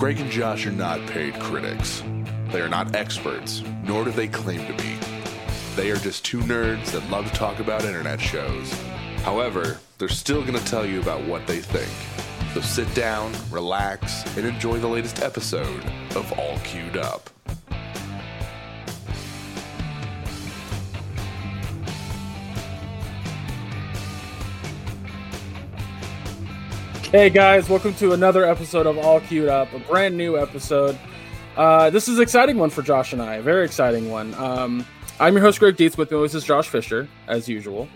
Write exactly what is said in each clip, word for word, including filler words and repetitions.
Greg and Josh are not paid critics. They are not experts, nor do they claim to be. They are just two nerds that love to talk about internet shows. However, they're still going to tell you about what they think. So sit down, relax, and enjoy the latest episode of All Cued Up. Hey guys, welcome to another episode of All Cued Up, a brand new episode. Uh, this is an exciting one for Josh and I, a very exciting one. Um, I'm your host, Greg Deets. With me always is Josh Fisher, as usual.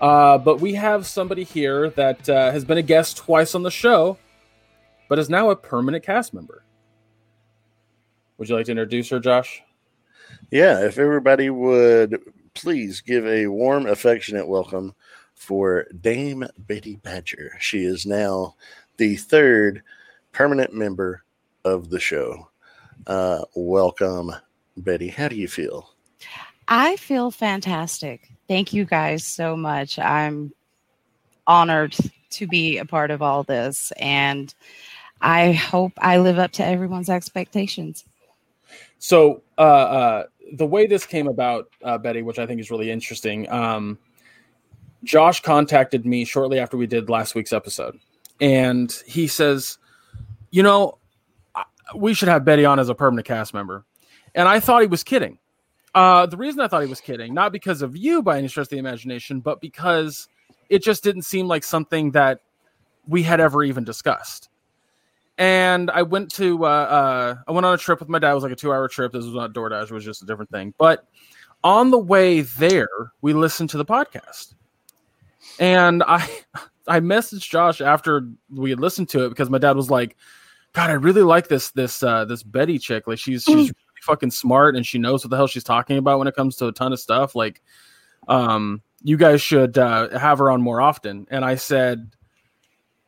Uh, but we have somebody here that uh, has been a guest twice on the show, but is now a permanent cast member. Would you like to introduce her, Josh? Yeah, if everybody would please give a warm, affectionate welcome for Dame Betty Badger. She is now the third permanent member of the show. Uh, welcome, Betty. How do you feel? I feel fantastic. Thank you guys so much. I'm honored to be a part of all this, and I hope I live up to everyone's expectations. So uh, uh, the way this came about, uh, Betty, which I think is really interesting, um, Josh contacted me shortly after we did last week's episode, and he says, you know, we should have Betty on as a permanent cast member. And I thought he was kidding. Uh, the reason I thought he was kidding, not because of you by any stretch of the imagination, but because it just didn't seem like something that we had ever even discussed. And I went to, uh, uh, I went on a trip with my dad. It was like a two hour trip. This was not DoorDash. It was just a different thing. But on the way there, we listened to the podcast. And I I messaged Josh after we had listened to it because my dad was like, God, I really like this this uh, this Betty chick. Like she's she's really fucking smart and she knows what the hell she's talking about when it comes to a ton of stuff. Like, um, you guys should uh, have her on more often. And I said,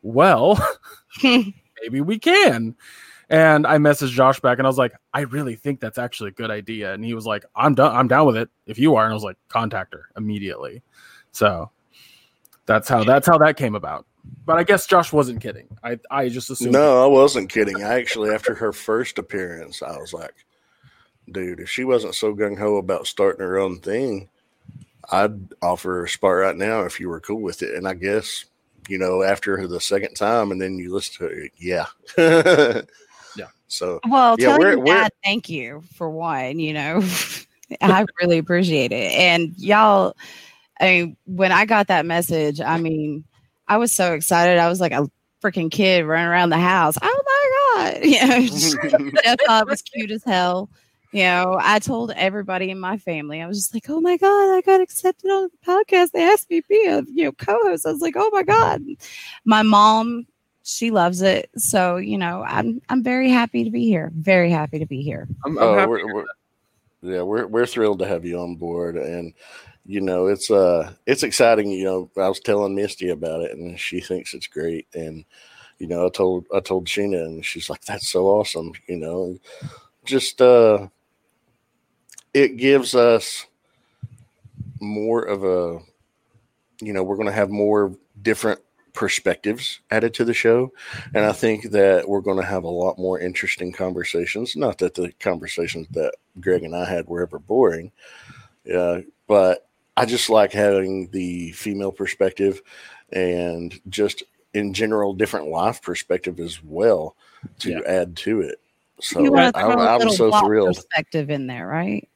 well, maybe we can. And I messaged Josh back and I was like, I really think that's actually a good idea. And he was like, I'm done. I'm down with it. If you are. And I was like, contact her immediately. So That's how that's how that came about. But I guess Josh wasn't kidding. I, I just assumed. No, I wasn't kidding. I actually, after her first appearance, I was like, dude, if she wasn't so gung-ho about starting her own thing, I'd offer her a spot right now if you were cool with it. And I guess, you know, after the second time and then you listen to it, yeah. yeah. So Well, yeah, tell we're, your dad thank you for one, you know. I really appreciate it. And y'all, I mean, when I got that message, I mean, I was so excited. I was like a freaking kid running around the house. Oh my God. You know, I thought it was cute as hell. You know, I told everybody in my family, I was just like, oh my God, I got accepted on the podcast. They asked me to be a you know, co-host. I was like, oh my God. My mom, she loves it. So, you know, I'm, I'm very happy to be here. Very happy to be here. I'm, I'm oh, happy we're, we're, yeah, we're, we're thrilled to have you on board. And, you know, it's uh, it's exciting. You know, I was telling Misty about it, and she thinks it's great. And you know, I told I told Sheena, and she's like, "That's so awesome!" You know, and just uh, it gives us more of a, you know, we're going to have more different perspectives added to the show, and I think that we're going to have a lot more interesting conversations. Not that the conversations that Greg and I had were ever boring, yeah, uh, but I just like having the female perspective and just in general, different life perspective as well to yeah. add to it. So you I, I, I was so thrilled. Perspective in there, right?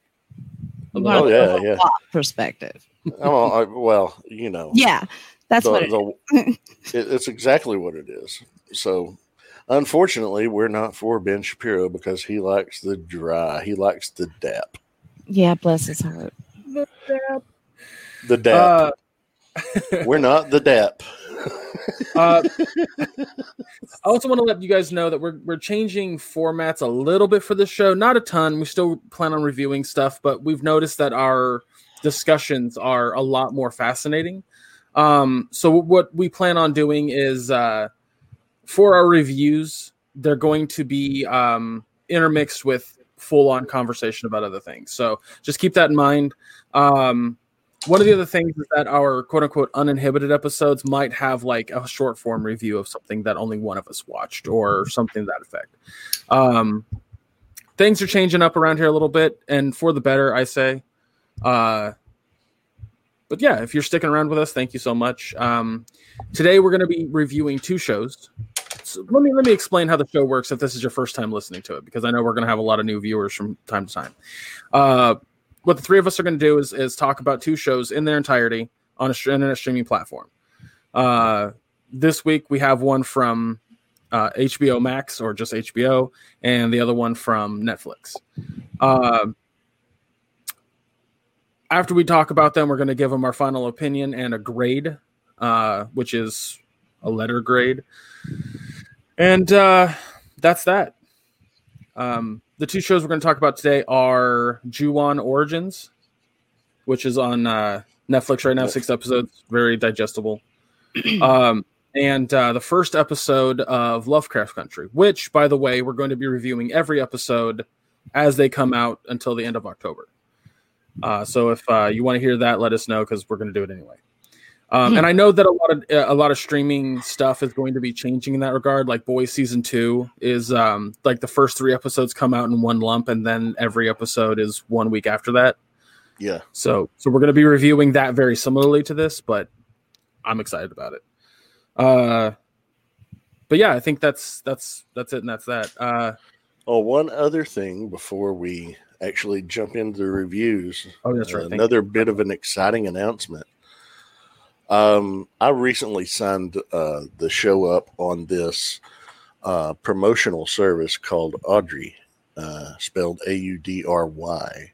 Oh yeah. yeah. Perspective. oh, I, well, you know, yeah, that's the, what it the, is. it, it's exactly what it is. So unfortunately we're not for Ben Shapiro because he likes the dry. He likes the dap. Yeah. Bless his heart. The D A P. The D A P. Uh, We're not the D A P. uh, I also want to let you guys know that we're we're changing formats a little bit for the show. Not a ton. We still plan on reviewing stuff, but we've noticed that our discussions are a lot more fascinating. Um, so what we plan on doing is uh, for our reviews, they're going to be um, intermixed with full-on conversation about other things. So just keep that in mind. Um, One of the other things is that our quote-unquote uninhibited episodes might have like a short-form review of something that only one of us watched or something to that effect. Um, things are changing up around here a little bit, and for the better, I say. Uh, but yeah, if you're sticking around with us, thank you so much. Um, today we're going to be reviewing two shows. So let me let me explain how the show works if this is your first time listening to it, because I know we're going to have a lot of new viewers from time to time. Uh, what the three of us are going to do is, is talk about two shows in their entirety on an internet streaming platform. Uh, this week we have one from uh, H B O Max, or just H B O, and the other one from Netflix. Uh, after we talk about them, we're going to give them our final opinion and a grade, uh, which is a letter grade. And uh, that's that. Um, the two shows we're going to talk about today are Ju-On Origins, which is on uh, Netflix right now, six episodes, very digestible. Um, and uh, the first episode of Lovecraft Country, which, by the way, we're going to be reviewing every episode as they come out until the end of October. Uh, so if uh, you want to hear that, let us know, because we're going to do it anyway. Um, hmm. And I know that a lot of uh, a lot of streaming stuff is going to be changing in that regard. Like Boys season two is um, like the first three episodes come out in one lump, and then every episode is one week after that. Yeah. So so we're going to be reviewing that very similarly to this, but I'm excited about it. Uh, but yeah, I think that's that's that's it, and that's that. Uh, oh, one other thing before we actually jump into the reviews. Oh, that's right. Uh, another bit of an exciting announcement. Um, I recently signed uh, the show up on this uh, promotional service called Audrey, uh, spelled A U D R Y.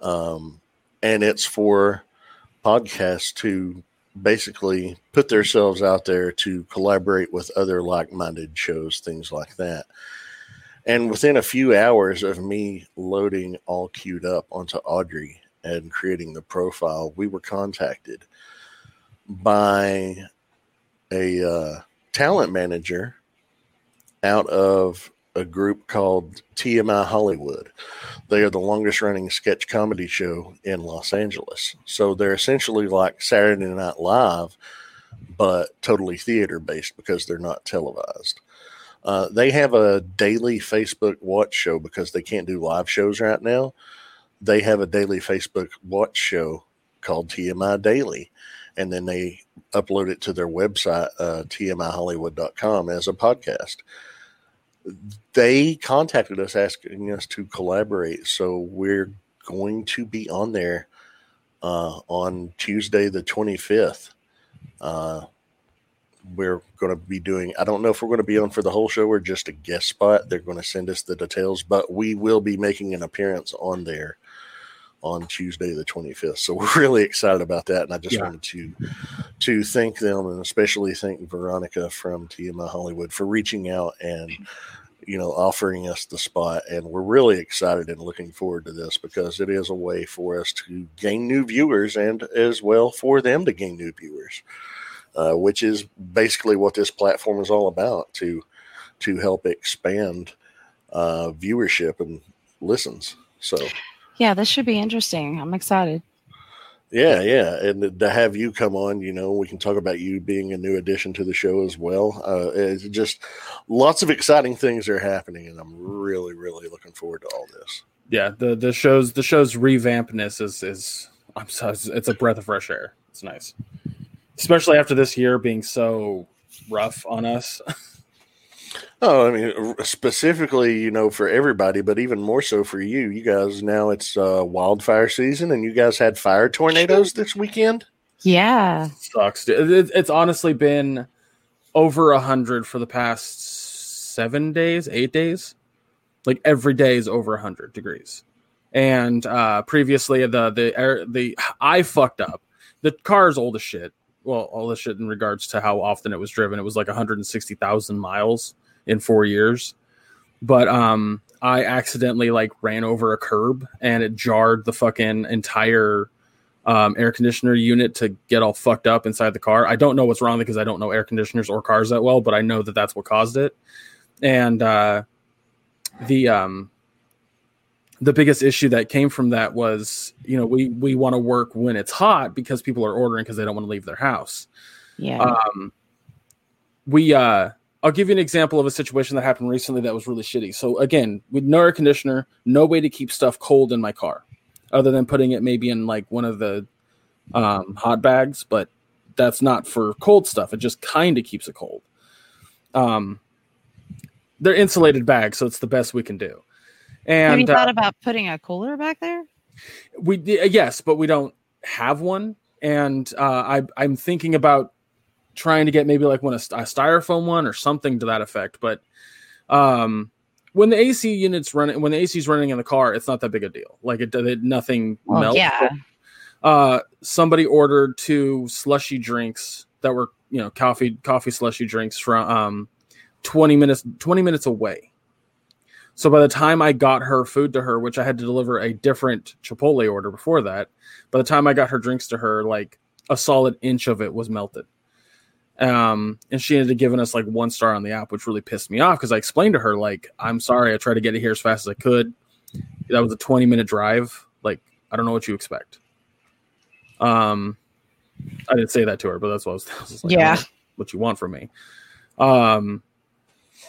Um, and it's for podcasts to basically put themselves out there to collaborate with other like-minded shows, things like that. And within a few hours of me loading All Cued Up onto Audrey and creating the profile, we were contacted by a uh, talent manager out of a group called T M I Hollywood. They are the longest running sketch comedy show in Los Angeles. So they're essentially like Saturday Night Live, but totally theater based because they're not televised. Uh, they have a daily Facebook watch show because they can't do live shows right now. They have a daily Facebook watch show called T M I Daily. And then they upload it to their website, uh, T M I Hollywood dot com, as a podcast. They contacted us asking us to collaborate. So we're going to be on there uh, on Tuesday, the twenty-fifth. Uh, we're going to be doing, I don't know if we're going to be on for the whole show or just a guest spot. They're going to send us the details, but we will be making an appearance on there on Tuesday the twenty-fifth. So we're really excited about that, and I just yeah. wanted to to thank them, and especially thank Veronica from T M I Hollywood for reaching out and, you know, offering us the spot. And we're really excited and looking forward to this, because it is a way for us to gain new viewers, and as well for them to gain new viewers, uh, which is basically what this platform is all about, to to help expand uh, viewership and listens. So yeah, this should be interesting. I'm excited. Yeah, yeah. And to have you come on, you know, we can talk about you being a new addition to the show as well. Uh, it's just lots of exciting things are happening, and I'm really, really looking forward to all this. Yeah, the the show's the show's revampedness is is I'm so, it's a breath of fresh air. It's nice, especially after this year being so rough on us. Oh, I mean, specifically, you know, for everybody, but even more so for you. You guys, now it's uh, wildfire season, and you guys had fire tornadoes this weekend? Yeah. Sucks. It, it's honestly been over one hundred for the past seven days, eight days. Like, every day is over one hundred degrees. And uh, previously, the, the, air, the I fucked up. The car's old as shit. Well, all this shit in regards to how often it was driven. It was like one hundred sixty thousand miles in four years. But um, I accidentally like ran over a curb, and it jarred the fucking entire um, air conditioner unit to get all fucked up inside the car. I don't know what's wrong because I don't know air conditioners or cars that well, but I know that that's what caused it. And uh, the um, the biggest issue that came from that was, you know, we, we want to work when it's hot because people are ordering because they don't want to leave their house. Yeah. Um, we, uh, I'll give you an example of a situation that happened recently that was really shitty. So again, with no air conditioner, no way to keep stuff cold in my car other than putting it maybe in like one of the um, hot bags, but that's not for cold stuff. It just kind of keeps it cold. Um, they're insulated bags, so it's the best we can do. And have you thought uh, about putting a cooler back there? We yes, but we don't have one, and uh, I, I'm thinking about trying to get maybe like one a, a styrofoam one or something to that effect. But um, when the A C units running, when the A C is running in the car, it's not that big a deal. Like it, it nothing well, melts. Yeah. Uh, somebody ordered two slushy drinks that were you know coffee coffee slushy drinks from um, twenty minutes twenty minutes away. So by the time I got her food to her, which I had to deliver a different Chipotle order before that, by the time I got her drinks to her, like a solid inch of it was melted. Um, and she ended up giving us like one star on the app, which really pissed me off because I explained to her, like, I'm sorry, I tried to get it here as fast as I could. That was a twenty minute drive. Like, I don't know what you expect. Um, I didn't say that to her, but that's what I was, I was just like, yeah, I don't know what you want from me. Um,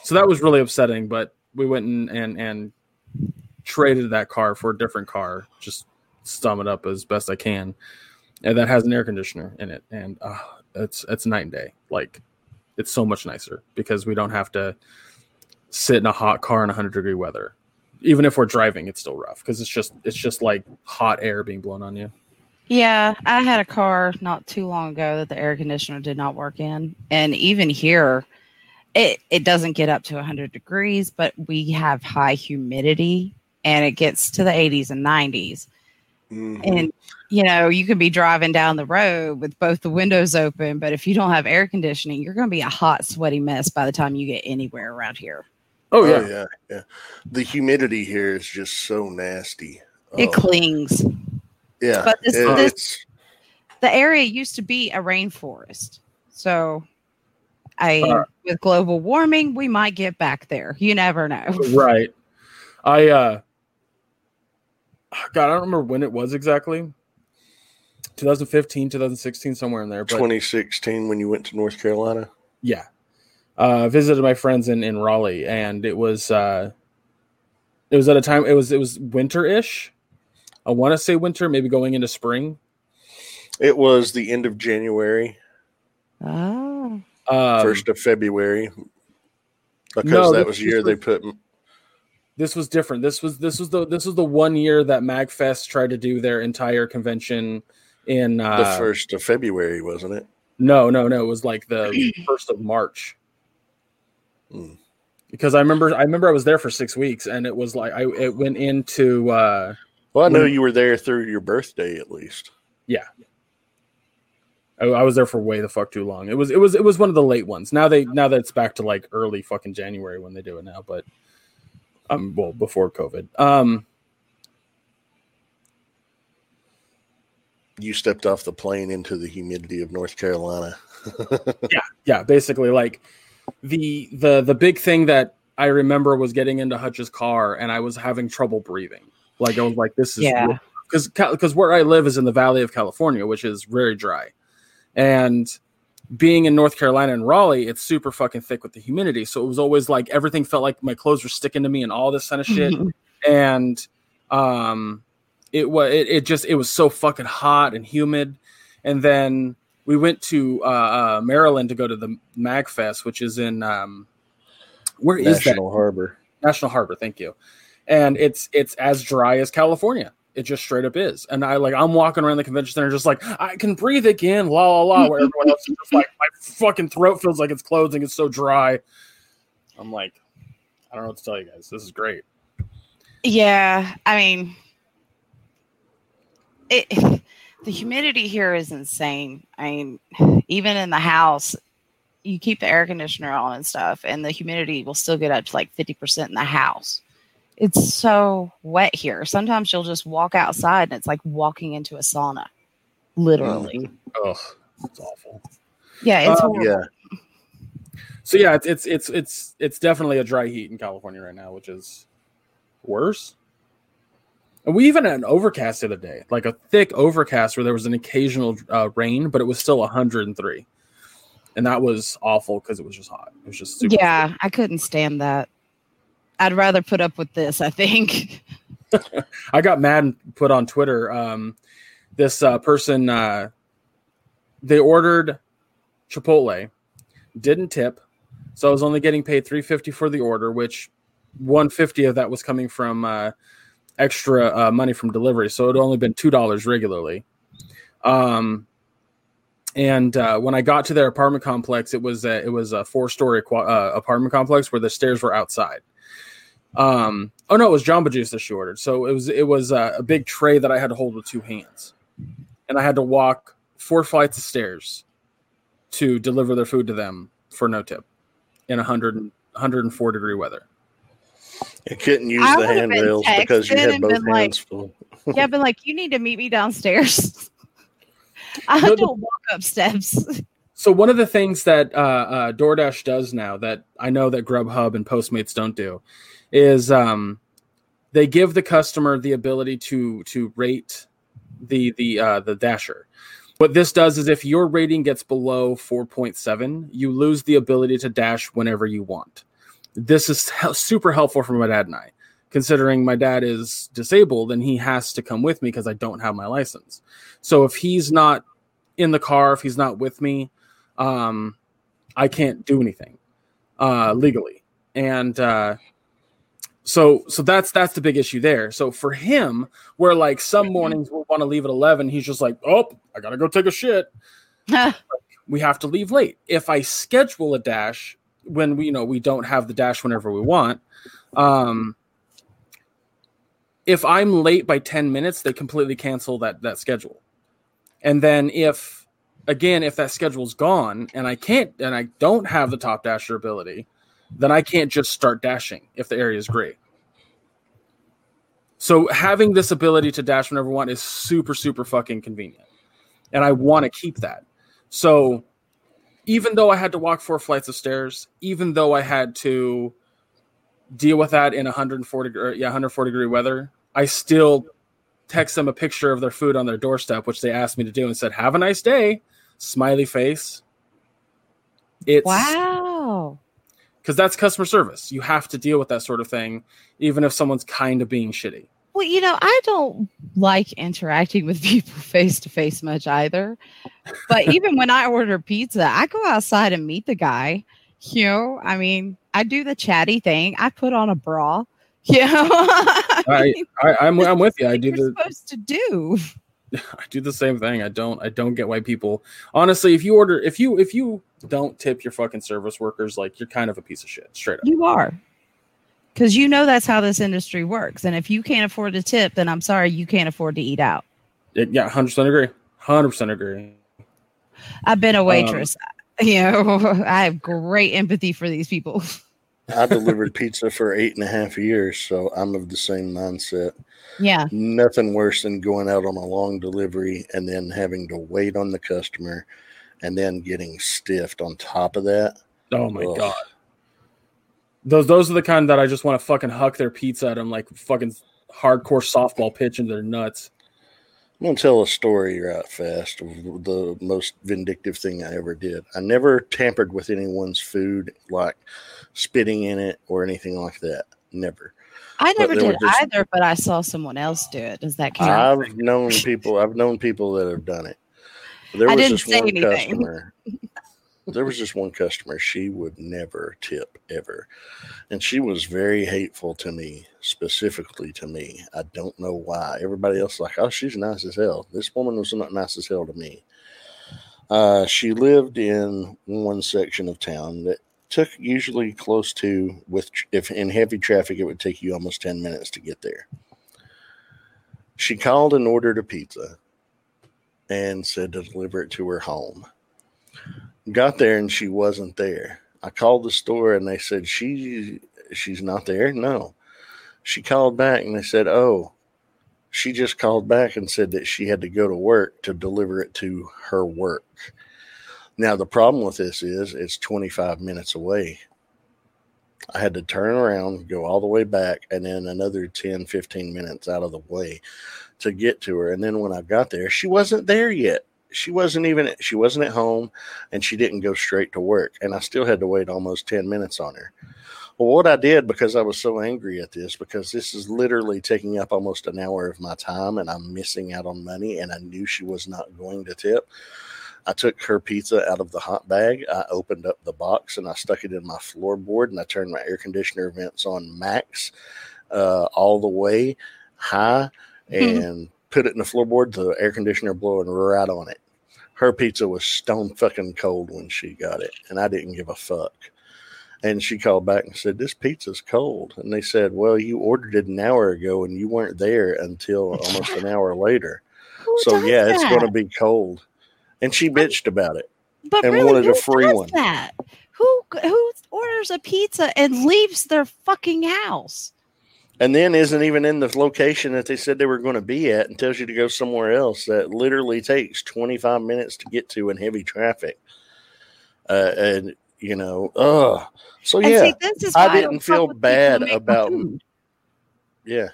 so that was really upsetting, but we went and, and and traded that car for a different car, just stum it up as best I can. And that has an air conditioner in it. And uh, it's it's night and day. Like, it's so much nicer because we don't have to sit in a hot car in one hundred degree weather. Even if we're driving, it's still rough because it's just it's just like hot air being blown on you. Yeah, I had a car not too long ago that the air conditioner did not work in. And even here, It it doesn't get up to one hundred degrees, but we have high humidity, and it gets to the eighties and nineties. Mm-hmm. And, you know, you could be driving down the road with both the windows open, but if you don't have air conditioning, you're going to be a hot, sweaty mess by the time you get anywhere around here. Oh, yeah. Oh, yeah, yeah. The humidity here is just so nasty. Oh. It clings. Yeah. But this, it, this, it's... the area used to be a rainforest, so... I uh, with global warming, we might get back there. You never know. Right. I, uh, God, I don't remember when it was exactly. twenty fifteen, twenty sixteen, somewhere in there. But twenty sixteen when you went to North Carolina? Yeah. Uh, visited my friends in, in Raleigh, and it was, uh, it was at a time, it was, it was winter-ish. I want to say winter, maybe going into spring. It was the end of January. Oh. Um, First of February, because no, that was the year was, they put. This was different. This was this was the this was the one year that MagFest tried to do their entire convention in uh, the first of February, wasn't it? No, no, no. It was like the first of March. Mm. Because I remember, I remember I was there for six weeks, and it was like I it went into. Uh, well, I know when, you were there through your birthday, at least. Yeah. I was there for way the fuck too long. It was it was it was one of the late ones. Now they now that it's back to like early fucking January when they do it now, but um well before COVID. Um You stepped off the plane into the humidity of North Carolina. yeah, yeah, basically like the the the big thing that I remember was getting into Hutch's car and I was having trouble breathing. Like I was like this is yeah. cuz cuz where I live is in the Valley of California, which is very dry. And being in North Carolina and Raleigh, it's super fucking thick with the humidity. So it was always like everything felt like my clothes were sticking to me and all this kind of shit. Mm-hmm. And um, it was it, it just it was so fucking hot and humid. And then we went to uh, uh, Maryland to go to the MagFest, which is in um, where National is that? National Harbor. National Harbor. Thank you. And it's it's as dry as California. It just straight up is. And I like, I'm walking around the convention center just like, I can breathe again, la la la, where everyone else is just like, my fucking throat feels like it's closing. It's so dry. I'm like, I don't know what to tell you guys. This is great. Yeah. I mean, it, the humidity here is insane. I mean, even in the house, you keep the air conditioner on and stuff, and the humidity will still get up to like fifty percent in the house. It's so wet here. Sometimes you'll just walk outside, and it's like walking into a sauna, literally. Oh, it's awful. Yeah, it's um, horrible. Yeah. So yeah, it's, it's it's it's it's definitely a dry heat in California right now, which is worse. And we even had an overcast the other day, like a thick overcast where there was an occasional uh, rain, but it was still one hundred three. And that was awful because it was just hot. It was just super yeah, cool. I couldn't stand that. I'd rather put up with this, I think. I got mad and put on Twitter. Um, this uh, person, uh, they ordered Chipotle, didn't tip. So I was only getting paid three hundred fifty dollars for the order, which one hundred fifty dollars of that was coming from uh, extra uh, money from delivery. So it had only been two dollars regularly. Um, and uh, when I got to their apartment complex, it was a, it was a four-story uh, apartment complex where the stairs were outside. Um, oh no, it was Jamba Juice that she ordered. So it was, it was uh, a big tray that I had to hold with two hands, and I had to walk four flights of stairs to deliver their food to them for no tip in one hundred, one hundred four degree weather. You couldn't use I the handrails because you had both hands like, full. Yeah. I've been like, you need to meet me downstairs. I no, don't the, walk up steps. So one of the things that, uh, uh, DoorDash does now that I know that Grubhub and Postmates don't do is um, they give the customer the ability to to rate the the uh, the dasher. What this does is if your rating gets below four point seven, you lose the ability to dash whenever you want. This is super helpful for my dad and I, considering my dad is disabled and he has to come with me because I don't have my license. So if he's not in the car, if he's not with me, um, I can't do anything uh, legally. And uh So so that's that's the big issue there. So for him, where like some mornings we'll want to leave at eleven, he's just like, oh, I got to go take a shit. We have to leave late. If I schedule a dash when we, you know, we don't have the dash whenever we want. Um, if I'm late by ten minutes, they completely cancel that that schedule. And then if, again, if that schedule's gone and I can't and I don't have the top dasher ability, then I can't just start dashing if the area is gray. So having this ability to dash whenever I want is super, super fucking convenient. And I want to keep that. So even though I had to walk four flights of stairs, even though I had to deal with that in one hundred four degree, yeah, one hundred four degree weather, I still text them a picture of their food on their doorstep, which they asked me to do and said, have a nice day. Smiley face. It's wow. Because that's customer service. You have to deal with that sort of thing, even if someone's kind of being shitty. Well, you know, I don't like interacting with people face to face much either. But even when I order pizza, I go outside and meet the guy. You know, I mean, I do the chatty thing. I put on a bra. You know, I mean, I, I, I'm I'm with you. I do the supposed to do. I do the same thing. I don't. I don't get why people. Honestly, if you order, if you if you don't tip your fucking service workers, like you're kind of a piece of shit. Straight up, you are. Because you know that's how this industry works. And if you can't afford to tip, then I'm sorry, you can't afford to eat out. It, yeah, one hundred percent agree. one hundred percent agree. I've been a waitress. Um, you know, I have great empathy for these people. I delivered pizza for eight and a half years, so I'm of the same mindset. Yeah. Nothing worse than going out on a long delivery and then having to wait on the customer and then getting stiffed on top of that. Oh, my Ugh. God. Those those are the kind that I just want to fucking huck their pizza at them, like fucking hardcore softball pitch into their nuts. I'm going to tell a story right fast of the most vindictive thing I ever did. I never tampered with anyone's food, like spitting in it or anything like that. Never. I never did just, either, but I saw someone else do it. Does that count? I've known people. I've known people that have done it. There was I didn't this say one anything. Customer, there was this one customer. She would never tip ever, and she was very hateful to me, specifically to me. I don't know why. Everybody else like, oh, she's nice as hell. This woman was not nice as hell to me. Uh, she lived in one section of town that took usually close to, with if in heavy traffic, it would take you almost ten minutes to get there. She called and ordered a pizza and said to deliver it to her home. Got there and she wasn't there. I called the store and they said, she she's not there? No. She called back and they said, oh, she just called back and said that she had to go to work to deliver it to her work. Now, the problem with this is it's twenty-five minutes away. I had to turn around, go all the way back, and then another ten, fifteen minutes out of the way to get to her. And then when I got there, she wasn't there yet. She wasn't even, she wasn't at home, and she didn't go straight to work. And I still had to wait almost ten minutes on her. Well, what I did, because I was so angry at this, because this is literally taking up almost an hour of my time, and I'm missing out on money, and I knew she was not going to tip. I took her pizza out of the hot bag. I opened up the box, and I stuck it in my floorboard, and I turned my air conditioner vents on max uh, all the way high, mm-hmm. and put it in the floorboard, the air conditioner blowing right on it. Her pizza was stone fucking cold when she got it, and I didn't give a fuck. And she called back and said, this pizza's cold. And they said, well, you ordered it an hour ago, and you weren't there until almost an hour later. Who so, yeah, that? It's going to be cold. And she bitched about it but and really, wanted a free one. That? Who who orders a pizza and leaves their fucking house? And then isn't even in the location that they said they were going to be at and tells you to go somewhere else that literally takes twenty-five minutes to get to in heavy traffic. Uh, and, you know, uh, so, yeah, see, this is I didn't I feel bad about. Yeah,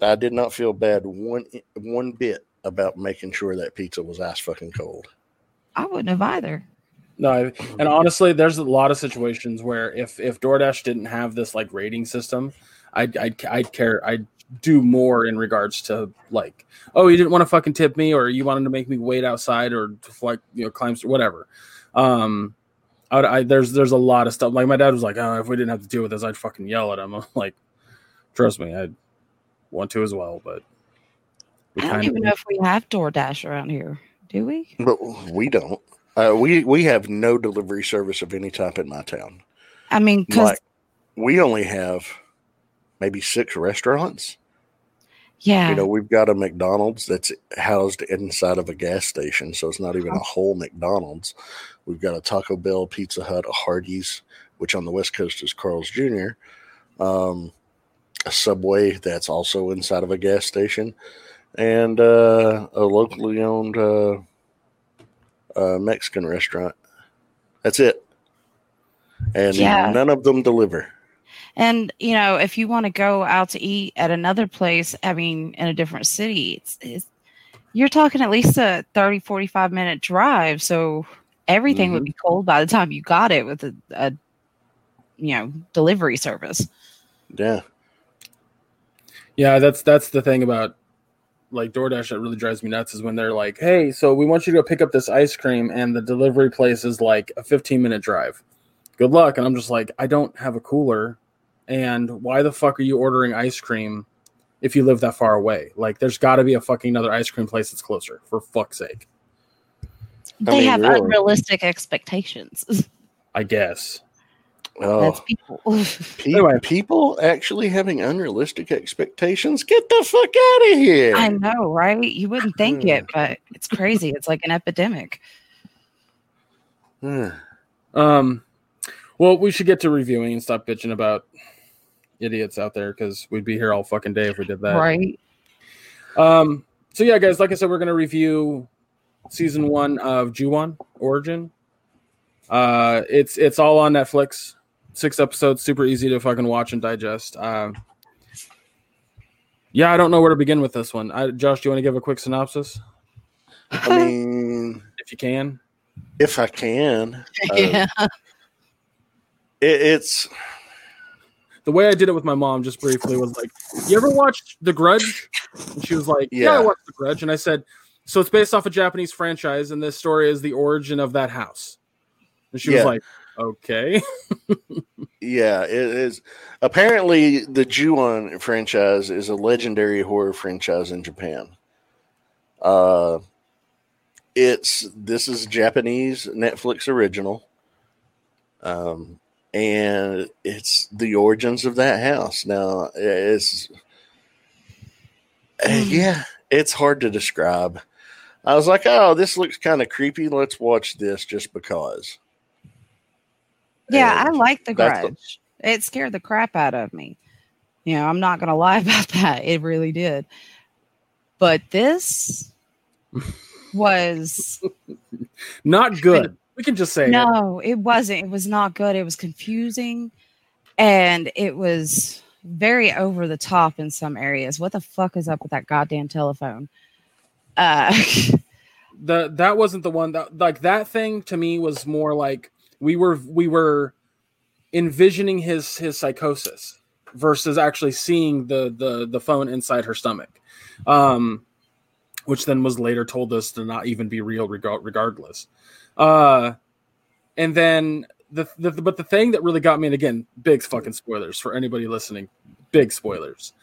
I did not feel bad one one bit about making sure that pizza was ice fucking cold. I wouldn't have either. No, and honestly, there's a lot of situations where if if DoorDash didn't have this like rating system, I'd I'd, I'd care. I'd do more in regards to like, oh, you didn't want to fucking tip me, or you wanted to make me wait outside, or like you know climb whatever. Um, I, I there's there's a lot of stuff. Like my dad was like, oh, if we didn't have to deal with this, I'd fucking yell at him. I'm like, trust me, I'd want to as well, but we I don't even of, know if we have DoorDash around here, do we? But we don't. Uh, we, we have no delivery service of any type in my town. I mean, because like, we only have maybe six restaurants. Yeah. You know, we've got a McDonald's that's housed inside of a gas station, so it's not even a whole McDonald's. We've got a Taco Bell, Pizza Hut, a Hardee's, which on the West Coast is Carl's Junior, um, a Subway that's also inside of a gas station, and uh, a locally owned uh, uh, Mexican restaurant. That's it. And yeah. None of them deliver. And, you know, if you want to go out to eat at another place, I mean, in a different city, it's, it's you're talking at least a thirty, forty-five minute drive. So everything mm-hmm. would be cold by the time you got it with a, a you know, delivery service. Yeah. Yeah, that's that's the thing about like DoorDash that really drives me nuts is when they're like, hey, so we want you to go pick up this ice cream, and the delivery place is like a fifteen minute drive. Good luck. And I'm just like, I don't have a cooler. And why the fuck are you ordering ice cream if you live that far away? Like, there's got to be a fucking another ice cream place that's closer, for fuck's sake. They I mean, have really. unrealistic expectations. I guess. Oh, that's people. Pe- anyway. People actually having unrealistic expectations? Get the fuck out of here. I know, right? You wouldn't think it, but it's crazy. It's like an epidemic. um, well, we should get to reviewing and stop bitching about idiots out there, because we'd be here all fucking day if we did that. Right. Um. So, yeah, guys, like I said, we're going to review season one of Ju-on Origin. Uh, it's it's all on Netflix. Six episodes, super easy to fucking watch and digest. Uh, yeah, I don't know where to begin with this one. I, Josh, do you want to give a quick synopsis? I mean, if you can, if I can, yeah. Uh, it, it's the way I did it with my mom. Just briefly, was like, "You ever watched The Grudge?" And she was like, "Yeah, yeah I watched The Grudge." And I said, "So it's based off a Japanese franchise, and this story is the origin of that house." And she yeah. was like. Okay. Yeah, it is. Apparently, the Ju-on franchise is a legendary horror franchise in Japan. Uh, it's this is Japanese Netflix original, um, and it's the origins of that house. Now, it's yeah, it's hard to describe. I was like, oh, this looks kind of creepy. Let's watch this just because. Yeah, and I like The Grudge. The- it scared the crap out of me. You know, I'm not going to lie about that. It really did. But this was... not good. We can just say No, it. it wasn't. It was not good. It was confusing. And it was very over the top in some areas. What the fuck is up with that goddamn telephone? Uh, the that wasn't the one that like that thing to me was more like we were we were envisioning his his psychosis versus actually seeing the the the phone inside her stomach, um, which then was later told us to not even be real reg- regardless. Uh, and then the, the but the thing that really got me, and again, big fucking spoilers for anybody listening, big spoilers.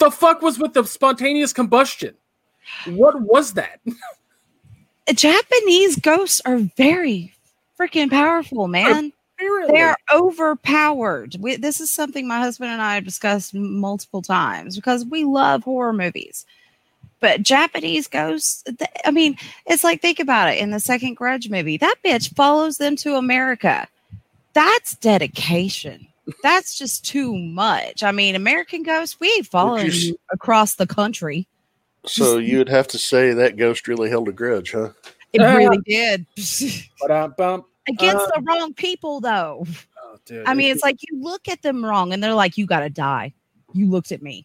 The fuck was with the spontaneous combustion? What was that? Japanese ghosts are very freaking powerful, man. Apparently. They're overpowered. We, this is something my husband and I have discussed multiple times because we love horror movies. But Japanese ghosts, th- I mean, it's like, think about it. In the second Grudge movie, that bitch follows them to America. That's dedication. That's just too much. I mean, American ghosts, we ain't following you across the country. So you would have to say that ghost really held a grudge, huh? It really did. Against um, the wrong people, though. Oh, dude. I mean, it's like you look at them wrong, and they're like, you got to die. You looked at me.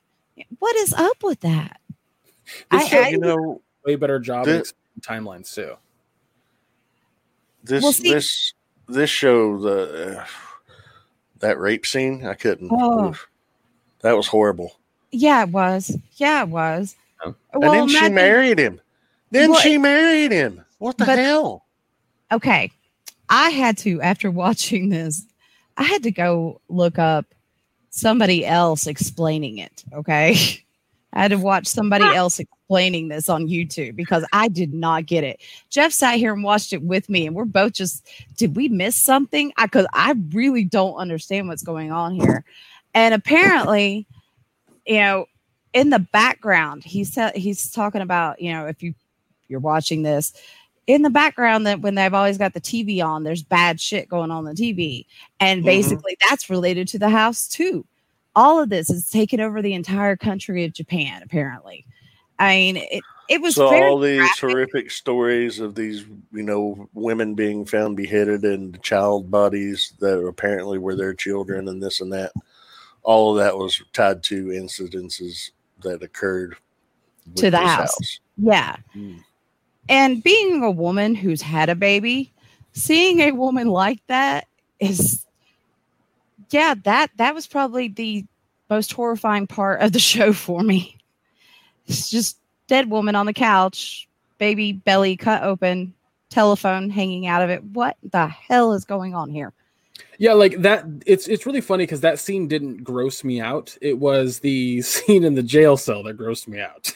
What is up with that? This I, I, you know, way better job this, in timelines, too. This, well, see, this, this show, the uh, that rape scene, I couldn't. Oh. That was horrible. Yeah, it was. Yeah, it was. And well, then she imagine, married him. Then well, she married him. What the but, hell? Okay. I had to, after watching this, I had to go look up somebody else explaining it. Okay. I had to watch somebody else explaining this on YouTube because I did not get it. Jeff sat here and watched it with me, and we're both just, did we miss something? I, cause I really don't understand what's going on here. And apparently, you know, in the background, he's t- he's talking about, you know, if you, you're watching this, in the background that when they've always got the T V on, there's bad shit going on the T V. And basically mm-hmm. that's related to the house too. All of this is taken over the entire country of Japan, apparently. I mean, it, it was so all these graphic. horrific stories of these, you know, women being found beheaded and child bodies that apparently were their children and this and that. All of that was tied to incidences that occurred to the house. house. Yeah. Mm. And being a woman who's had a baby, seeing a woman like that is, yeah, that, that was probably the most horrifying part of the show for me. It's just dead woman on the couch, baby belly cut open, telephone hanging out of it. What the hell is going on here? Yeah, like that, it's it's really funny because that scene didn't gross me out. It was the scene in the jail cell that grossed me out.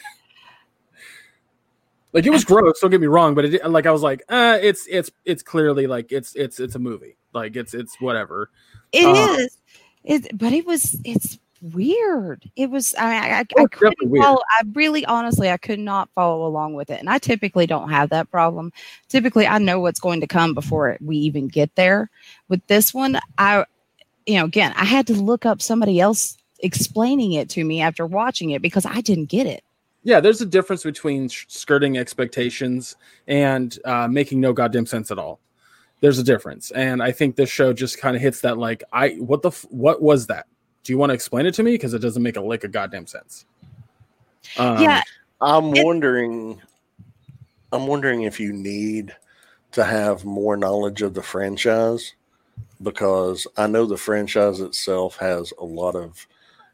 Like it was gross, don't get me wrong, but it, like I was like, uh, it's it's it's clearly like it's it's it's a movie, like it's it's whatever. It uh, is, it but it was it's weird. It was I I, I, I couldn't follow. I really honestly I could not follow along with it, and I typically don't have that problem. Typically, I know what's going to come before it, we even get there. With this one, I you know again I had to look up somebody else explaining it to me after watching it because I didn't get it. Yeah, there's a difference between skirting expectations and uh, making no goddamn sense at all. There's a difference, and I think this show just kind of hits that. Like, I what the f- what was that? Do you want to explain it to me? Because it doesn't make a lick of goddamn sense. Um, yeah, I'm it- wondering. I'm wondering if you need to have more knowledge of the franchise because I know the franchise itself has a lot of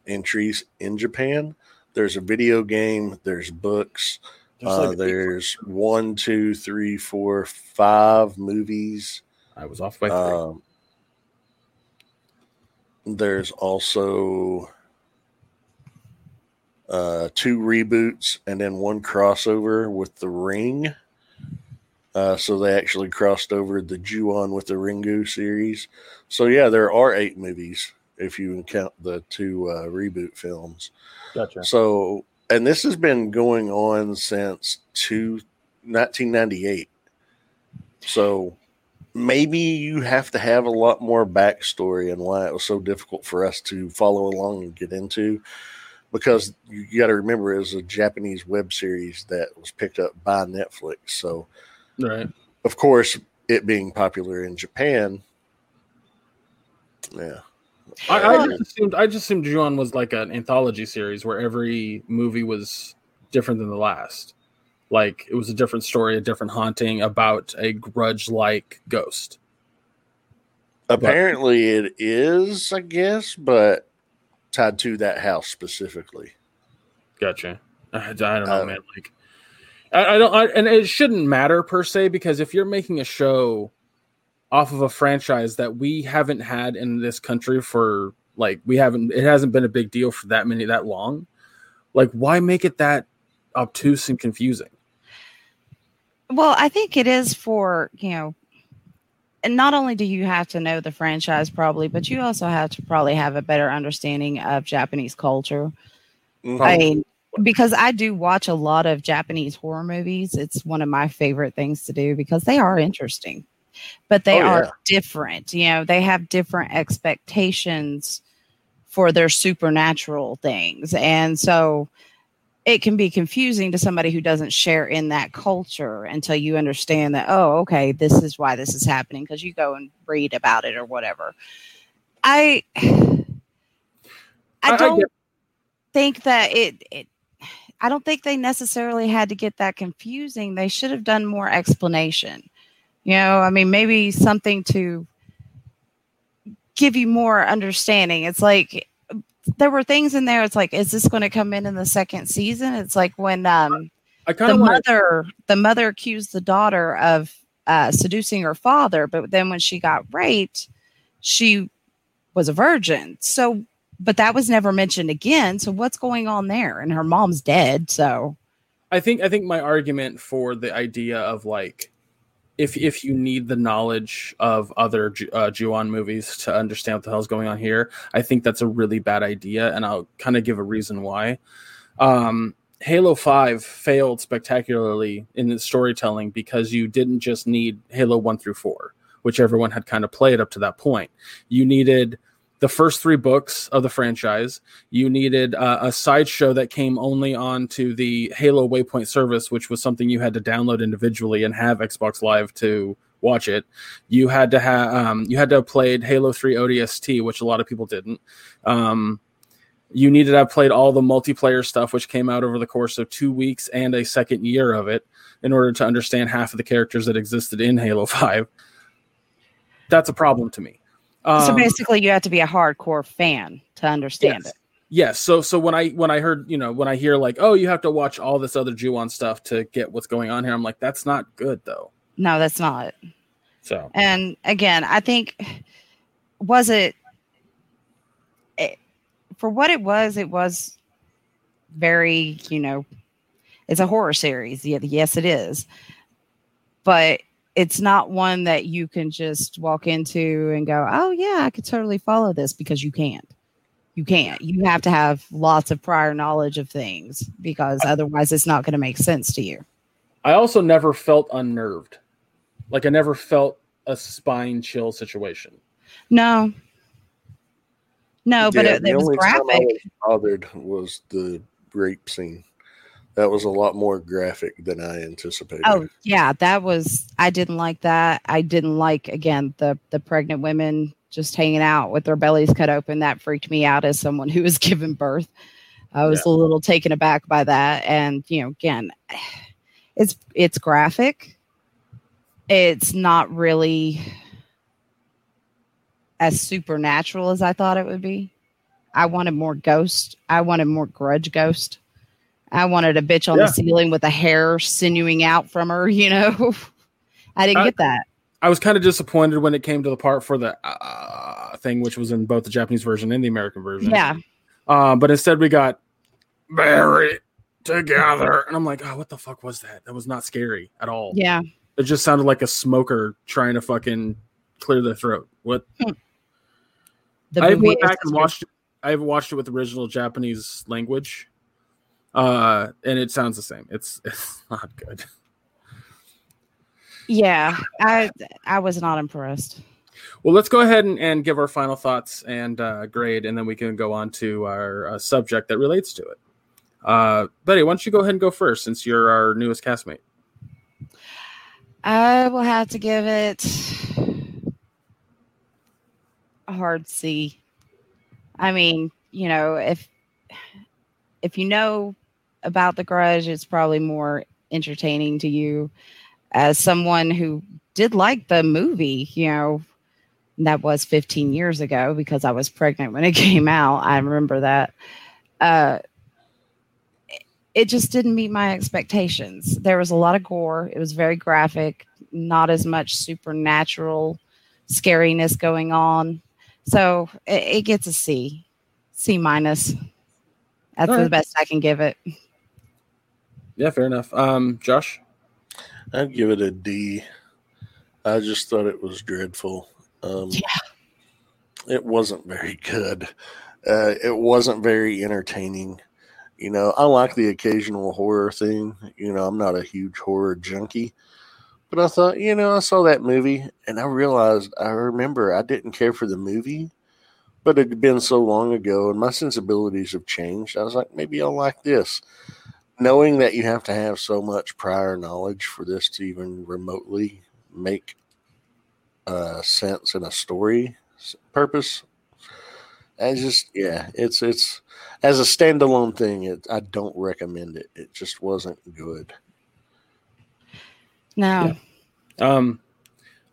entries in Japan. There's a video game. There's books. There's, like uh, there's one, two, three, four, five movies. I was off by three. Um, there's also uh, two reboots and then one crossover with The Ring. Uh, so they actually crossed over the Ju-on with the Ringu series. So, yeah, there are eight movies if you count the two uh, reboot films. Gotcha. So, and this has been going on since nineteen ninety-eight. So maybe you have to have a lot more backstory and why it was so difficult for us to follow along and get into, because you got to remember it was a Japanese web series that was picked up by Netflix. So, right. Of course, it being popular in Japan. Yeah. I, I just assumed I just assumed Ju-on was like an anthology series where every movie was different than the last. Like it was a different story, a different haunting about a grudge-like ghost. Apparently, but, it is, I guess, but tied to that house specifically. Gotcha. I, I don't know, um, man. Like, I, I don't, I, and it shouldn't matter per se because if you're making a show off of a franchise that we haven't had in this country for like we haven't, it hasn't been a big deal for that many that long. Like, why make it that obtuse and confusing? Well, I think it is for, you know, and not only do you have to know the franchise probably, but you also have to probably have a better understanding of Japanese culture. Mm-hmm. I mean, because I do watch a lot of Japanese horror movies. It's one of my favorite things to do because they are interesting, but they oh, are yeah. different. You know, they have different expectations for their supernatural things. And so it can be confusing to somebody who doesn't share in that culture until you understand that, oh, okay, this is why this is happening. Cause you go and read about it or whatever. I, I don't I, I think that it, it, I don't think they necessarily had to get that confusing. They should have done more explanation. You know, I mean, maybe something to give you more understanding. It's like there were things in there. It's like, is this going to come in in the second season? It's like when um, I the mother to... the mother accused the daughter of uh, seducing her father, but then when she got raped, she was a virgin. So, but that was never mentioned again. So, what's going on there? And her mom's dead. So, I think I think my argument for the idea of like. If if you need the knowledge of other uh, Ju-on movies to understand what the hell's going on here, I think that's a really bad idea, and I'll kind of give a reason why. Um, Halo five failed spectacularly in its storytelling because you didn't just need Halo one through four, which everyone had kind of played up to that point. You needed the first three books of the franchise. You needed uh, a sideshow that came only onto the Halo Waypoint service, which was something you had to download individually and have Xbox Live to watch it. You had to have um, you had to have played Halo three O D S T, which a lot of people didn't. Um, you needed to have played all the multiplayer stuff, which came out over the course of two weeks and a second year of it, in order to understand half of the characters that existed in Halo five. That's a problem to me. So basically, you have to be a hardcore fan to understand yes. it. Yes. So, so when I when I heard, you know, when I hear like, oh, you have to watch all this other Ju-on stuff to get what's going on here, I'm like, that's not good, though. No, that's not. So, and again, I think was it, it for what it was. It was very, you know, it's a horror series. Yes, it is, but. It's not one that you can just walk into and go, oh, yeah, I could totally follow this because you can't. You can't. You have to have lots of prior knowledge of things because otherwise it's not going to make sense to you. I also never felt unnerved. Like I never felt a spine chill situation. No. No, yeah, but it, it was graphic. The only time I was bothered was the rape scene. That was a lot more graphic than I anticipated. Oh, yeah. That was, I didn't like that. I didn't like, again, the, the pregnant women just hanging out with their bellies cut open. That freaked me out as someone who was given birth. I was yeah. a little taken aback by that. And, you know, again, it's, it's graphic. It's not really as supernatural as I thought it would be. I wanted more ghost. I wanted more grudge ghost. I wanted a bitch on yeah. the ceiling with a hair sinewing out from her, you know. I didn't I, get that. I was kind of disappointed when it came to the part for the uh, thing, which was in both the Japanese version and the American version. Yeah. Uh, but instead we got buried together. And I'm like, oh, what the fuck was that? That was not scary at all. Yeah. It just sounded like a smoker trying to fucking clear their throat. What? Hmm. The I went back and watched it. I haven't watched it with the original Japanese language. Uh, and it sounds the same. It's it's not good. Yeah, I I was not impressed. Well, let's go ahead and, and give our final thoughts and uh, grade, and then we can go on to our uh, subject that relates to it. Uh, Betty, why don't you go ahead and go first, since you're our newest castmate? I will have to give it a hard C. I mean, you know, if if you know about The Grudge, it's probably more entertaining to you as someone who did like the movie, you know, that was fifteen years ago because I was pregnant when it came out. I remember that. Uh, it just didn't meet my expectations. There was a lot of gore. It was very graphic, not as much supernatural scariness going on. So it, it gets a C, C minus. That's right. The best I can give it. Yeah, fair enough. Um, Josh? I'd give it a D. I just thought it was dreadful. Um, yeah. It wasn't very good. Uh, it wasn't very entertaining. You know, I like the occasional horror thing. You know, I'm not a huge horror junkie. But I thought, you know, I saw that movie, and I realized, I remember I didn't care for the movie, but it had been so long ago, and my sensibilities have changed. I was like, maybe I'll like this. Knowing that you have to have so much prior knowledge for this to even remotely make uh, sense in a story purpose, I just, yeah, it's, it's as a standalone thing, it, I don't recommend it. It just wasn't good. No. Yeah. Um,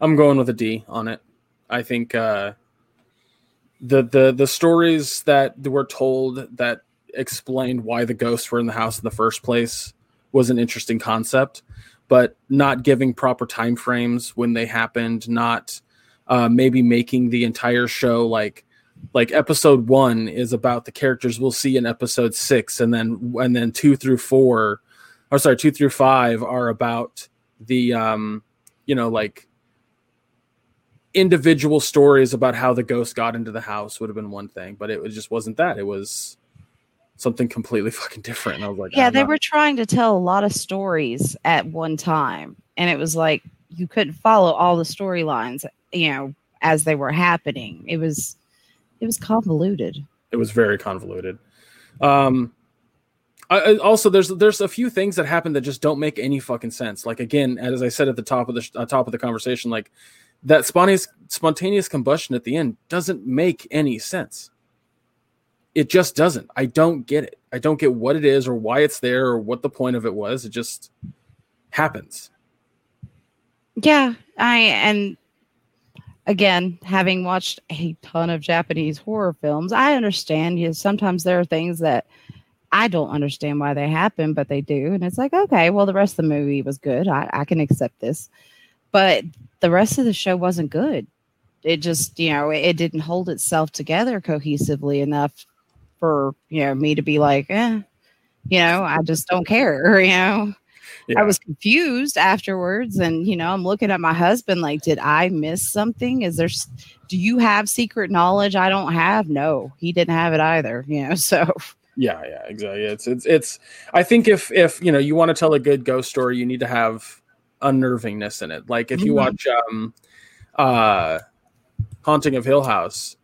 I'm going with a D on it. I think uh, the the the stories that were told that explained why the ghosts were in the house in the first place was an interesting concept, but not giving proper time frames when they happened, not uh, maybe making the entire show like like episode one is about the characters we'll see in episode six, and then and then two through four, or sorry, two through five are about the, um, you know, like individual stories about how the ghost got into the house would have been one thing, but it was, just wasn't that. It was something completely fucking different. And I was like, yeah, they not. were trying to tell a lot of stories at one time, and it was like you couldn't follow all the storylines, you know, as they were happening. It was, it was convoluted. It was very convoluted. Um, I, also, there's there's a few things that happen that just don't make any fucking sense. Like, again, as I said at the top of the uh, top of the conversation, like that spontaneous spontaneous combustion at the end doesn't make any sense. It just doesn't. I don't get it. I don't get what it is or why it's there or what the point of it was. It just happens. Yeah, I and again, having watched a ton of Japanese horror films, I understand. You know, sometimes there are things that I don't understand why they happen, but they do. And it's like, okay, well, the rest of the movie was good. I, I can accept this. But the rest of the show wasn't good. It just, you know, it, it didn't hold itself together cohesively enough for, you know, me to be like, eh, you know, I just don't care, you know. Yeah. I was confused afterwards. And, you know, I'm looking at my husband like, did I miss something? Is there, do you have secret knowledge I don't have? No, he didn't have it either, you know, so... Yeah, yeah, exactly. It's it's it's. I think if if you know you want to tell a good ghost story, you need to have unnervingness in it. Like if you watch um, uh, Haunting of Hill House,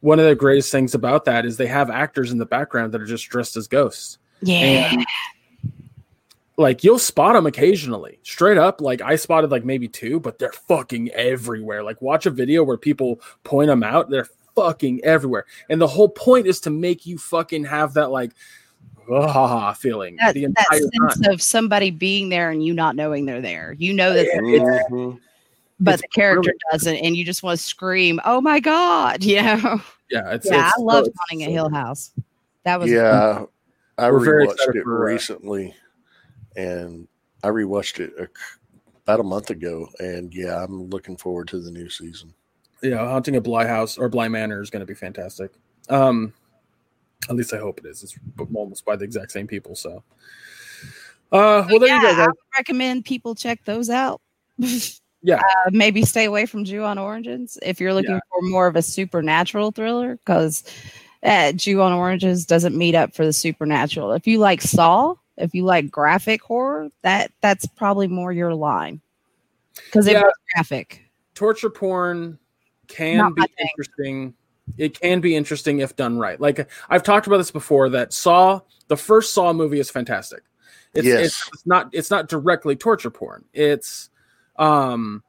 one of the greatest things about that is they have actors in the background that are just dressed as ghosts. Yeah. And, like you'll spot them occasionally, straight up. Like I spotted like maybe two, but they're fucking everywhere. Like watch a video where people point them out. They're fucking everywhere, and the whole point is to make you fucking have that like ah, feeling that, the entire that sense time. Of somebody being there and you not knowing they're there, you know that yeah, they're there, mm-hmm. but it's the character brilliant. Doesn't, and you just want to scream, "Oh my god!" You know? Yeah, it's, yeah. It's, I loved it's, Haunting at Hill House. That was yeah. Cool. I rewatched it recently, and I rewatched it a, about a month ago, and yeah, I'm looking forward to the new season. Yeah, Haunting of Bly House or Bly Manor is going to be fantastic. Um, at least I hope it is. It's almost by the exact same people. So, uh, well, there yeah, you go. Guys. I would recommend people check those out. Yeah, uh, maybe stay away from Ju-On Origins if you're looking yeah. for more of a supernatural thriller, because uh, Ju-On Origins doesn't meet up for the supernatural. If you like Saw, if you like graphic horror, that that's probably more your line because yeah. it was graphic torture porn. Can Not be interesting. It can be interesting if done right. Like I've talked about this before, that Saw, the first Saw movie is fantastic. It's, yes. it's, it's not it's not directly torture porn. It's um,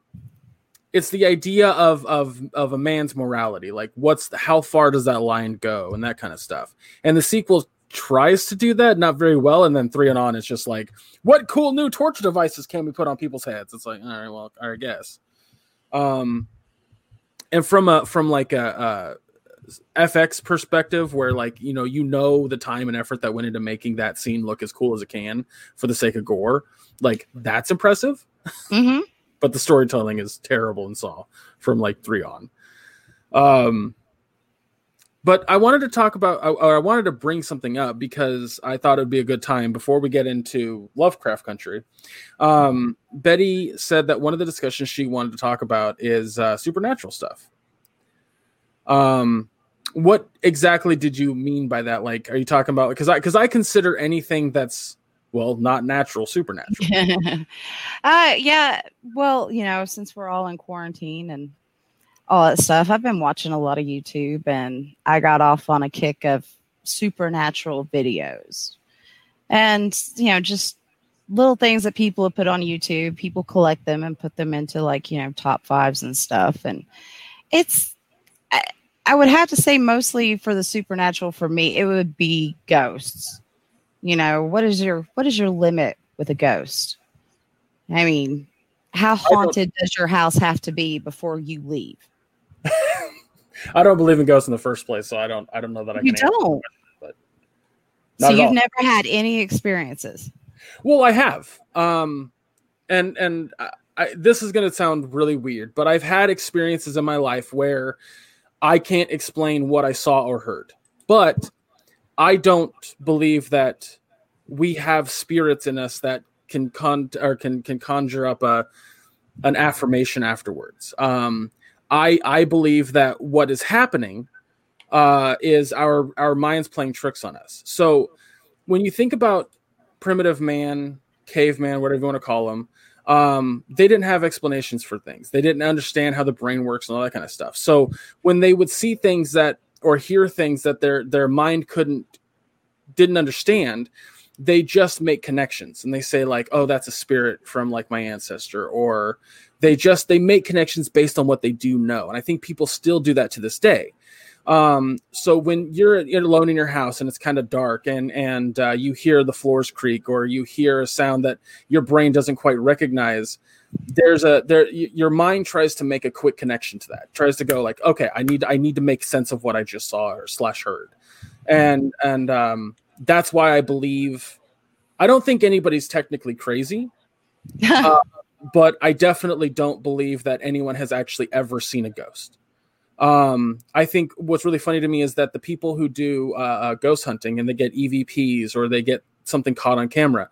it's the idea of of of a man's morality. Like, what's the, how far does that line go, and that kind of stuff. And the sequel tries to do that, not very well. And then three and on, it's just like, what cool new torture devices can we put on people's heads? It's like, all right, well, I guess. Um, and from a from like a, a F X perspective, where like you know you know the time and effort that went into making that scene look as cool as it can for the sake of gore, like that's impressive. Mm-hmm. But the storytelling is terrible in Saw from like three on. Um, but I wanted to talk about, or I wanted to bring something up because I thought it would be a good time before we get into Lovecraft Country. Um, Betty said that one of the discussions she wanted to talk about is uh, supernatural stuff. Um, what exactly did you mean by that? Like, are you talking about, because I, because I consider anything that's, well, not natural, supernatural. uh, yeah. Well, you know, since we're all in quarantine and all that stuff, I've been watching a lot of YouTube, and I got off on a kick of supernatural videos. And, you know, just little things that people have put on YouTube. People collect them and put them into, like, you know, top fives and stuff. And it's, I, I would have to say mostly for the supernatural for me, it would be ghosts. You know, what is your what is your limit with a ghost? I mean, how haunted does your house have to be before you leave? I don't believe in ghosts in the first place, so I don't I don't know that I can. You don't. That, so you've all. Never had any experiences? Well, I have. Um, and and I, I, this is going to sound really weird, but I've had experiences in my life where I can't explain what I saw or heard, but I don't believe that we have spirits in us that can con- or can can conjure up a an affirmation afterwards. Um, I I believe that what is happening uh, is our our minds playing tricks on us. So when you think about primitive man, caveman, whatever you want to call them, um, they didn't have explanations for things. They didn't understand how the brain works and all that kind of stuff. So when they would see things that or hear things that their, their mind couldn't, didn't understand, they just make connections and they say like, oh, that's a spirit from like my ancestor, or they just, they make connections based on what they do know. And I think people still do that to this day. Um, so when you're, you're alone in your house and it's kind of dark and, and uh, you hear the floors creak, or you hear a sound that your brain doesn't quite recognize, there's a there your mind tries to make a quick connection to that, tries to go like, okay, I need I need to make sense of what I just saw or slash heard. And and um, that's why I believe, I don't think anybody's technically crazy, uh, but I definitely don't believe that anyone has actually ever seen a ghost. Um, I think what's really funny to me is that the people who do uh, uh, ghost hunting and they get E V Ps or they get something caught on camera,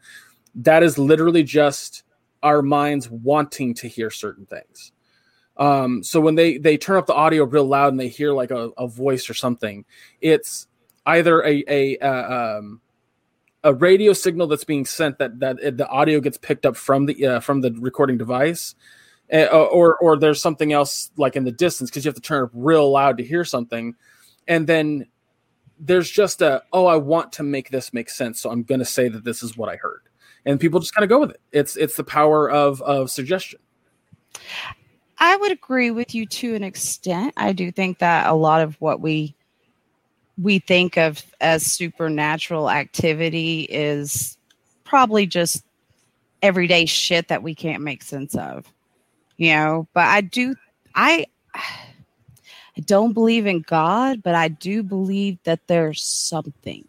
that is literally just our minds wanting to hear certain things. Um, so when they, they turn up the audio real loud and they hear like a, a voice or something, it's either a, a, uh, um, a radio signal that's being sent that, that the audio gets picked up from the, uh, from the recording device, uh, or, or there's something else like in the distance, 'cause you have to turn up real loud to hear something. And then there's just a, oh, I want to make this make sense, so I'm going to say that this is what I heard. And people just kind of go with it. It's it's the power of, of suggestion. I would agree with you to an extent. I do think that a lot of what we we think of as supernatural activity is probably just everyday shit that we can't make sense of. You know, but I do I I don't believe in God, but I do believe that there's something.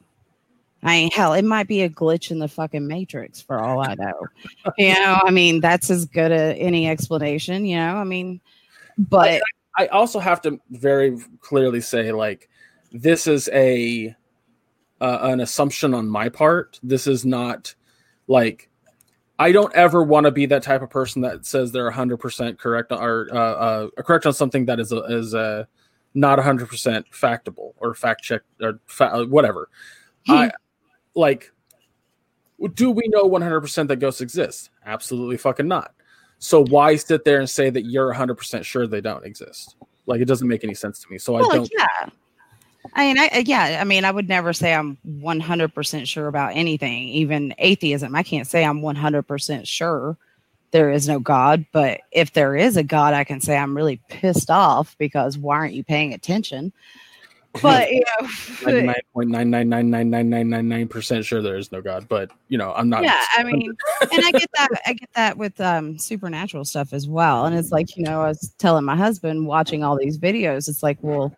I mean, hell, it might be a glitch in the fucking Matrix for all I know. You know, I mean, that's as good a any explanation, you know, I mean, but I, I also have to very clearly say, like, this is a uh, an assumption on my part. This is not like, I don't ever want to be that type of person that says they're one hundred percent correct or uh, uh, correct on something that is a, is a not one hundred percent factable or fact checked or fa- whatever. Hmm. I, Like, do we know one hundred percent that ghosts exist? Absolutely fucking not. So why sit there and say that you're one hundred percent sure they don't exist? Like, it doesn't make any sense to me. So well, I don't. Yeah. I mean, I, yeah. I mean, I would never say I'm one hundred percent sure about anything, even atheism. I can't say I'm one hundred percent sure there is no God, but if there is a God, I can say I'm really pissed off because why aren't you paying attention? But you know, ninety-nine point nine nine nine nine nine nine nine percent sure there is no God, but you know, I'm not. Yeah, I mean, and I get that. I get that with um, supernatural stuff as well. And it's like, you know, I was telling my husband watching all these videos. It's like, well,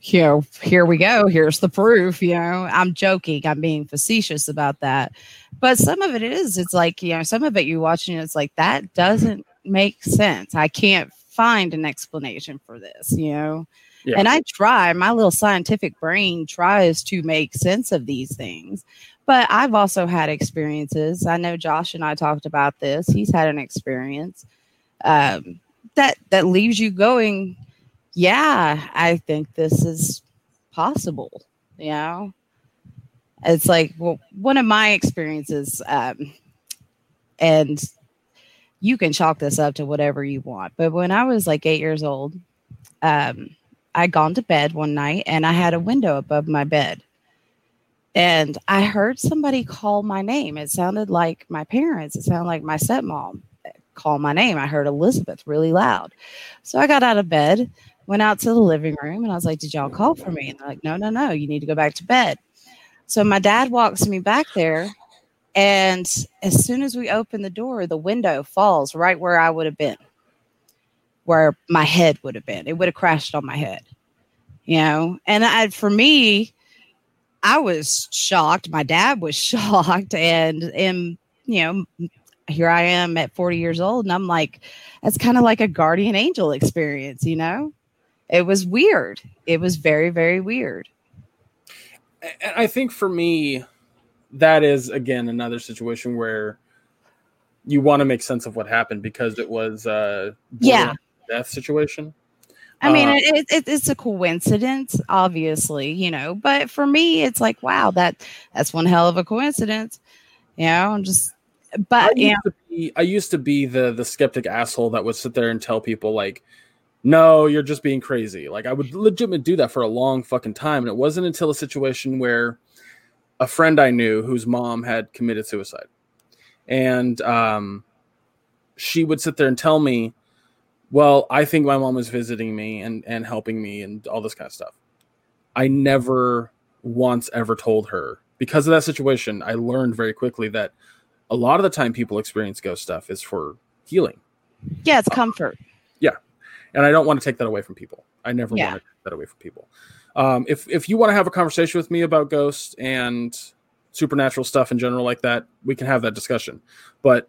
you know, here we go. Here's the proof. You know, I'm joking. I'm being facetious about that. But some of it is. It's like, you know, some of it you watch and it's like that doesn't make sense. I can't find an explanation for this. You know. Yeah. And I try, my little scientific brain tries to make sense of these things, but I've also had experiences. I know Josh and I talked about this. He's had an experience um, that, that leaves you going, yeah, I think this is possible. You know, it's like, well, one of my experiences um, and you can chalk this up to whatever you want. But when I was like eight years old, um, I'd gone to bed one night and I had a window above my bed and I heard somebody call my name. It sounded like my parents. It sounded like my stepmom call my name. I heard Elizabeth really loud. So I got out of bed, went out to the living room and I was like, did y'all call for me? And they're like, no, no, no, you need to go back to bed. So my dad walks me back there. And as soon as we open the door, the window falls right where I would have been. Where my head would have been. It would have crashed on my head, you know? And I, for me, I was shocked. My dad was shocked. And, and, you know, here I am at forty years old. And I'm like, that's kind of like a guardian angel experience, you know? It was weird. It was very, very weird. And I think for me, that is, again, another situation where you want to make sense of what happened because it was uh, yeah. death situation. I mean, um, it, it, it's a coincidence, obviously, you know, but for me, it's like, wow, that that's one hell of a coincidence. You know, I'm just, but I used, yeah. to, be, I used to be the, the skeptic asshole that would sit there and tell people like, no, you're just being crazy. Like I would legitimately do that for a long fucking time. And it wasn't until a situation where a friend I knew whose mom had committed suicide and, um, she would sit there and tell me, well, I think my mom was visiting me and, and helping me and all this kind of stuff. I never once ever told her. Because of that situation, I learned very quickly that a lot of the time people experience ghost stuff is for healing. Yeah, it's um, comfort. Yeah. And I don't want to take that away from people. I never yeah. want to take that away from people. Um, if, if you want to have a conversation with me about ghosts and supernatural stuff in general like that, we can have that discussion. But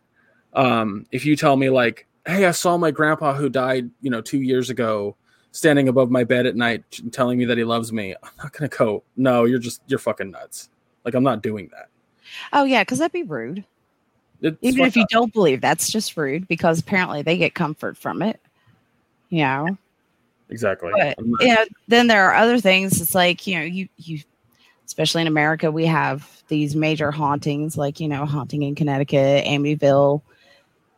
um, if you tell me like, hey, I saw my grandpa who died, you know, two years ago, standing above my bed at night telling me that he loves me, I'm not going to go, no, you're just, you're fucking nuts. Like, I'm not doing that. Oh, yeah, because that'd be rude. It's Even if you up. don't believe, that's just rude because apparently they get comfort from it. You know? Exactly. But, you know, then there are other things. It's like, you know, you, you, especially in America, we have these major hauntings, like, you know, haunting in Connecticut, Amityville.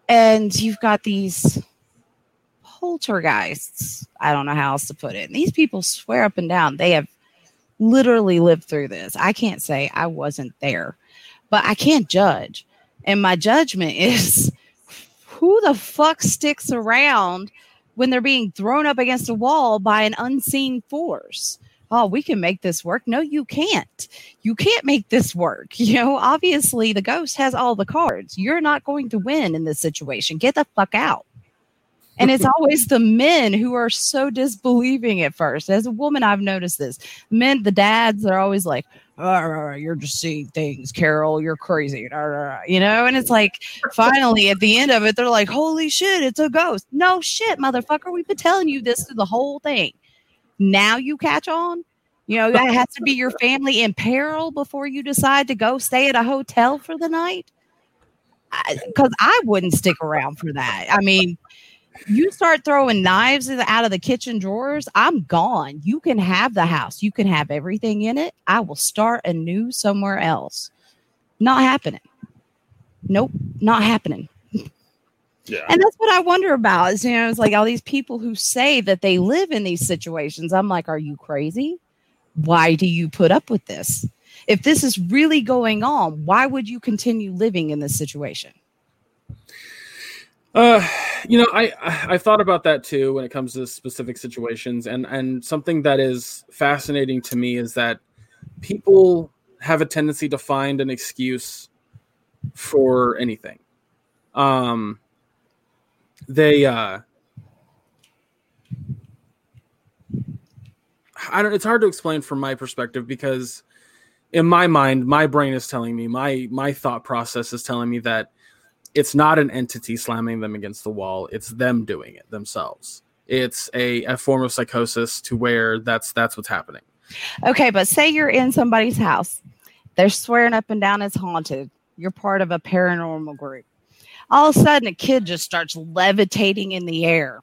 And you've got these poltergeists. I don't know how else to put it. And these people swear up and down. They have literally lived through this. I can't say I wasn't there, but I can't judge. And my judgment is who the fuck sticks around when they're being thrown up against a wall by an unseen force? Oh, we can make this work. No, you can't. You can't make this work. You know, obviously the ghost has all the cards. You're not going to win in this situation. Get the fuck out. And it's always the men who are so disbelieving at first. As a woman, I've noticed this. Men, the dads, they're always like, oh, you're just seeing things, Carol. You're crazy. You know, and it's like, finally, at the end of it, they're like, holy shit, it's a ghost. No shit, motherfucker. We've been telling you this through the whole thing. Now you catch on, you know, that has to be your family in peril before you decide to go stay at a hotel for the night. Because I, I wouldn't stick around for that. I mean, you start throwing knives out of the kitchen drawers, I'm gone. You can have the house. You can have everything in it. I will start anew somewhere else. Not happening. Nope, not happening. Yeah. And that's what I wonder about is, you know, it's like all these people who say that they live in these situations. I'm like, are you crazy? Why do you put up with this? If this is really going on, why would you continue living in this situation? Uh, you know, I, I I've thought about that too when it comes to specific situations, and and something that is fascinating to me is that people have a tendency to find an excuse for anything. Um, they uh, I don't. It's hard to explain from my perspective because in my mind, my brain is telling me, my my thought process is telling me that it's not an entity slamming them against the wall. It's them doing it themselves. It's a, a form of psychosis to where that's that's what's happening. Okay, but say you're in somebody's house. They're swearing up and down it's haunted. You're part of a paranormal group. All of a sudden, a kid just starts levitating in the air.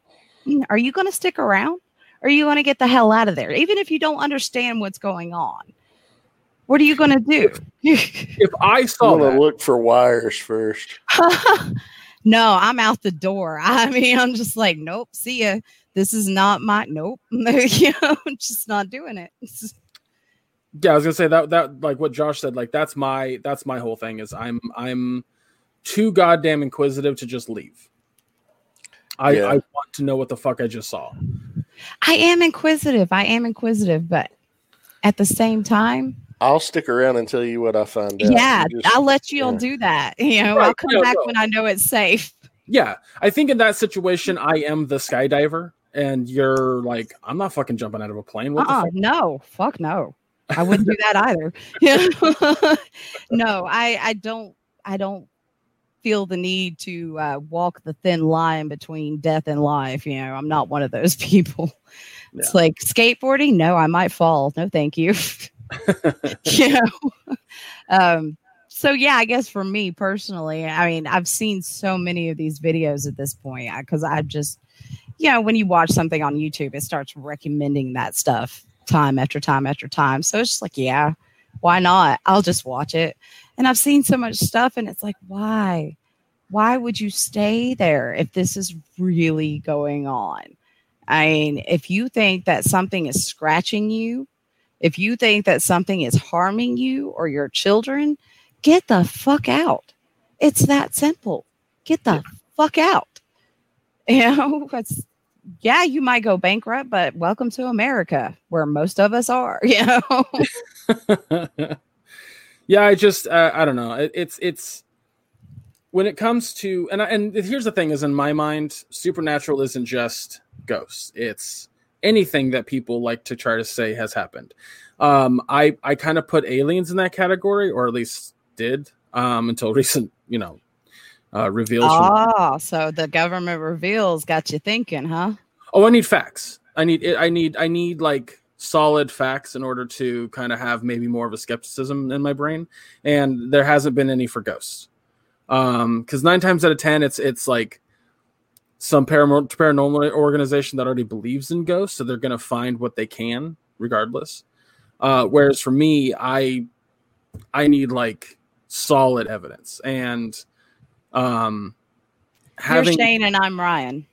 Are you going to stick around? Or are you going to get the hell out of there? Even if you don't understand what's going on. What are you going to do? If I saw I'm gonna that. Look for wires first. No, I'm out the door. I mean, I'm just like, nope, see ya. This is not my, nope. You know, I'm just not doing it. Yeah, I was going to say that, that, like what Josh said, like that's my, that's my whole thing is I'm, I'm too goddamn inquisitive to just leave. I, yeah. I want to know what the fuck I just saw. I am inquisitive. I am inquisitive, but at the same time, I'll stick around and tell you what I find out. Yeah, just, I'll let you all yeah. do that. You know, right, I'll come yeah, back well. when I know it's safe. Yeah, I think in that situation, I am the skydiver, and you're like, I'm not fucking jumping out of a plane. What uh-uh, the fuck? No, fuck no. I wouldn't do that either. No, I, I don't. I don't feel the need to uh, walk the thin line between death and life. You know, I'm not one of those people. Yeah. It's like skateboarding. No, I might fall. No, thank you. You know, um, so yeah, I guess for me personally, I mean, I've seen so many of these videos at this point because I've just, you know, when you watch something on YouTube, it starts recommending that stuff time after time after time. So it's just like, yeah, why not? I'll just watch it. And I've seen so much stuff, and it's like, why? Why would you stay there if this is really going on? I mean, if you think that something is scratching you, if you think that something is harming you or your children, get the fuck out. It's that simple. Get the fuck out. You know, it's, yeah, you might go bankrupt, but welcome to America, where most of us are. You know. Yeah, I just uh, I don't know. It, it's it's when it comes to and I, and here's the thing: is in my mind, supernatural isn't just ghosts. It's anything that people like to try to say has happened. Um, I, I kind of put aliens in that category, or at least did um, until recent, you know, uh, reveals. Oh, from- so the government reveals got you thinking, huh? Oh, I need facts. I need, I need, I need like solid facts in order to kind of have maybe more of a skepticism in my brain. And there hasn't been any for ghosts. Um, because nine times out of ten, it's, it's like, some paranormal organization that already believes in ghosts, so they're going to find what they can, regardless. Uh, whereas for me, I I need like solid evidence. And um, having you're Shane and I'm Ryan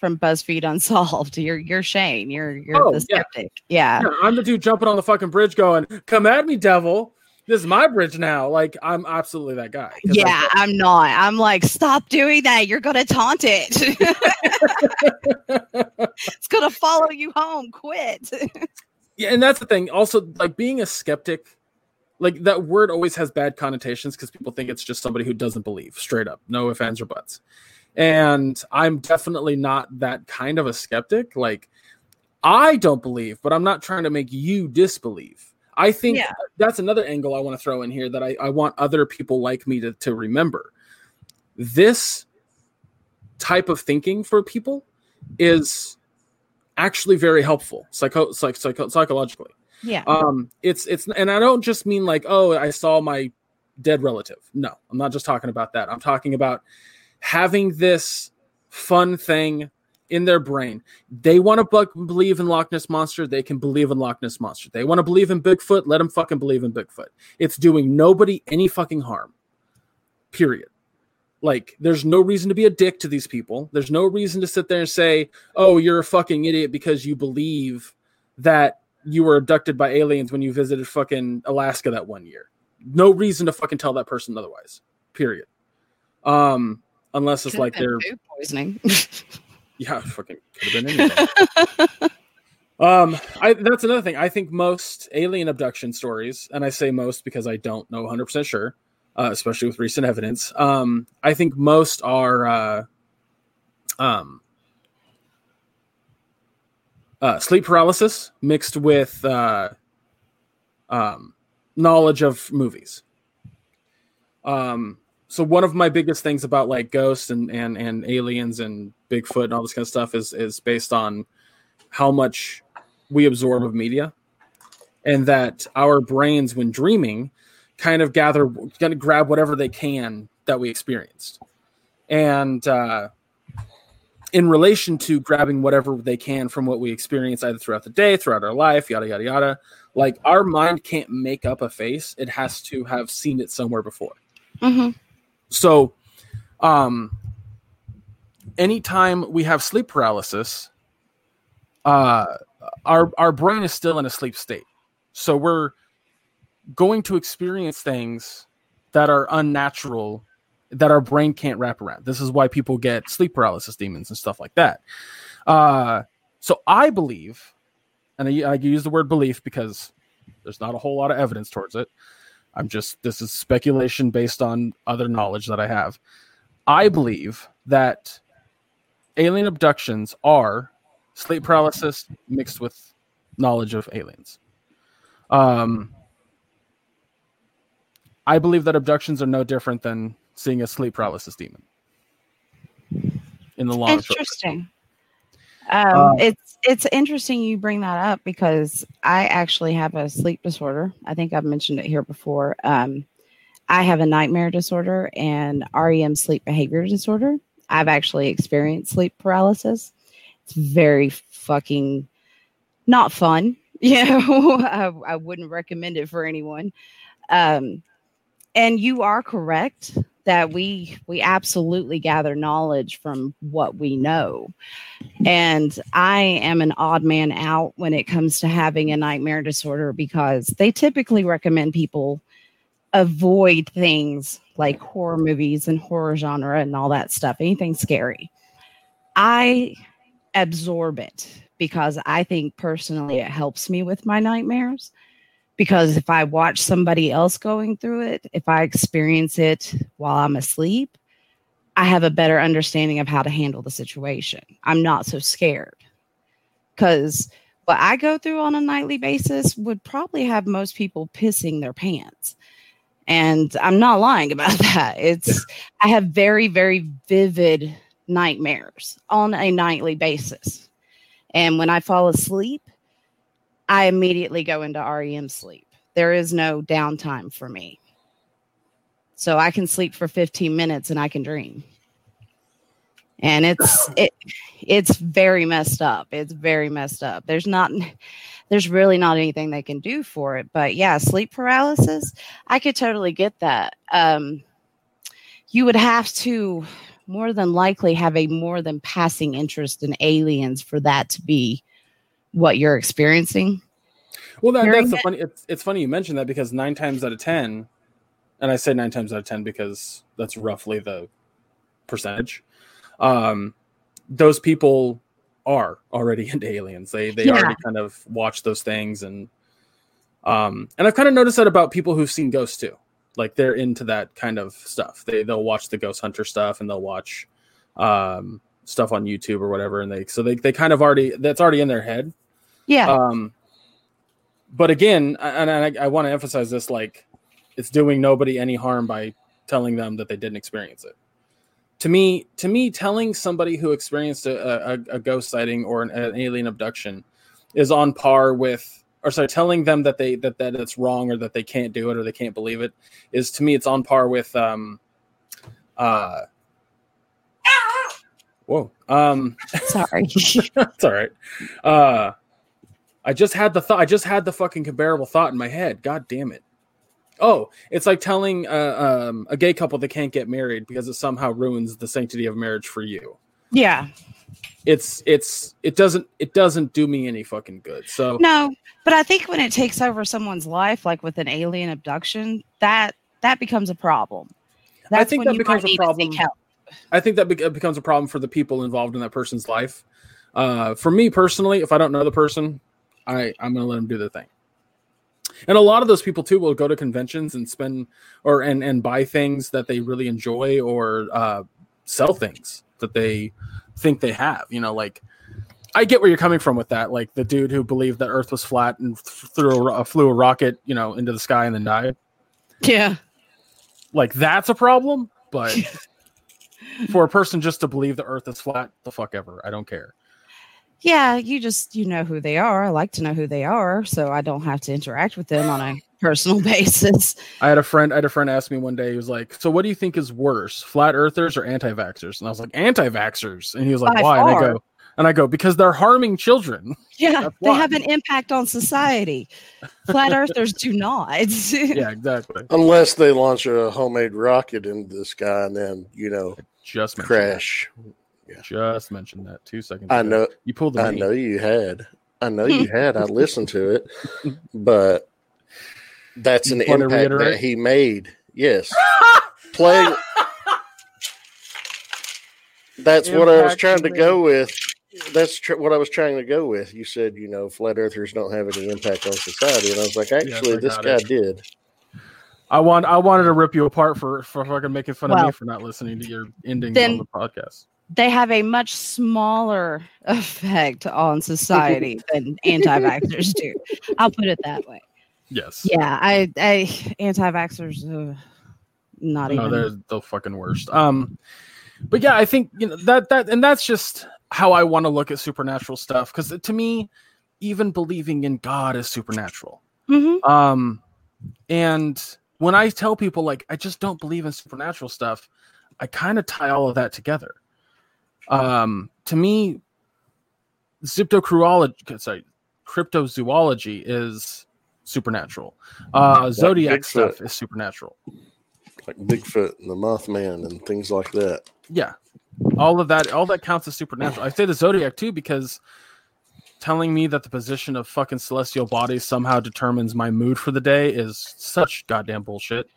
from BuzzFeed Unsolved. You're you're Shane. You're you're oh, the skeptic. Yeah. Yeah. yeah, I'm the dude jumping on the fucking bridge, going, "Come at me, devil." This is my bridge now. Like, I'm absolutely that guy. Yeah, like, I'm not. I'm like, stop doing that. You're going to taunt it. It's going to follow you home. Quit. Yeah, and that's the thing. Also, like, being a skeptic, like, that word always has bad connotations because people think it's just somebody who doesn't believe, straight up. No ifs, ands, or buts. And I'm definitely not that kind of a skeptic. Like, I don't believe, but I'm not trying to make you disbelieve. I think yeah. that's another angle I want to throw in here that I, I want other people like me to, to remember. This type of thinking for people is actually very helpful psycho, psych, psycho, psychologically. Yeah. Um, it's it's and I don't just mean like, oh, I saw my dead relative. No, I'm not just talking about that. I'm talking about having this fun thing in their brain. They want to b- believe in Loch Ness Monster. They can believe in Loch Ness Monster. They want to believe in Bigfoot. Let them fucking believe in Bigfoot. It's doing nobody any fucking harm. Period. Like, there's no reason to be a dick to these people. There's no reason to sit there and say, oh, you're a fucking idiot because you believe that you were abducted by aliens when you visited fucking Alaska that one year. No reason to fucking tell that person otherwise. Period. Um, Unless it's could've like they're food poisoning. Yeah, fucking could have been anything. um, I, that's another thing. I think most alien abduction stories, and I say most because I don't know one hundred percent sure, uh, especially with recent evidence. Um, I think most are uh, um, uh, sleep paralysis mixed with uh, um, knowledge of movies. Um. So one of my biggest things about like ghosts and, and, and aliens and Bigfoot and all this kind of stuff is, is based on how much we absorb of media, and that our brains, when dreaming, kind of gather, kind of grab whatever they can that we experienced. And uh, in relation to grabbing whatever they can from what we experience either throughout the day, throughout our life, yada, yada, yada, like our mind can't make up a face. It has to have seen it somewhere before. Mm-hmm. So, um, anytime we have sleep paralysis, uh, our our brain is still in a sleep state. So we're going to experience things that are unnatural, that our brain can't wrap around. This is why people get sleep paralysis demons and stuff like that. Uh, so I believe, and I, I use the word belief because there's not a whole lot of evidence towards it. I'm just, this is speculation based on other knowledge that I have. I believe that alien abductions are sleep paralysis mixed with knowledge of aliens. Um, I believe that abductions are no different than seeing a sleep paralysis demon in the long term. Interesting. Um, um, it's it's interesting you bring that up because I actually have a sleep disorder. I think I've mentioned it here before. Um, I have a nightmare disorder and R E M sleep behavior disorder. I've actually experienced sleep paralysis. It's very fucking not fun. You know, I, I wouldn't recommend it for anyone. Um, and you are correct that we we absolutely gather knowledge from what we know. And I am an odd man out when it comes to having a nightmare disorder because they typically recommend people avoid things like horror movies and horror genre and all that stuff, anything scary. I absorb it because I think personally it helps me with my nightmares. Because if I watch somebody else going through it, if I experience it while I'm asleep, I have a better understanding of how to handle the situation. I'm not so scared. Because what I go through on a nightly basis would probably have most people pissing their pants. And I'm not lying about that. It's I have very, very vivid nightmares on a nightly basis. And when I fall asleep, I immediately go into R E M sleep. There is no downtime for me. So I can sleep for fifteen minutes and I can dream. And it's it it's very messed up. It's very messed up. There's not there's really not anything they can do for it, but yeah, sleep paralysis, I could totally get that. Um, you would have to more than likely have a more than passing interest in aliens for that to be what you're experiencing. Well, that, that's the funny, it's, it's funny you mentioned that because nine times out of ten, and I say nine times out of ten because that's roughly the percentage, um, those people are already into aliens. They they yeah. already kind of watch those things. And um, and I've kind of noticed that about people who've seen ghosts too. Like they're into that kind of stuff. They, they'll watch the Ghost Hunter stuff and they'll watch um, stuff on YouTube or whatever. And they, so they, they kind of already, that's already in their head. Yeah. Um, but again, and I, I want to emphasize this, like it's doing nobody any harm by telling them that they didn't experience it. To me, to me, telling somebody who experienced a, a, a ghost sighting or an, an alien abduction is on par with, or sorry, telling them that they, that, that it's wrong or that they can't do it or they can't believe it is, to me, it's on par with, um, uh, whoa. Um, sorry. That's all right. Uh, I just had the thought. I just had the fucking comparable thought in my head. God damn it! Oh, it's like telling uh, um, a gay couple they can't get married because it somehow ruins the sanctity of marriage for you. Yeah, it's it's it doesn't it doesn't do me any fucking good. So no, but I think when it takes over someone's life, like with an alien abduction, that that becomes a problem. That's I think when that you becomes a problem. I think that be- becomes a problem for the people involved in that person's life. Uh, for me personally, if I don't know the person, I, I'm going to let them do their thing. And a lot of those people too will go to conventions and spend or and, and buy things that they really enjoy, or uh, sell things that they think they have. You know, like, I get where you're coming from with that. Like the dude who believed that Earth was flat and threw a, flew a rocket, you know, into the sky and then died. Yeah, like that's a problem. But for a person just to believe the Earth is flat, the fuck ever. I don't care. Yeah, you just, you know who they are. I like to know who they are, so I don't have to interact with them on a personal basis. I had a friend, I had a friend ask me one day, he was like, so what do you think is worse, flat earthers or anti-vaxxers? And I was like, anti-vaxxers. And he was like, By why? Far. And I go, and I go, because they're harming children. Yeah, they have an impact on society. Flat earthers do not. Yeah, exactly. Unless they launch a homemade rocket into the sky and then, you know, just crash. That. Yeah. Just mentioned that two seconds ago. I know you pulled the I know you had. I know you had. I listened to it, but that's you an impact that he made. Yes. Playing. That's impact what I was trying to go with. That's tr- what I was trying to go with. You said, you know, flat earthers don't have any impact on society. And I was like, actually, yes, this guy it. did. I want I wanted to rip you apart for, for fucking making fun well, of me for not listening to your ending then- on the podcast. They have a much smaller effect on society than anti-vaxxers do. I'll put it that way. Yes. Yeah. I, I anti-vaxxers, uh, not no, even. No, they're the fucking worst. Um, but yeah, I think you know that that, and that's just how I want to look at supernatural stuff. Because to me, even believing in God is supernatural. Mm-hmm. Um, and when I tell people like I just don't believe in supernatural stuff, I kind of tie all of that together. Um, to me, cryptozoology, sorry, cryptozoology is supernatural. Uh, like Zodiac Bigfoot. Stuff is supernatural. Like Bigfoot and the Mothman and things like that. Yeah. All of that, all that counts as supernatural. I say the Zodiac too, because telling me that the position of fucking celestial bodies somehow determines my mood for the day is such goddamn bullshit.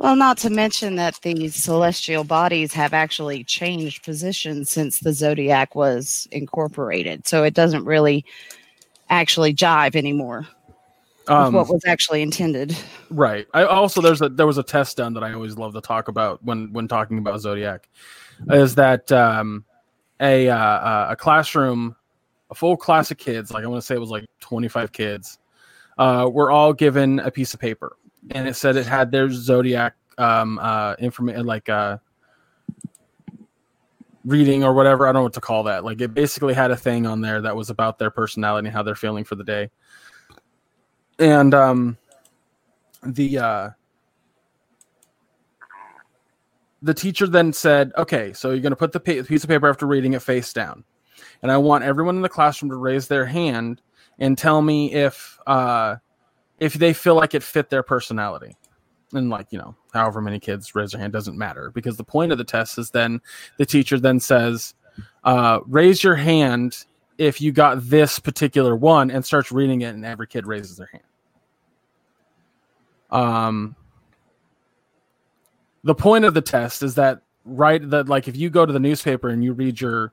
Well, not to mention that these celestial bodies have actually changed positions since the Zodiac was incorporated. So it doesn't really actually jive anymore um, with what was actually intended. Right. I also, there's a, there was a test done that I always love to talk about when, when talking about Zodiac, is that um, a, uh, a classroom, a full class of kids, like I want to say it was like twenty-five kids, uh, were all given a piece of paper. And it said it had their Zodiac um, uh, information, like uh, reading or whatever. I don't know what to call that. Like it basically had a thing on there that was about their personality and how they're feeling for the day. And um, the uh, the teacher then said, "Okay, so you're going to put the pa- piece of paper after reading it face down, and I want everyone in the classroom to raise their hand and tell me if." Uh, If they feel like it fit their personality. And like, you know, however many kids raise their hand doesn't matter, because the point of the test is then the teacher then says, uh, raise your hand if you got this particular one, and starts reading it, and every kid raises their hand. Um, the point of the test is that, right, that like if you go to the newspaper and you read your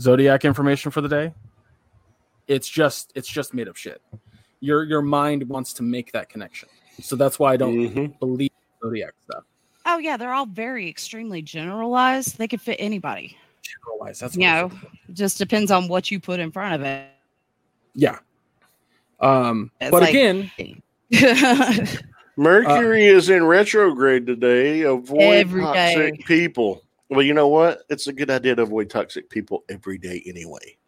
Zodiac information for the day, it's just it's just made up shit. Your your mind wants to make that connection. So that's why I don't mm-hmm. believe Zodiac stuff. Oh, yeah. They're all very extremely generalized. They could fit anybody. Generalized. That's what you know, it just depends on what you put in front of it. Yeah. Um, but like, again... Mercury uh, is in retrograde today. Avoid toxic day. people. Well, you know what? It's a good idea to avoid toxic people every day anyway.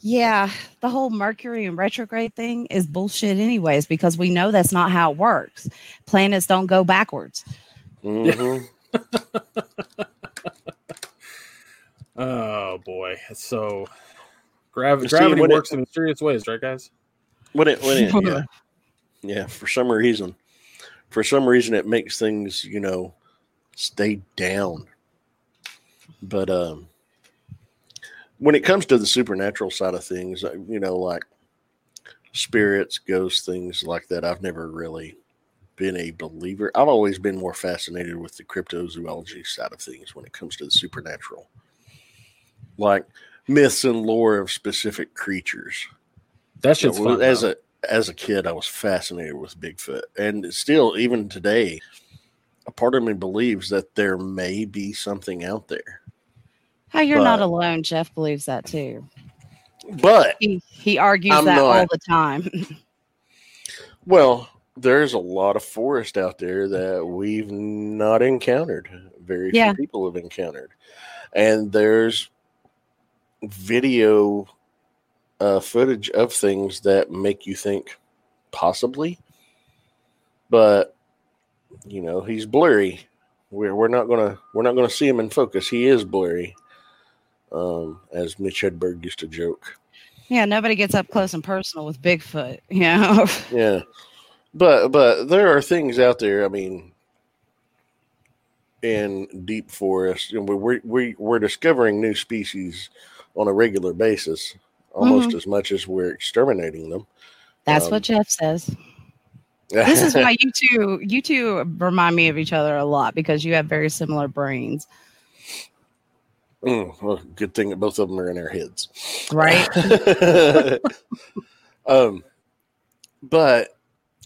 Yeah, the whole Mercury and retrograde thing is bullshit anyways, because we know that's not how it works. Planets don't go backwards. Mm-hmm. Oh, boy. So gravi- gravity See, works it, in mysterious ways, right, guys? When it, when it, yeah. yeah, for some reason. For some reason, it makes things, you know, stay down. But, um. When it comes to the supernatural side of things, you know, like spirits, ghosts, things like that, I've never really been a believer. I've always been more fascinated with the cryptozoology side of things when it comes to the supernatural. Like myths and lore of specific creatures. That shit's you know, fun. As though. a as a kid, I was fascinated with Bigfoot. And still, even today, a part of me believes that there may be something out there. How you're but, not alone. Jeff believes that too. But he, he argues I'm that not, all the time. Well, there's a lot of forest out there that we've not encountered. Very yeah. few people have encountered. And there's video uh, footage of things that make you think possibly. But, you know, he's blurry. We're we're not gonna we're not gonna see him in focus. He is blurry, um, as Mitch Hedberg used to joke. Yeah, nobody gets up close and personal with Bigfoot, you know. yeah, but but there are things out there. I mean, in deep forests, and we're we we're discovering new species on a regular basis, almost mm-hmm. as much as we're exterminating them. That's um, what Jeff says. This is why you two, you two remind me of each other a lot because you have very similar brains. Mm, well, good thing that both of them are in our heads. Right. um, but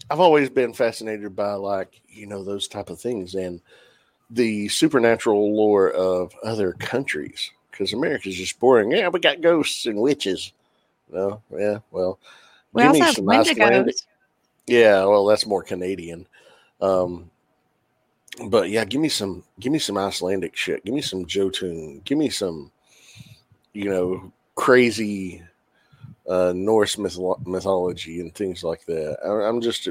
I've always been fascinated by, like, you know, those type of things and the supernatural lore of other countries because America's just boring. Yeah, we got ghosts and witches. No, yeah, well. We also have Wendigos. Yeah, well, that's more Canadian, um, but yeah, give me some, give me some Icelandic shit. Give me some Jotun. Give me some, you know, crazy uh, Norse mytholo- mythology and things like that. I, I'm just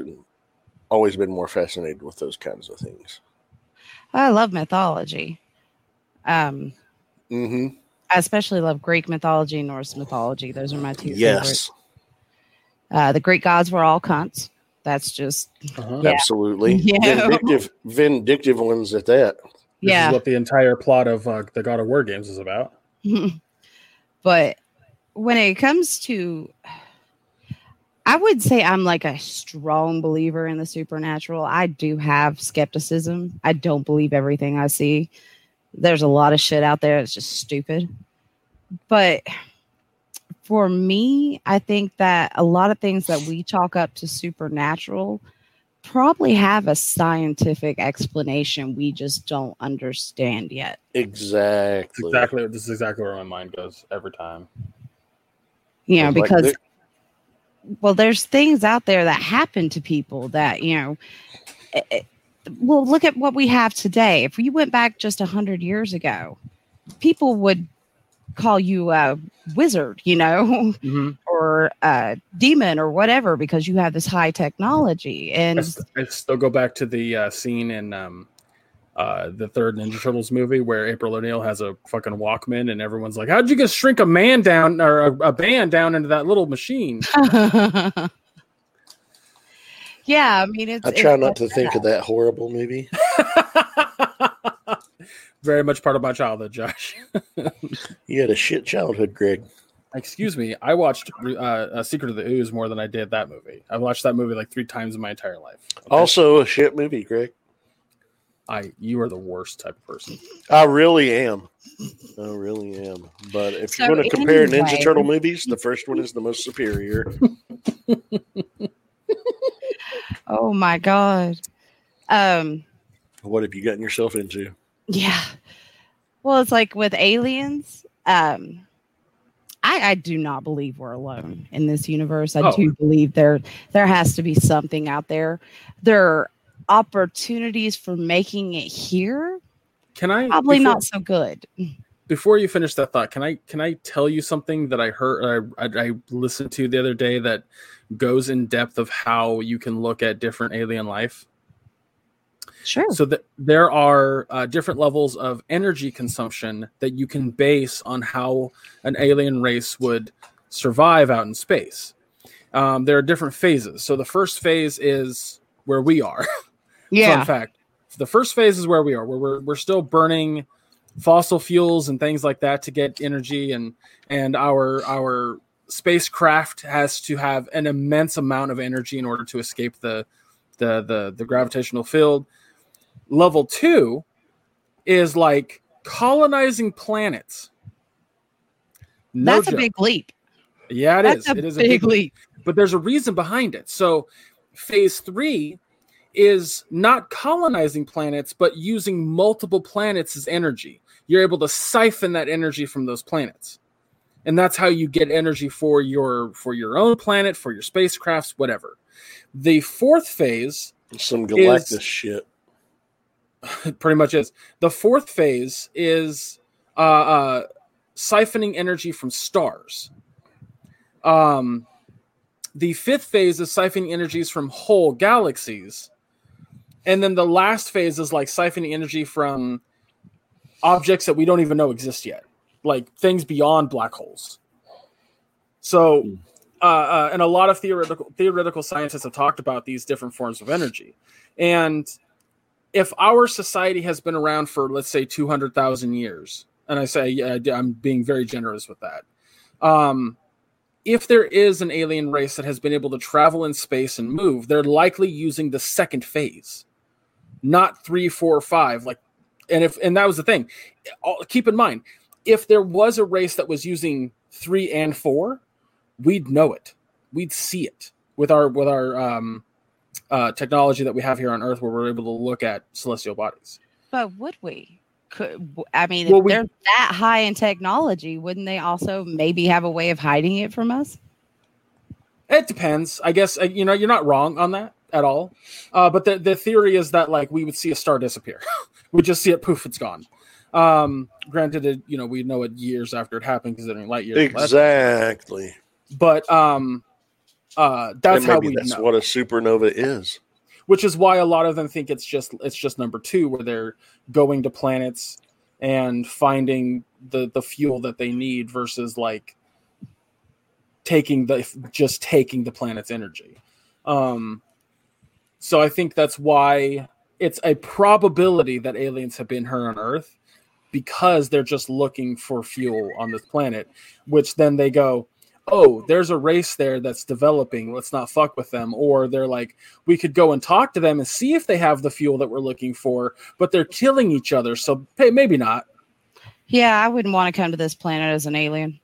always been more fascinated with those kinds of things. I love mythology. Um, mm-hmm. I especially love Greek mythology, Norse mythology. Those are my two yes. favorites. Uh, the Greek gods were all cunts. That's just uh-huh. yeah. absolutely you know? vindictive, vindictive ones at that. This yeah. is what the entire plot of uh, the God of War games is about. But when it comes to, I would say I'm like a strong believer in the supernatural. I do have skepticism. I don't believe everything I see. There's a lot of shit out there. It's just stupid. But for me, I think that a lot of things that we chalk up to supernatural probably have a scientific explanation we just don't understand yet. Exactly. Exactly. This is exactly where my mind goes every time. You know, because, like well, there's things out there that happen to people that, you know, it, it, well, look at what we have today. If we went back just one hundred years ago, people would call you a wizard, you know, mm-hmm. or a demon or whatever, because you have this high technology. And I, st- I still go back to the uh, scene in um, uh, the third Ninja Turtles movie where April O'Neil has a fucking Walkman and everyone's like, how'd you just shrink a man down or a, a band down into that little machine? yeah. I mean, it's, I try it's, not to think that. of that horrible movie. Very much part of my childhood, Josh. You had a shit childhood, Greg. Excuse me. I watched uh, A Secret of the Ooze more than I did that movie. I've watched that movie like three times in my entire life. Okay? Also a shit movie, Greg. I You are the worst type of person. I really am. I really am. But if so you want to compare anyway. Ninja Turtle movies, the first one is the most superior. Oh, my God. Um. What have you gotten yourself into? Yeah. Well, it's like with aliens, um, I, I do not believe we're alone in this universe. I oh. do believe there there has to be something out there. There are opportunities for making it here. Can I probably before, not so good. Before you finish that thought, can I can I tell you something that I heard I, I I listened to the other day that goes in depth of how you can look at different alien life? Sure. So th- there are uh, different levels of energy consumption that you can base on how an alien race would survive out in space. Um, there are different phases. So the first phase is where we are. Yeah. Fun fact. The first phase is where we are, where we're we're still burning fossil fuels and things like that to get energy, and and our our spacecraft has to have an immense amount of energy in order to escape the the the the gravitational field. Level two is like colonizing planets. No That's joke. a big leap. Yeah, it That's is. A it is big a big leap. leap. But there's a reason behind it. So phase three is not colonizing planets, but using multiple planets as energy. You're able to siphon that energy from those planets. And that's how you get energy for your for your own planet, for your spacecrafts, whatever. The fourth phase some Galactus is, shit. It pretty much is. The fourth phase is uh, uh, siphoning energy from stars. Um, the fifth phase is siphoning energies from whole galaxies. And then the last phase is like siphoning energy from objects that we don't even know exist yet. Like things beyond black holes. So, uh, uh, and a lot of theoretical theoretical scientists have talked about these different forms of energy. And if our society has been around for, let's say, two hundred thousand years, and I say yeah, I'm being very generous with that, um, if there is an alien race that has been able to travel in space and move, they're likely using the second phase, not three, four, five. Like, and if and that was the thing. Keep in mind. If there was a race that was using three and four, we'd know it. We'd see it with our with our um, uh, technology that we have here on Earth, where we're able to look at celestial bodies. But would we? Could, I mean, well, if we, they're that high in technology, wouldn't they also maybe have a way of hiding it from us? It depends. I guess, you know, you're not wrong on that at all. Uh, but the, the theory is that, like, we would see a star disappear. We'd just see it, poof, it's gone. Um, granted, it, you know, we know it years after it happened, considering light years. Exactly. But um, uh, that's how we know. That's what a supernova is. Which is why a lot of them think it's just it's just number two, where they're going to planets and finding the, the fuel that they need versus like taking the just taking the planet's energy. Um, so I think that's why it's a probability that aliens have been here on Earth. Because they're just looking for fuel on this planet, which then they go, oh, there's a race there that's developing. Let's not fuck with them. Or they're like, we could go and talk to them and see if they have the fuel that we're looking for, but they're killing each other. So hey, maybe not. Yeah, I wouldn't want to come to this planet as an alien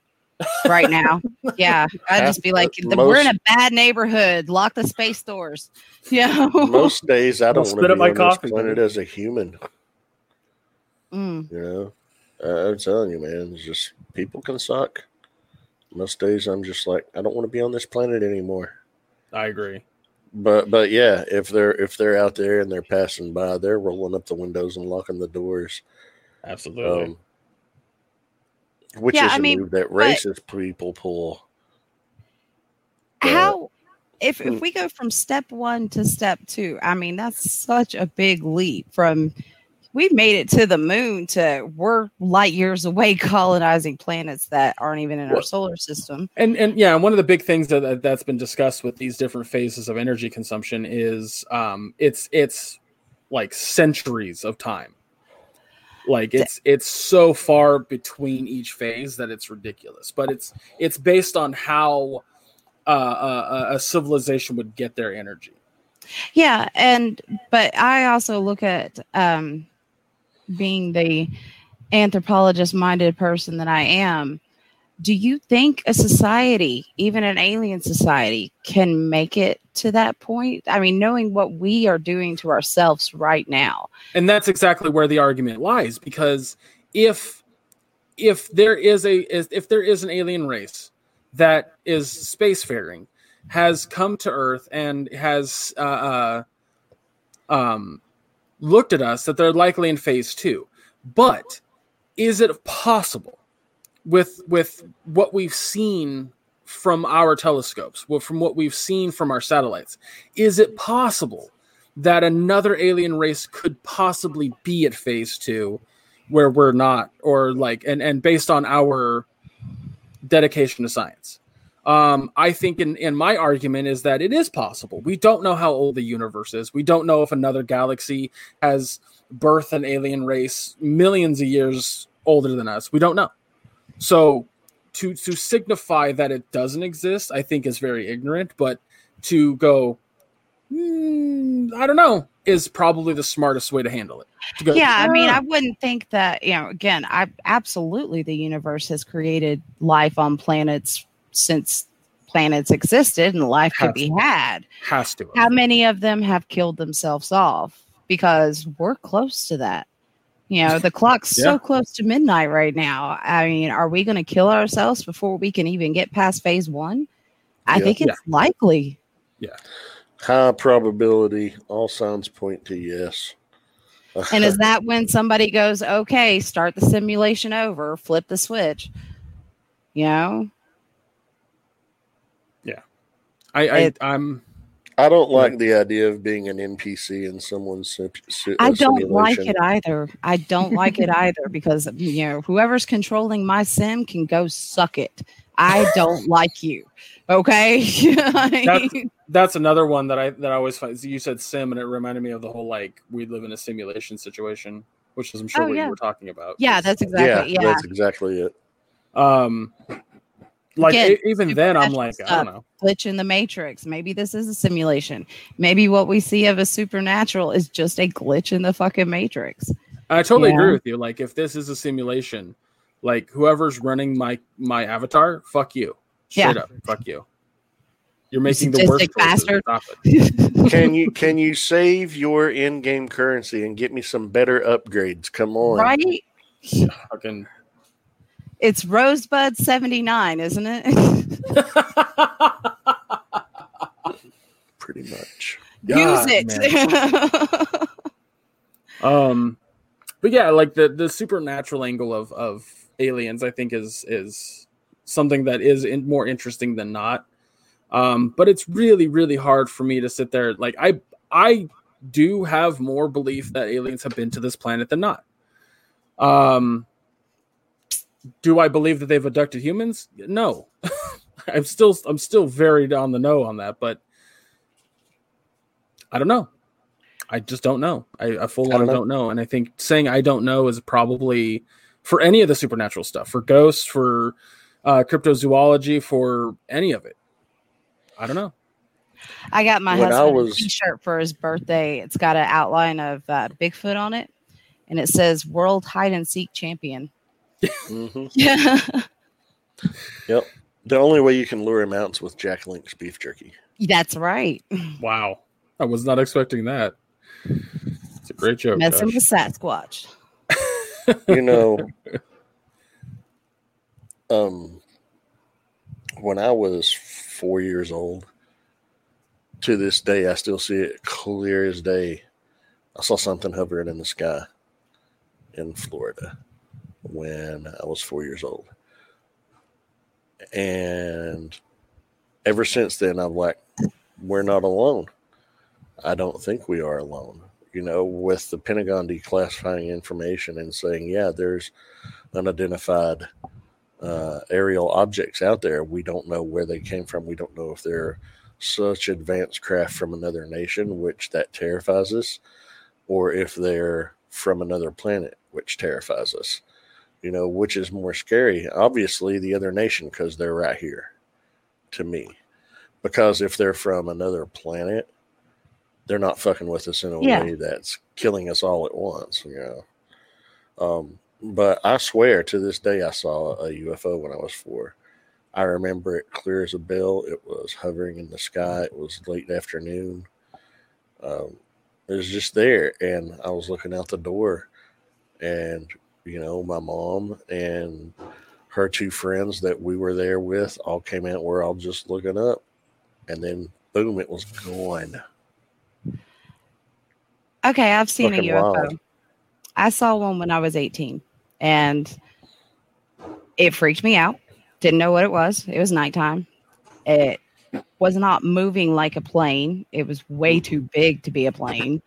right now. Yeah, I'd just be like, most, we're in a bad neighborhood. Lock the space doors. Yeah. Most days I don't want to be on coffee, this planet man. As a human. Mm. You know, uh, I'm telling you, man, it's just people can suck. Most days, I'm just like, I don't want to be on this planet anymore. I agree, but but yeah, if they're if they're out there and they're passing by, they're rolling up the windows and locking the doors. Absolutely. Um, which yeah, is I a mean, move that racist people pull. How? Uh, if if we go from step one to step two, I mean, that's such a big leap from. We've made it to the moon to we're light years away colonizing planets that aren't even in our solar system. And and yeah, one of the big things that that's been discussed with these different phases of energy consumption is um it's it's like centuries of time. Like it's it's so far between each phase that it's ridiculous. But it's it's based on how uh, a, a civilization would get their energy. Yeah, and but I also look at um being the anthropologist-minded person that I am, do you think a society, even an alien society, can make it to that point? I mean, knowing what we are doing to ourselves right now. And that's exactly where the argument lies, because if if there is a if there is an alien race that is spacefaring, has come to Earth and has uh, uh, um, looked at us, that they're likely in phase two. But is it possible with with what we've seen from our telescopes, from what we've seen from our satellites, is it possible that another alien race could possibly be at phase two where we're not, or like, and, and based on our dedication to science? Um, I think in, in my argument is that it is possible. We don't know how old the universe is. We don't know if another galaxy has birthed an alien race millions of years older than us. We don't know. So to to signify that it doesn't exist, I think is very ignorant. But to go, mm, I don't know, is probably the smartest way to handle it. To go, yeah, oh. I mean, I wouldn't think that, you know, again, I absolutely the universe has created life on planets since planets existed and life has could be had. Has to. How many of them have killed themselves off? Because we're close to that. You know, the clock's yeah. so close to midnight right now. I mean, are we going to kill ourselves before we can even get past phase one? I yeah. think it's yeah. likely. Yeah. High probability. All signs point to yes. And is that when somebody goes, okay, start the simulation over, flip the switch? You know? Yeah. I, it, I, I'm... I don't like the idea of being an N P C in someone's sim- sim- I don't simulation. like it either. I don't like it either because, you know, whoever's controlling my sim can go suck it. I don't like you. Okay. that's, that's another one that I that I always find. You said sim and it reminded me of the whole, like, we live in a simulation situation, which is, I'm sure, oh, what yeah. you were talking about. Yeah, that's exactly yeah, yeah. That's exactly it. Um Like Again, even then, I'm like, stuff, I don't know. Glitch in the Matrix. Maybe this is a simulation. Maybe what we see of a supernatural is just a glitch in the fucking Matrix. I totally yeah. agree with you. Like, if this is a simulation, like whoever's running my my avatar, fuck you. Straight yeah. up, fuck you. You're making the worst bastard. Can you can you save your in-game currency and get me some better upgrades? Come on, right? Yeah, fucking. It's Rosebud seventy-nine, isn't it? Pretty much. God, Use it. um, but yeah, like the, the supernatural angle of, of aliens, I think is is something that is in, more interesting than not. Um, but it's really, really hard for me to sit there. Like I I do have more belief that aliens have been to this planet than not. Um. Do I believe that they've abducted humans? No. I'm still I'm still very on the no on that, but I don't know. I just don't know. I, I full on don't, don't know. And I think saying I don't know is probably for any of the supernatural stuff, for ghosts, for uh, cryptozoology, for any of it. I don't know. I got my when husband was... a t-shirt for his birthday. It's got an outline of uh, Bigfoot on it, and it says World Hide and Seek Champion. mm-hmm. Yeah. Yep. The only way you can lure him out is with Jack Link's beef jerky. That's right. Wow. I was not expecting that. It's a great joke. Messing with Sasquatch. You know, um, when I was four years old, to this day, I still see it clear as day. I saw something hovering in the sky in Florida when I was four years old. And ever since then, I'm like, we're not alone. I don't think we are alone. You know, with the Pentagon declassifying information and saying, yeah, there's unidentified uh, aerial objects out there. We don't know where they came from. We don't know if they're such advanced craft from another nation, which that terrifies us, or if they're from another planet, which terrifies us. You know, which is more scary? Obviously, the other nation, because they're right here to me. Because if they're from another planet, they're not fucking with us in a yeah. way that's killing us all at once, you know. Um, but I swear to this day, I saw a U F O when I was four. I remember it clear as a bell. It was hovering in the sky. It was late afternoon. Um, it was just there. And I was looking out the door and, you know, my mom and her two friends that we were there with all came out. We're all just looking up, and then boom, it was gone. Okay, I've seen Fucking a U F O. Wild. I saw one when I was eighteen, and it freaked me out. Didn't know what it was. It was nighttime. It was not moving like a plane. It was way too big to be a plane.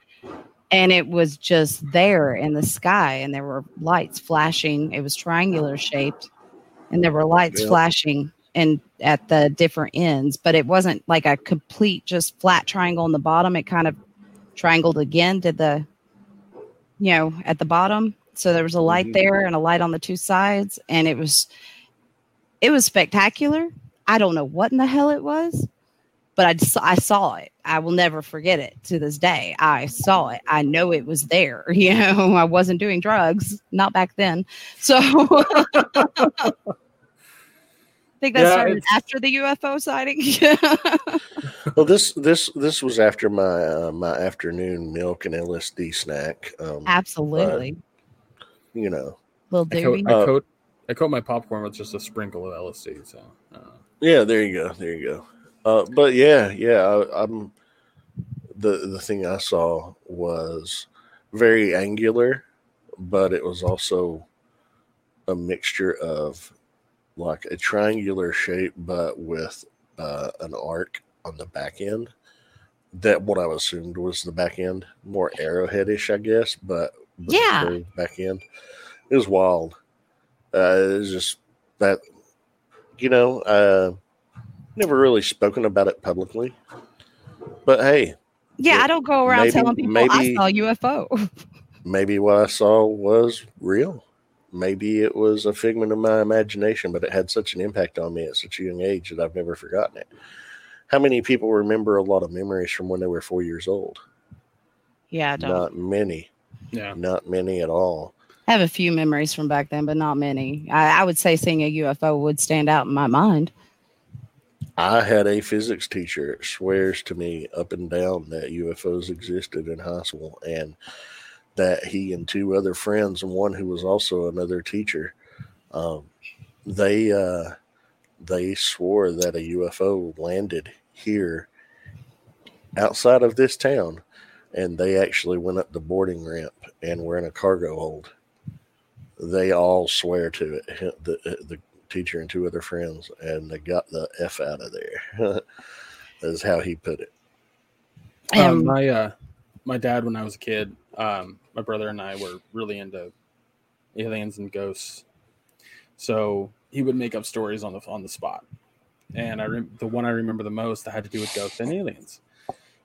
And it was just there in the sky, and there were lights flashing. It was triangular shaped, and there were lights yeah. flashing and at the different ends. But it wasn't like a complete just flat triangle on the bottom. It kind of triangled again to the, you know, at the bottom. So there was a light mm-hmm. there and a light on the two sides, and it was, it was spectacular. I don't know what in the hell it was, but I, I saw it. I will never forget it to this day. I saw it. I know it was there. You know, I wasn't doing drugs, not back then. So I think that yeah, started after the U F O sighting. Well, this this this was after my uh, my afternoon milk and L S D snack. Um, Absolutely. But, you know, well, I coat, I, coat, I coat my popcorn with just a sprinkle of L S D. So uh. yeah, there you go. There you go. Uh, but yeah, yeah, I, I'm the the thing I saw was very angular, but it was also a mixture of like a triangular shape, but with uh, an arc on the back end. That what I assumed was the back end, more arrowheadish, I guess. But, but yeah, back end. It was wild. Uh, it was just that, you know. Uh, Never really spoken about it publicly, but hey. Yeah, I don't go around maybe, telling people maybe, I saw U F O. Maybe what I saw was real. Maybe it was a figment of my imagination, but it had such an impact on me at such a young age that I've never forgotten it. How many people remember a lot of memories from when they were four years old? Yeah, I don't. Not many. Yeah. Not many at all. I have a few memories from back then, but not many. I, I would say seeing a U F O would stand out in my mind. I had a physics teacher that swears to me up and down that U F Os existed in high school, and that he and two other friends and one who was also another teacher, um, they uh, they swore that a U F O landed here outside of this town, and they actually went up the boarding ramp and were in a cargo hold. They all swear to it. The, the teacher and two other friends, and they got the F out of there. That's how he put it. Um, my uh, my dad, when I was a kid, um, my brother and I were really into aliens and ghosts. So he would make up stories on the on the spot. And I re- the one I remember the most that had to do with ghosts and aliens.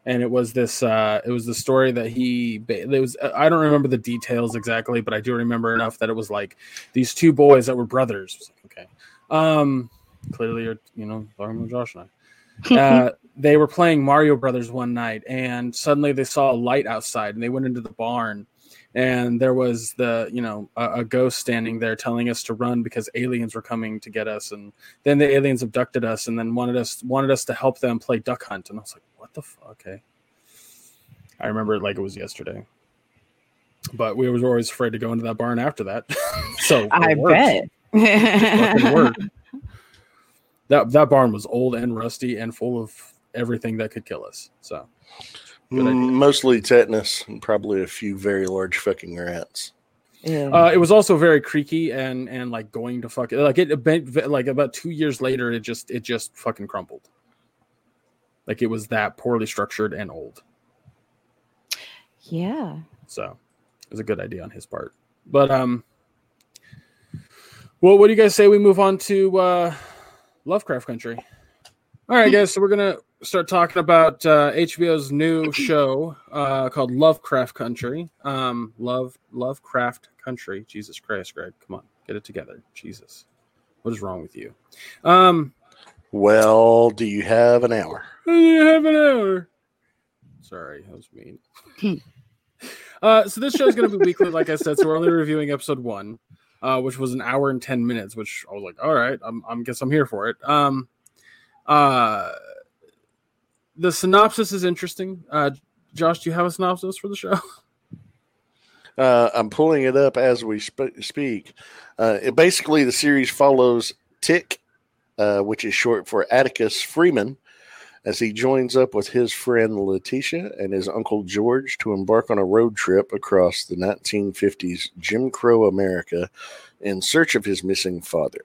And it was this. Uh, it was the story that he. It was. I don't remember the details exactly, but I do remember enough that it was like these two boys that were brothers. Okay, um, clearly, are you know, Josh and I. Uh, they were playing Mario Brothers one night, and suddenly they saw a light outside, and they went into the barn, and there was the you know a, a ghost standing there telling us to run because aliens were coming to get us, and then the aliens abducted us, and then wanted us wanted us to help them play duck hunt, and I was like. What the fuck? Okay. I remember it like it was yesterday. But we were always afraid to go into that barn after that. So I bet. It fucking worked. That that barn was old and rusty and full of everything that could kill us. So mostly tetanus and probably a few very large fucking rats. Yeah. Uh, it was also very creaky and and like going to fuck like it like about two years later it just it just fucking crumbled. Like it was that poorly structured and old. Yeah. So it was a good idea on his part. But um, well, what do you guys say we move on to uh, Lovecraft Country? All right, guys. So we're gonna start talking about uh, H B O's new show uh, called Lovecraft Country. Um, love Lovecraft Country. Jesus Christ, Greg! Come on, get it together. Jesus, what is wrong with you? Um. Well, do you have an hour? Do you have an hour? Sorry, that was mean. uh, so this show is going to be weekly, like I said. So we're only reviewing episode one, uh, which was an hour and ten minutes. Which I was like, all right, I'm, I'm guess I'm here for it. Um, uh, the synopsis is interesting. Uh, Josh, do you have a synopsis for the show? uh, I'm pulling it up as we sp- speak. Uh, it basically the series follows Tick. Uh, which is short for Atticus Freeman, as he joins up with his friend Leticia and his uncle George to embark on a road trip across the nineteen fifties Jim Crow America in search of his missing father.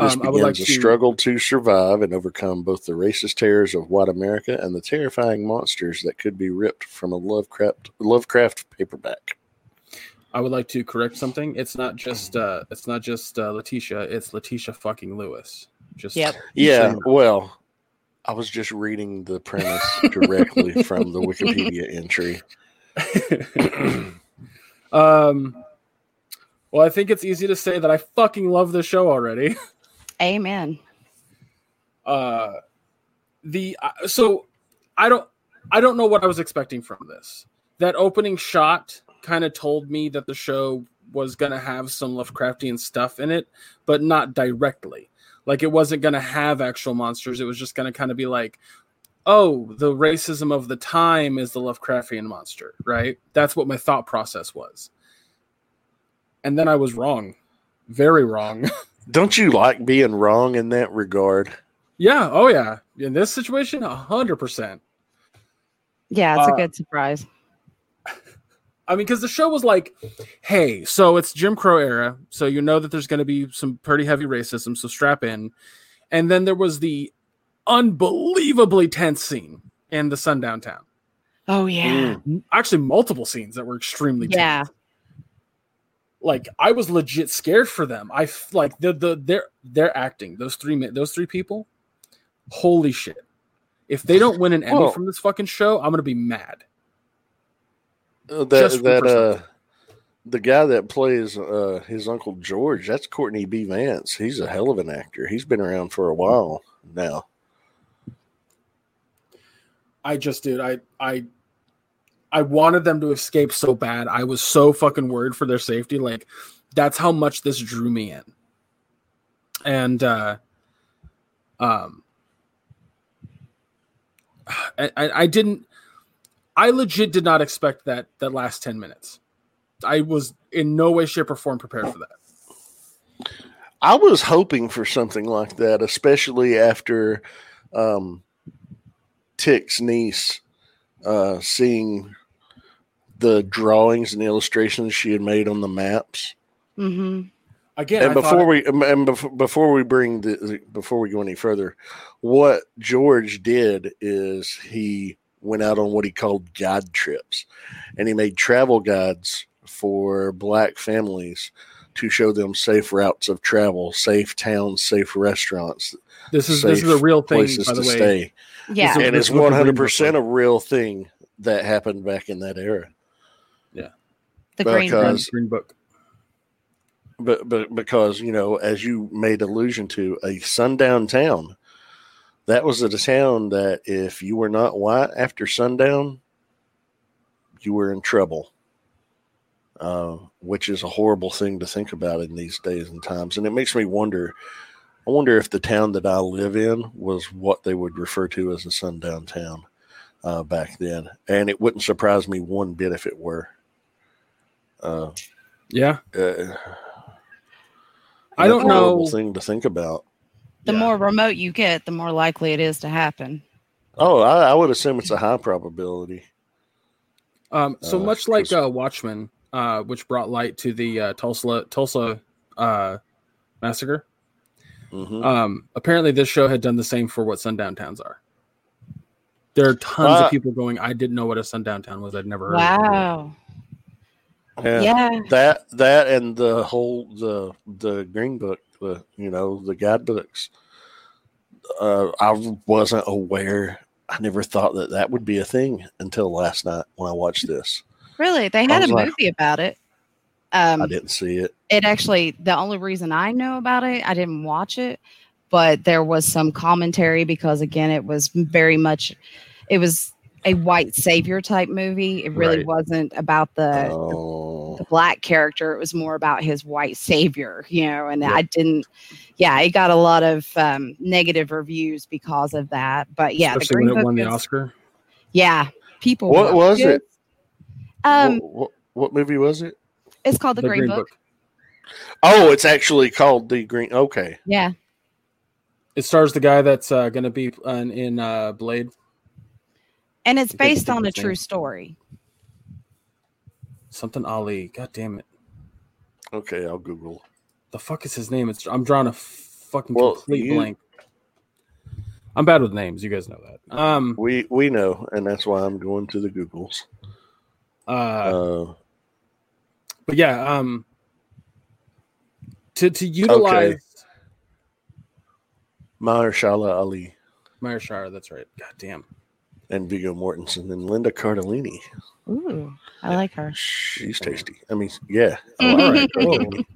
This um, begins I would like a to... struggle to survive and overcome both the racist terrors of white America and the terrifying monsters that could be ripped from a Lovecraft, Lovecraft paperback. I would like to correct something. It's not just uh, it's not just uh, Leticia. It's Leticia fucking Lewis. Just yep. Yeah, well, I was just reading the premise directly from the Wikipedia entry. um, well, I think it's easy to say that I fucking love this show already. Amen. Uh, the uh, so I don't I don't know what I was expecting from this. That opening shot kind of told me that the show was going to have some Lovecraftian stuff in it, but not directly. Like, it wasn't going to have actual monsters. It was just going to kind of be like, oh, the racism of the time is the Lovecraftian monster, right? That's what my thought process was. And then I was wrong. Very wrong. Don't you like being wrong in that regard? Yeah. Oh, yeah. In this situation, one hundred percent. Yeah, it's uh, a good surprise. I mean, because the show was like, hey, so it's Jim Crow era, so you know that there's going to be some pretty heavy racism, so strap in. And then there was the unbelievably tense scene in the Sundown Town. Oh, yeah. Mm. Actually, multiple scenes that were extremely tense. Yeah. Like, I was legit scared for them. I like the the their their acting. Those three those three people. Holy shit! If they don't win an Emmy from this fucking show, I'm gonna be mad. Uh, that Just that uh, the guy that plays uh, his Uncle George, that's Courtney B. Vance. He's a hell of an actor. He's been around for a while now. I just did. I I. I wanted them to escape so bad. I was so fucking worried for their safety. Like, that's how much this drew me in. And, uh, um, I, I didn't, I legit did not expect that, that last ten minutes. I was in no way, shape, or form prepared for that. I was hoping for something like that, especially after, um, Tick's niece, uh, seeing the drawings and illustrations she had made on the maps. Mm-hmm. Again, and I before we it... and before, before we bring the before we go any further, what George did is he went out on what he called guide trips, and he made travel guides for black families to show them safe routes of travel, safe towns, safe restaurants. This is this is a real thing, by the way. Yeah, and it's one hundred percent a real thing that happened back in that era. Yeah, the because, Green Book. But but because you know, as you made allusion to, a sundown town, that was a town that if you were not white after sundown, you were in trouble. Uh, which is a horrible thing to think about in these days and times, and it makes me wonder. I wonder if the town that I live in was what they would refer to as a sundown town uh, back then. And it wouldn't surprise me one bit if it were. Uh, yeah. Uh, I don't know. It's a horrible thing to think about. The yeah. more remote you get, the more likely it is to happen. Oh, I, I would assume it's a high probability. Um, so uh, much like uh, Watchmen, uh, which brought light to the uh, Tulsa, Tulsa uh, massacre. Mm-hmm. Um, apparently this show had done the same for what sundown towns are. There are tons uh, of people going, I didn't know what a sundown town was. I'd never heard wow. of it. Wow. Yeah. That, that and the whole, the, the Green Book, the, you know, the guidebooks. Uh, I wasn't aware. I never thought that that would be a thing until last night when I watched this. Really? They had a like, movie about it. Um, I didn't see it. It actually, the only reason I know about it, I didn't watch it, but there was some commentary because, again, it was very much, it was a white savior type movie. It really right. wasn't about the, oh. the the black character. It was more about his white savior, you know, and yep. I didn't, yeah, it got a lot of um, negative reviews because of that. But yeah, especially the Green when it Book won the is, Oscar. Yeah. People. What was it? it? Um, what, what, what movie was it? It's called The, the Green, Green Book. Book. Oh, it's actually called The Green... Okay. Yeah. It stars the guy that's uh, going to be uh, in uh, Blade. And it's based on a true story. Something Ali. God damn it. Okay, I'll Google. The fuck is his name? It's I'm drawing a fucking well, complete you... blank. I'm bad with names. You guys know that. Um, we, we know, and that's why I'm going to the Googles. Uh... uh But yeah, um, to to utilize okay. Mahershala Ali, Mahershala, that's right. God damn, and Viggo Mortensen and Linda Cardellini. Ooh, I like her. She's tasty. I mean, yeah. Oh, all right.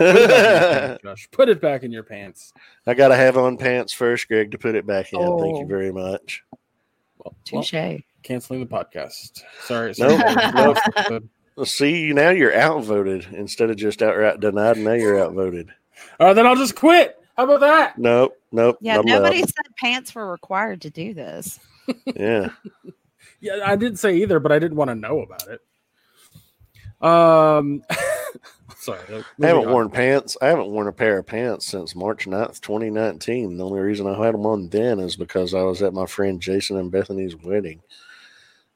Put it back in your pants, Josh. Put it back in your pants. I gotta have on pants first, Greg, to put it back in. Oh. Thank you very much. Well, touche. Well, canceling the podcast. Sorry. sorry. No, no. See, now you're outvoted instead of just outright denied. Now you're outvoted. All right, then I'll just quit. How about that? Nope, nope. Yeah, I'm nobody out. Said pants were required to do this. Yeah. Yeah, I didn't say either, but I didn't want to know about it. Um, sorry. I haven't on. worn pants. I haven't worn a pair of pants since March ninth, twenty nineteen. The only reason I had them on then is because I was at my friend Jason and Bethany's wedding.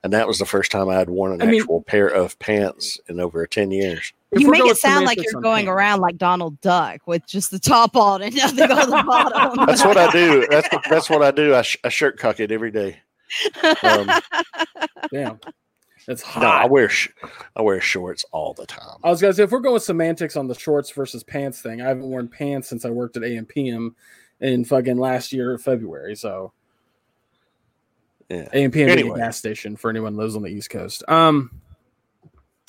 And that was the first time I had worn an I mean, actual pair of pants in over ten years. You make it sound like you're going pants. around like Donald Duck with just the top on and nothing on the bottom. That's what I do. That's what, that's what I do. I, sh- I shirt cock it every day. Um, Damn. It's hot. No, I wear sh- I wear shorts all the time. I was gonna say, if we're going with semantics on the shorts versus pants thing, I haven't worn pants since I worked at A M P M in fucking last year February. So yeah, A M P M anyway. Gas station for anyone who lives on the East Coast. Um,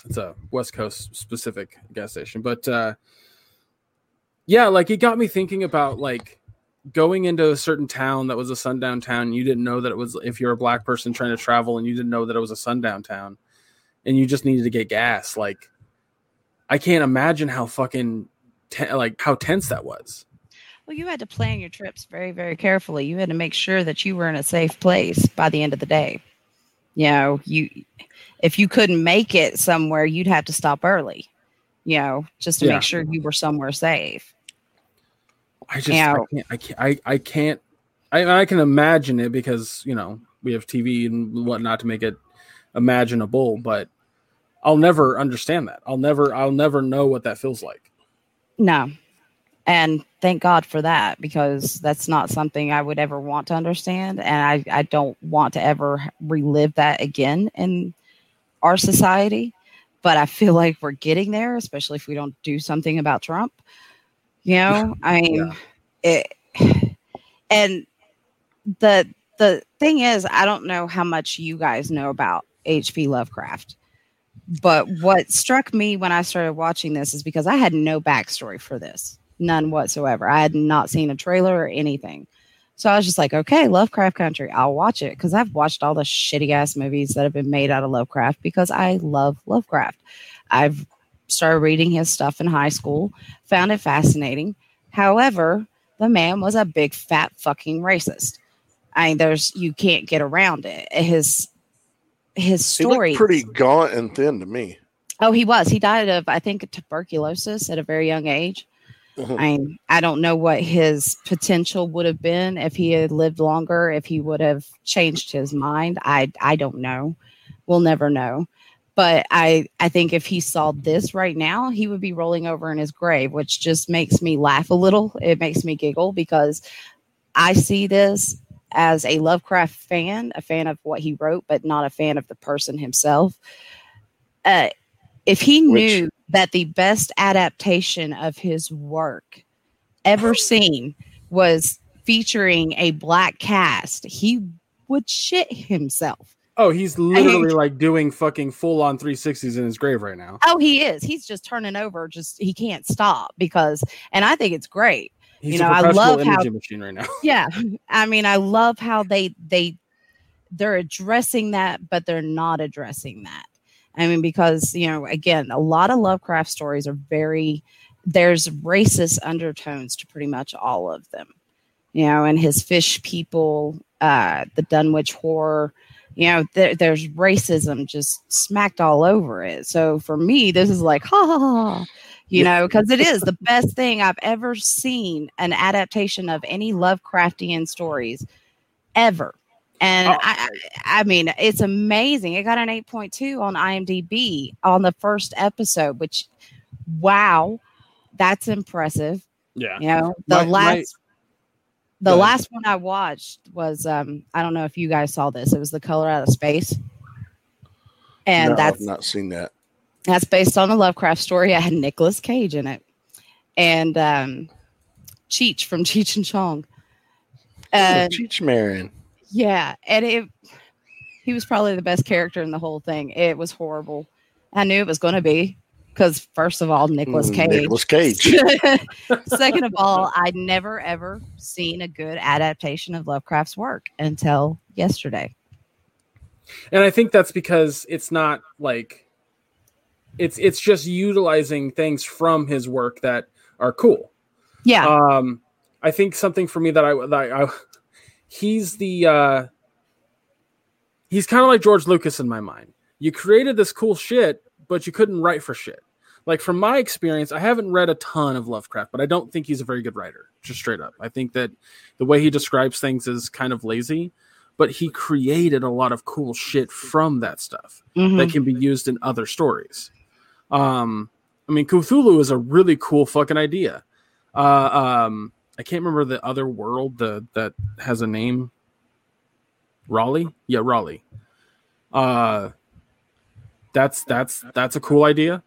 it's a West Coast specific gas station, but uh, yeah, like it got me thinking about like going into a certain town that was a sundown town, you didn't know that it was, if you're a black person trying to travel and you didn't know that it was a sundown town and you just needed to get gas. Like, I can't imagine how fucking te- like how tense that was. Well, you had to plan your trips very, very carefully. You had to make sure that you were in a safe place by the end of the day. You know, you, if you couldn't make it somewhere, you'd have to stop early, you know, just to yeah. make sure you were somewhere safe. I just I can't, I can't I I can't I I can imagine it because, you know, we have T V and whatnot to make it imaginable, but I'll never understand that. I'll never I'll never know what that feels like. No. And thank God for that, because that's not something I would ever want to understand, and I I don't want to ever relive that again in our society, but I feel like we're getting there, especially if we don't do something about Trump. You know, I mean, yeah. it, and the the thing is, I don't know how much you guys know about H P Lovecraft, but what struck me when I started watching this is because I had no backstory for this, none whatsoever. I had not seen a trailer or anything. So I was just like, okay, Lovecraft Country, I'll watch it, because I've watched all the shitty ass movies that have been made out of Lovecraft because I love Lovecraft. I've started reading his stuff in high school, found it fascinating. However, the man was a big fat fucking racist. I mean, there's, you can't get around it. His his story. He looked pretty gaunt and thin to me. Oh, he was. He died of, I think, tuberculosis at a very young age. Uh-huh. I mean, I don't know what his potential would have been if he had lived longer, if he would have changed his mind. I I don't know. We'll never know. But I, I think if he saw this right now, he would be rolling over in his grave, which just makes me laugh a little. It makes me giggle because I see this as a Lovecraft fan, a fan of what he wrote, but not a fan of the person himself. Uh, if he knew which? that the best adaptation of his work ever seen was featuring a black cast, he would shit himself. Oh, he's literally like doing fucking full on three sixties in his grave right now. Oh, he is. He's just turning over. Just he can't stop because, and I think it's great. He's you know, a professional I love imaging how, machine right now. Yeah, I mean, I love how they they they're addressing that, but they're not addressing that. I mean, because you know, again, a lot of Lovecraft stories are very there's racist undertones to pretty much all of them. You know, and his fish people, uh, the Dunwich horror. You know, there, there's racism just smacked all over it. So for me, this is like, ha, ha, ha, you yeah. know, because it is the best thing I've ever seen an adaptation of any Lovecraftian stories ever. And oh. I, I mean, it's amazing. It got an eight point two on IMDb on the first episode, which, wow, that's impressive. Yeah. You know, the right, last. Right. The yeah. last one I watched was, um, I don't know if you guys saw this. It was The Color Out of Space. And no, that's I've not seen that. That's based on a Lovecraft story. I had Nicolas Cage in it. And um, Cheech from Cheech and Chong. Uh, Cheech Marin. Yeah. And it, he was probably the best character in the whole thing. It was horrible. I knew it was going to be. Because first of all, Nicolas Cage. Nicolas Cage. Second of all, I'd never, ever seen a good adaptation of Lovecraft's work until yesterday. And I think that's because it's not like, it's it's just utilizing things from his work that are cool. Yeah. Um, I think something for me that I, that I he's the, uh, he's kind of like George Lucas in my mind. You created this cool shit, but you couldn't write for shit. Like from my experience, I haven't read a ton of Lovecraft, but I don't think he's a very good writer, just straight up. I think that the way he describes things is kind of lazy, but he created a lot of cool shit from that stuff mm-hmm. that can be used in other stories. Um, I mean, Cthulhu is a really cool fucking idea. Uh, um, I can't remember the other world the, that has a name. Raleigh? Yeah, Raleigh. Uh, That's that's that's a cool idea,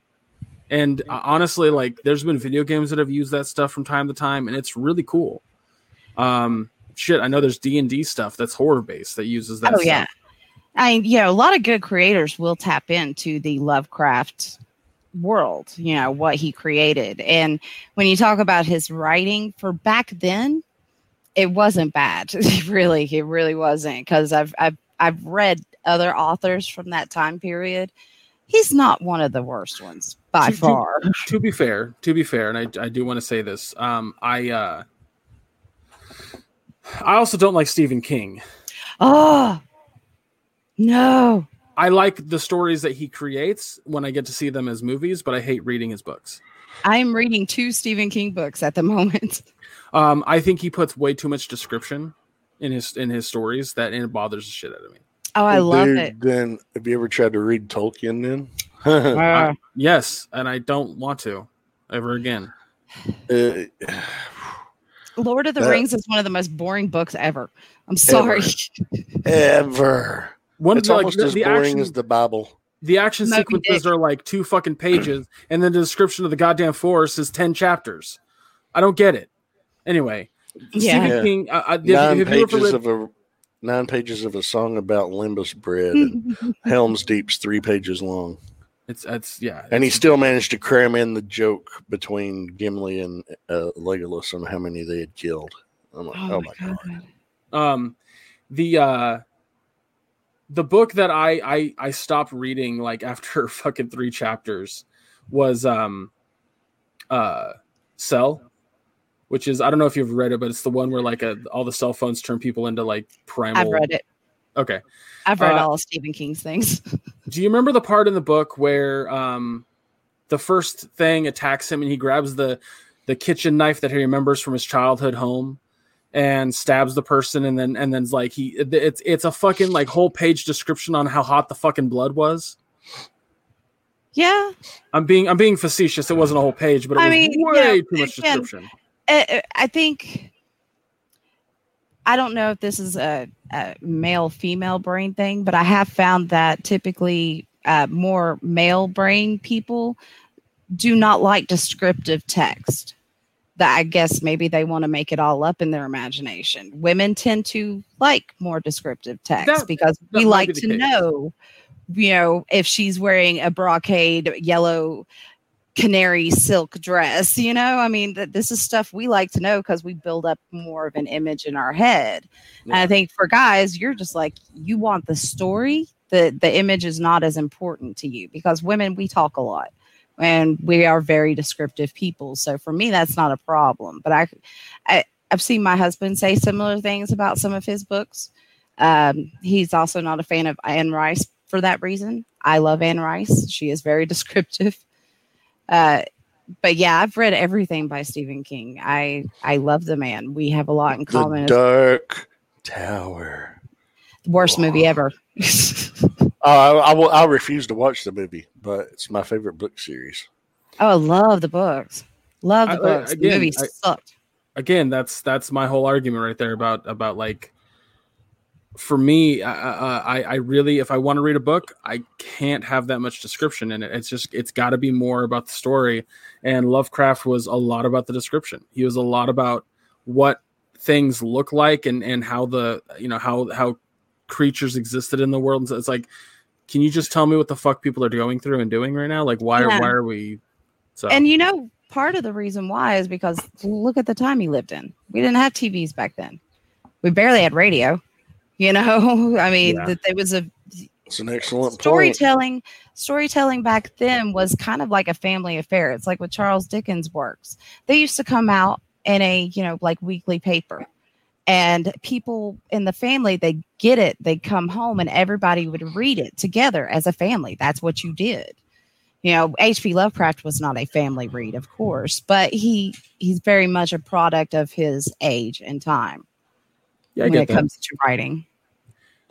and uh, honestly, like there's been video games that have used that stuff from time to time, and it's really cool. Um, shit, I know there's D and D stuff that's horror based that uses that. Oh stuff. Yeah, I you know a lot of good creators will tap into the Lovecraft world, you know what he created, and when you talk about his writing for back then, it wasn't bad. really, it really wasn't because I've I've I've read other authors from that time period. He's not one of the worst ones by to, far. To, to be fair, to be fair, and I, I do want to say this. Um, I uh, I also don't like Stephen King. Oh no! I like the stories that he creates when I get to see them as movies, but I hate reading his books. I am reading two Stephen King books at the moment. Um, I think he puts way too much description in his in his stories that and it bothers the shit out of me. Oh, I love Dude, it. Then, have you ever tried to read Tolkien then? uh, yes, and I don't want to ever again. Uh, Lord of the uh, Rings is one of the most boring books ever. I'm sorry. Ever. ever. One it's of the, almost like, as the boring action, as the Bible. The action Moby sequences Dick. Are like two fucking pages, and then the description of the goddamn forest is ten chapters. I don't get it. Anyway. Yeah. Stephen yeah. King, uh, uh, Nine have, have pages you ever read, of a... Nine pages of a song about Limbus bread. And Helm's Deep's three pages long. It's that's yeah. And he still managed to cram in the joke between Gimli and uh, Legolas on how many they had killed. I'm like, oh, oh my god. god. Um, the uh, the book that I, I I stopped reading like after fucking three chapters was um, uh, Cell. Which is, I don't know if you've read it, but it's the one where like a, all the cell phones turn people into like primal. I've read it. Okay. I've read uh, all of Stephen King's things. Do you remember the part in the book where um, the first thing attacks him and he grabs the, the kitchen knife that he remembers from his childhood home and stabs the person? And then, and then like he, it's, it's a fucking like whole page description on how hot the fucking blood was. Yeah. I'm being, I'm being facetious. It wasn't a whole page, but it I was mean, way yeah, too much description. Can. I think, I don't know if this is a, a male-female brain thing, but I have found that typically uh, more male brain people do not like descriptive text. That I guess maybe they want to make it all up in their imagination. Women tend to like more descriptive text that, because we like to case. know, you know, if she's wearing a brocade yellow canary silk dress, you know, I mean, th- this is stuff we like to know because we build up more of an image in our head. Yeah. And I think for guys, you're just like, you want the story, the, the image is not as important to you because women, we talk a lot and we are very descriptive people. So for me, that's not a problem. But I, I I've seen my husband say similar things about some of his books. Um, he's also not a fan of Anne Rice for that reason. I love Anne Rice. She is very descriptive. Uh, but yeah, I've read everything by Stephen King. I, I love the man. We have a lot in common. The Dark Tower. Worst oh. movie ever. uh, I, I, will, I refuse to watch the movie, but it's my favorite book series. Oh, I love the books. Love the I, books. I, again, the movie I, sucked. Again, that's that's my whole argument right there about, about like, for me, I, I, I really, if I want to read a book, I can't have that much description in it. It's just, it's got to be more about the story. And Lovecraft was a lot about the description. He was a lot about what things look like and, and how the, you know, how, how creatures existed in the world. And so it's like, can you just tell me what the fuck people are going through and doing right now? Like, why, yeah. why are we? So. And, you know, part of the reason why is because look at the time he lived in. We didn't have T Vs back then. We barely had radio, you know? I mean, yeah. that there was a It's an excellent storytelling. Point. Storytelling back then was kind of like a family affair. It's like with Charles Dickens' works. They used to come out in a, you know, like weekly paper. And people in the family, they get it. They come home and everybody would read it together as a family. That's what you did. You know, H P Lovecraft was not a family read, of course, but he he's very much a product of his age and time. Yeah, I when get it that. Comes to writing.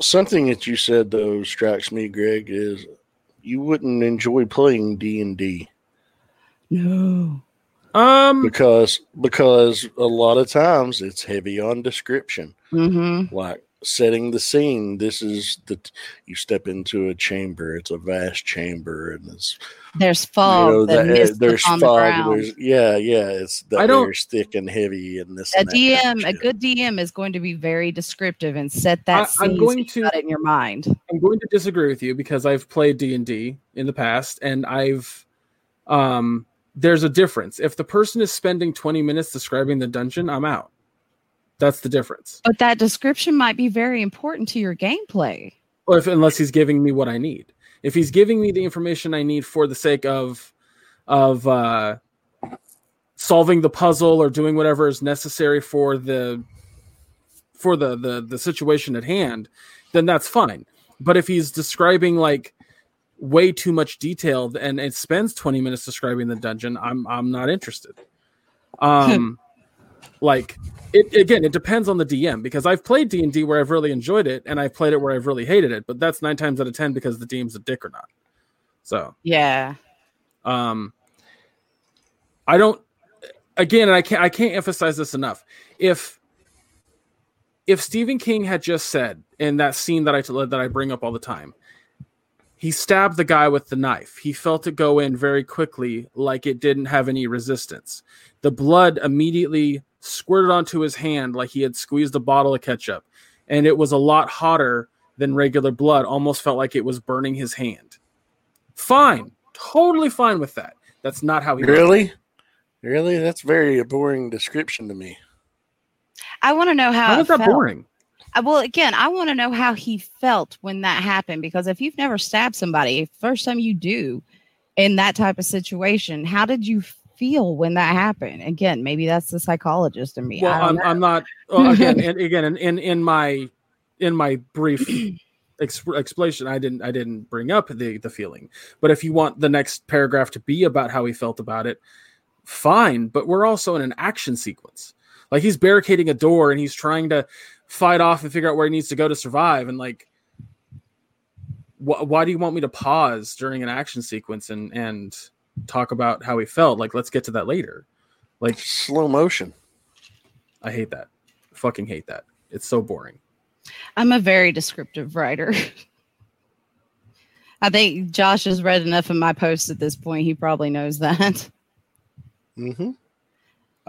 Something that you said, though, strikes me, Greg, is you wouldn't enjoy playing D and D. No. Um, because because a lot of times it's heavy on description, mm-hmm. like setting the scene. This is the you step into a chamber. It's a vast chamber, and it's there's fog. You know, the, the there's fog. The there's, yeah, yeah. It's the air's thick and heavy, and this. A and D M, kind of a good D M, is going to be very descriptive and set that I, scene I'm going to, in your mind. I'm going to disagree with you because I've played D and D in the past, and I've um. There's a difference. If the person is spending twenty minutes describing the dungeon, I'm out. That's the difference. But that description might be very important to your gameplay. Or if, unless he's giving me what I need. If he's giving me the information I need for the sake of of uh, solving the puzzle or doing whatever is necessary for the for the, the the situation at hand, then that's fine. But if he's describing like way too much detail and it spends twenty minutes describing the dungeon, I'm I'm not interested. Um like it again, it depends on the D M because I've played D and D where I've really enjoyed it and I've played it where I've really hated it, but that's nine times out of ten because the D M's a dick or not. So yeah. Um I don't again and I can't I can't emphasize this enough. If if Stephen King had just said in that scene that I that I bring up all the time, he stabbed the guy with the knife. He felt it go in very quickly, like it didn't have any resistance. The blood immediately squirted onto his hand like he had squeezed a bottle of ketchup, and it was a lot hotter than regular blood. Almost felt like it was burning his hand. Fine. Totally fine with that. That's not how he... Really? Did it. Really? That's very a boring description to me. I want to know how, how it felt. How is that boring? Well, again, I want to know how he felt when that happened, because if you've never stabbed somebody, first time you do in that type of situation, how did you feel when that happened? Again, maybe that's the psychologist in me. Well, I'm, I'm not well, again, and, again, in, in, in my in my brief exp- explanation, I didn't I didn't bring up the, the feeling. But if you want the next paragraph to be about how he felt about it, fine. But we're also in an action sequence. Like he's barricading a door and he's trying to fight off and figure out where he needs to go to survive. And like, wh- why do you want me to pause during an action sequence and, and talk about how he felt? Like, let's get to that later. Like slow motion. I hate that. I fucking hate that. It's so boring. I'm a very descriptive writer. I think Josh has read enough of my posts at this point. He probably knows that. Mm-hmm.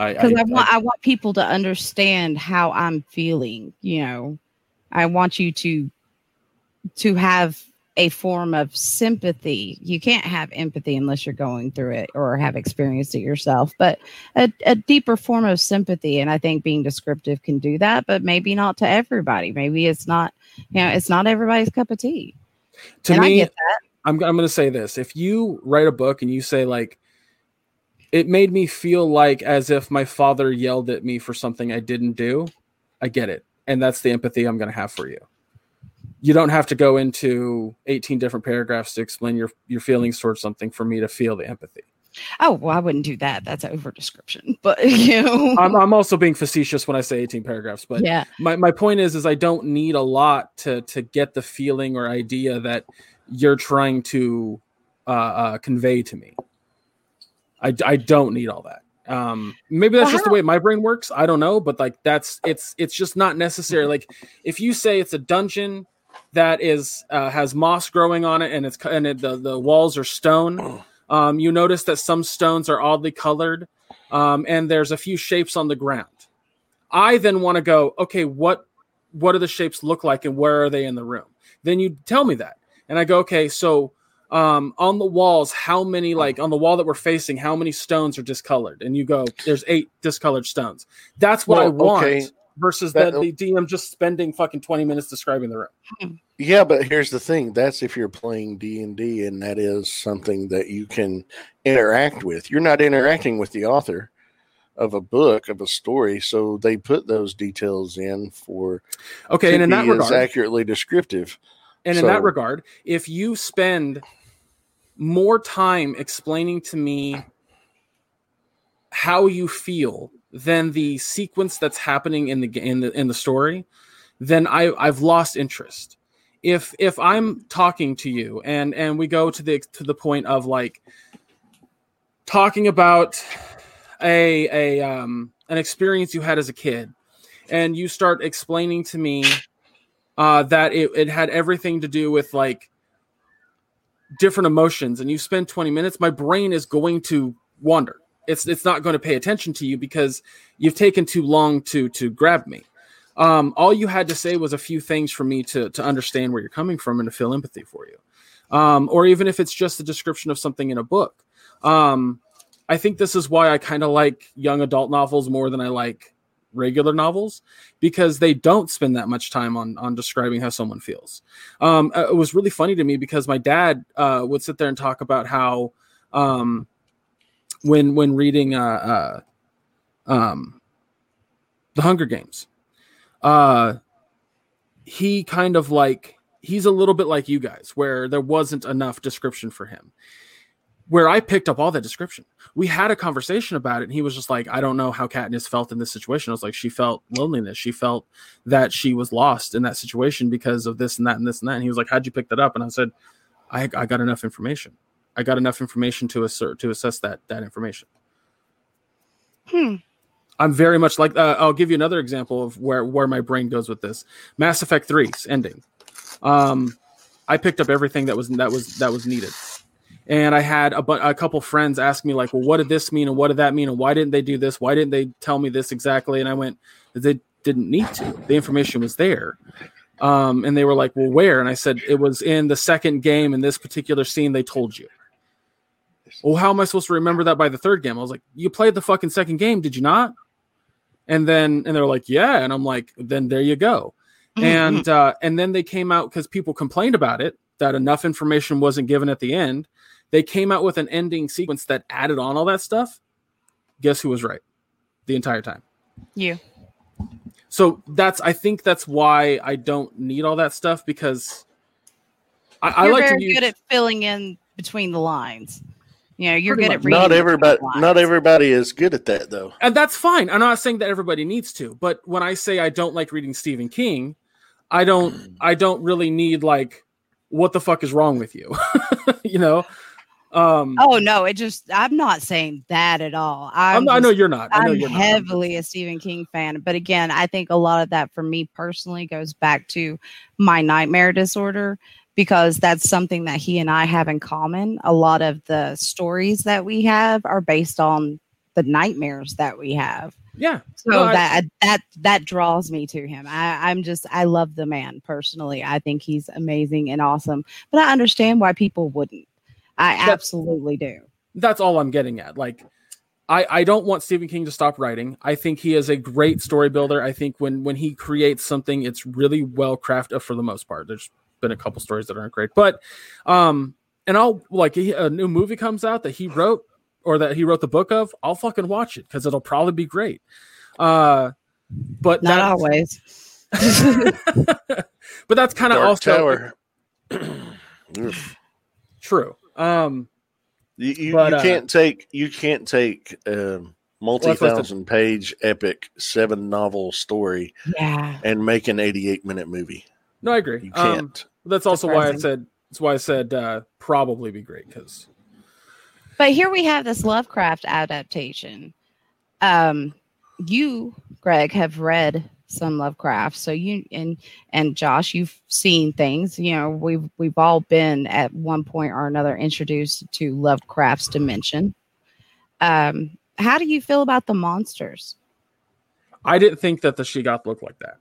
Because I, I, I want I, I want people to understand how I'm feeling, you know. I want you to to have a form of sympathy. You can't have empathy unless you're going through it or have experienced it yourself, but a, a deeper form of sympathy. And I think being descriptive can do that, but maybe not to everybody. Maybe it's not, you know, it's not everybody's cup of tea. To and me, I get that. I'm I'm going to say this. If you write a book and you say like, it made me feel like as if my father yelled at me for something I didn't do. I get it. And that's the empathy I'm going to have for you. You don't have to go into eighteen different paragraphs to explain your, your feelings towards something for me to feel the empathy. Oh, well, I wouldn't do that. That's over description, but you know, I'm, I'm also being facetious when I say eighteen paragraphs, but yeah, my, my point is, is I don't need a lot to, to get the feeling or idea that you're trying to uh, uh, convey to me. I, I don't need all that. Um, maybe that's wow. just the way my brain works. I don't know, but like that's it's it's just not necessary. Like if you say it's a dungeon that is uh, has moss growing on it and it's and it, the the walls are stone. Um, you notice that some stones are oddly colored, um, and there's a few shapes on the ground. I then want to go, okay, what what do the shapes look like and where are they in the room? Then you tell me that. and I go, okay, so um, on the walls, how many, like on the wall that we're facing, how many stones are discolored? And you go, there's eight discolored stones. That's what well, I want okay. versus that, the D M just spending fucking twenty minutes describing the room. Yeah, but here's the thing. That's if you're playing D and D, and that is something that you can interact with. You're not interacting with the author of a book, of a story, so they put those details in for okay, and in that regard, accurately descriptive. And so, in that regard, if you spend more time explaining to me how you feel than the sequence that's happening in the in the in the story, then I I've lost interest. If if I'm talking to you and and we go to the to the point of like talking about a a um an experience you had as a kid, and you start explaining to me uh that it, it had everything to do with like different emotions, and you spend twenty minutes, my brain is going to wander. It's it's not going to pay attention to you because you've taken too long to to grab me. Um all you had to say was a few things for me to to understand where you're coming from and to feel empathy for you, um or even if it's just a description of something in a book. um I think this is why I kind of like young adult novels more than I like regular novels, because they don't spend that much time on, on describing how someone feels. Um, it was really funny to me because my dad uh, would sit there and talk about how um, when, when reading uh, uh, um, The Hunger Games, uh, he kind of like, he's a little bit like you guys where there wasn't enough description for him. Where I picked up all that description. We had a conversation about it, and he was just like, I don't know how Katniss felt in this situation. I was like, she felt loneliness. She felt that she was lost in that situation because of this and that and this and that. And he was like, how'd you pick that up? And I said, I, I got enough information. I got enough information to assert, to assess that, that information. Hmm. I'm very much like, uh, I'll give you another example of where, where my brain goes with this. Mass Effect three's ending. Um, I picked up everything that was, that was, that was needed. And I had a, bu- a couple friends ask me, like, well, what did this mean? And what did that mean? And why didn't they do this? Why didn't they tell me this exactly? And I went, they didn't need to. The information was there. Um, and they were like, well, where? And I said, it was in the second game in this particular scene. They told you. Well, how am I supposed to remember that by the third game? I was like, you played the fucking second game, did you not? And then and they're like, yeah. And I'm like, then there you go. And, uh, and then they came out because people complained about it, that enough information wasn't given at the end. They came out with an ending sequence that added on all that stuff. Guess who was right the entire time? You. So that's, I think that's why I don't need all that stuff, because I, you're I like very to use, good at filling in between the lines. You know, you're good much. At reading. Not everybody, not everybody is good at that though. And that's fine. I'm not saying that everybody needs to, but when I say I don't like reading Stephen King, I don't, I don't really need like, what the fuck is wrong with you? You know? Um, oh no! It just—I'm not saying that at all. I'm I'm not, just, I know you're not. I know I'm you're heavily not. a Stephen King fan, but again, I think a lot of that for me personally goes back to my nightmare disorder, because that's something that he and I have in common. A lot of the stories that we have are based on the nightmares that we have. Yeah. So no, that I, that that draws me to him. I, I'm just I love the man personally. I think he's amazing and awesome, but I understand why people wouldn't. I absolutely do. That's all I'm getting at. Like, I, I don't want Stephen King to stop writing. I think he is a great story builder. I think when, when he creates something, it's really well crafted for the most part. There's been a couple stories that aren't great, but um, and I'll like he, a new movie comes out that he wrote or that he wrote the book of. I'll fucking watch it because it'll probably be great. Uh, but not that, always. But that's kind of also true. Um, you you, but, you can't uh, take you can't take a multi-thousand page epic seven novel story yeah. and make an eighty-eight minute movie. No, I agree. You can't. Um, that's also Depressing. why I said that's why I said uh, probably be great because. But here we have this Lovecraft adaptation. Um, you, Greg, have read some Lovecraft, so you and and Josh, you've seen things. You know, we've we've all been at one point or another introduced to Lovecraft's dimension. Um, how do you feel about the monsters? I didn't think that the Shegoth looked like that.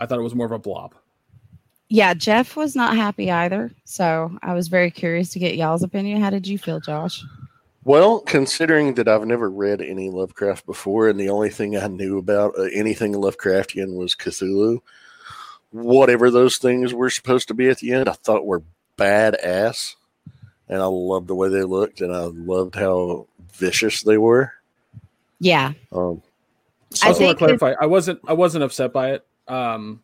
I thought it was more of a blob. Yeah, Jeff was not happy either. So I was very curious to get y'all's opinion. How did you feel, Josh? Well, considering that I've never read any Lovecraft before, and the only thing I knew about uh, anything Lovecraftian was Cthulhu, whatever those things were supposed to be at the end, I thought were badass. And I loved the way they looked, and I loved how vicious they were. Yeah. Um, so I just want to clarify. That- I wasn't. I wasn't upset by it. Um,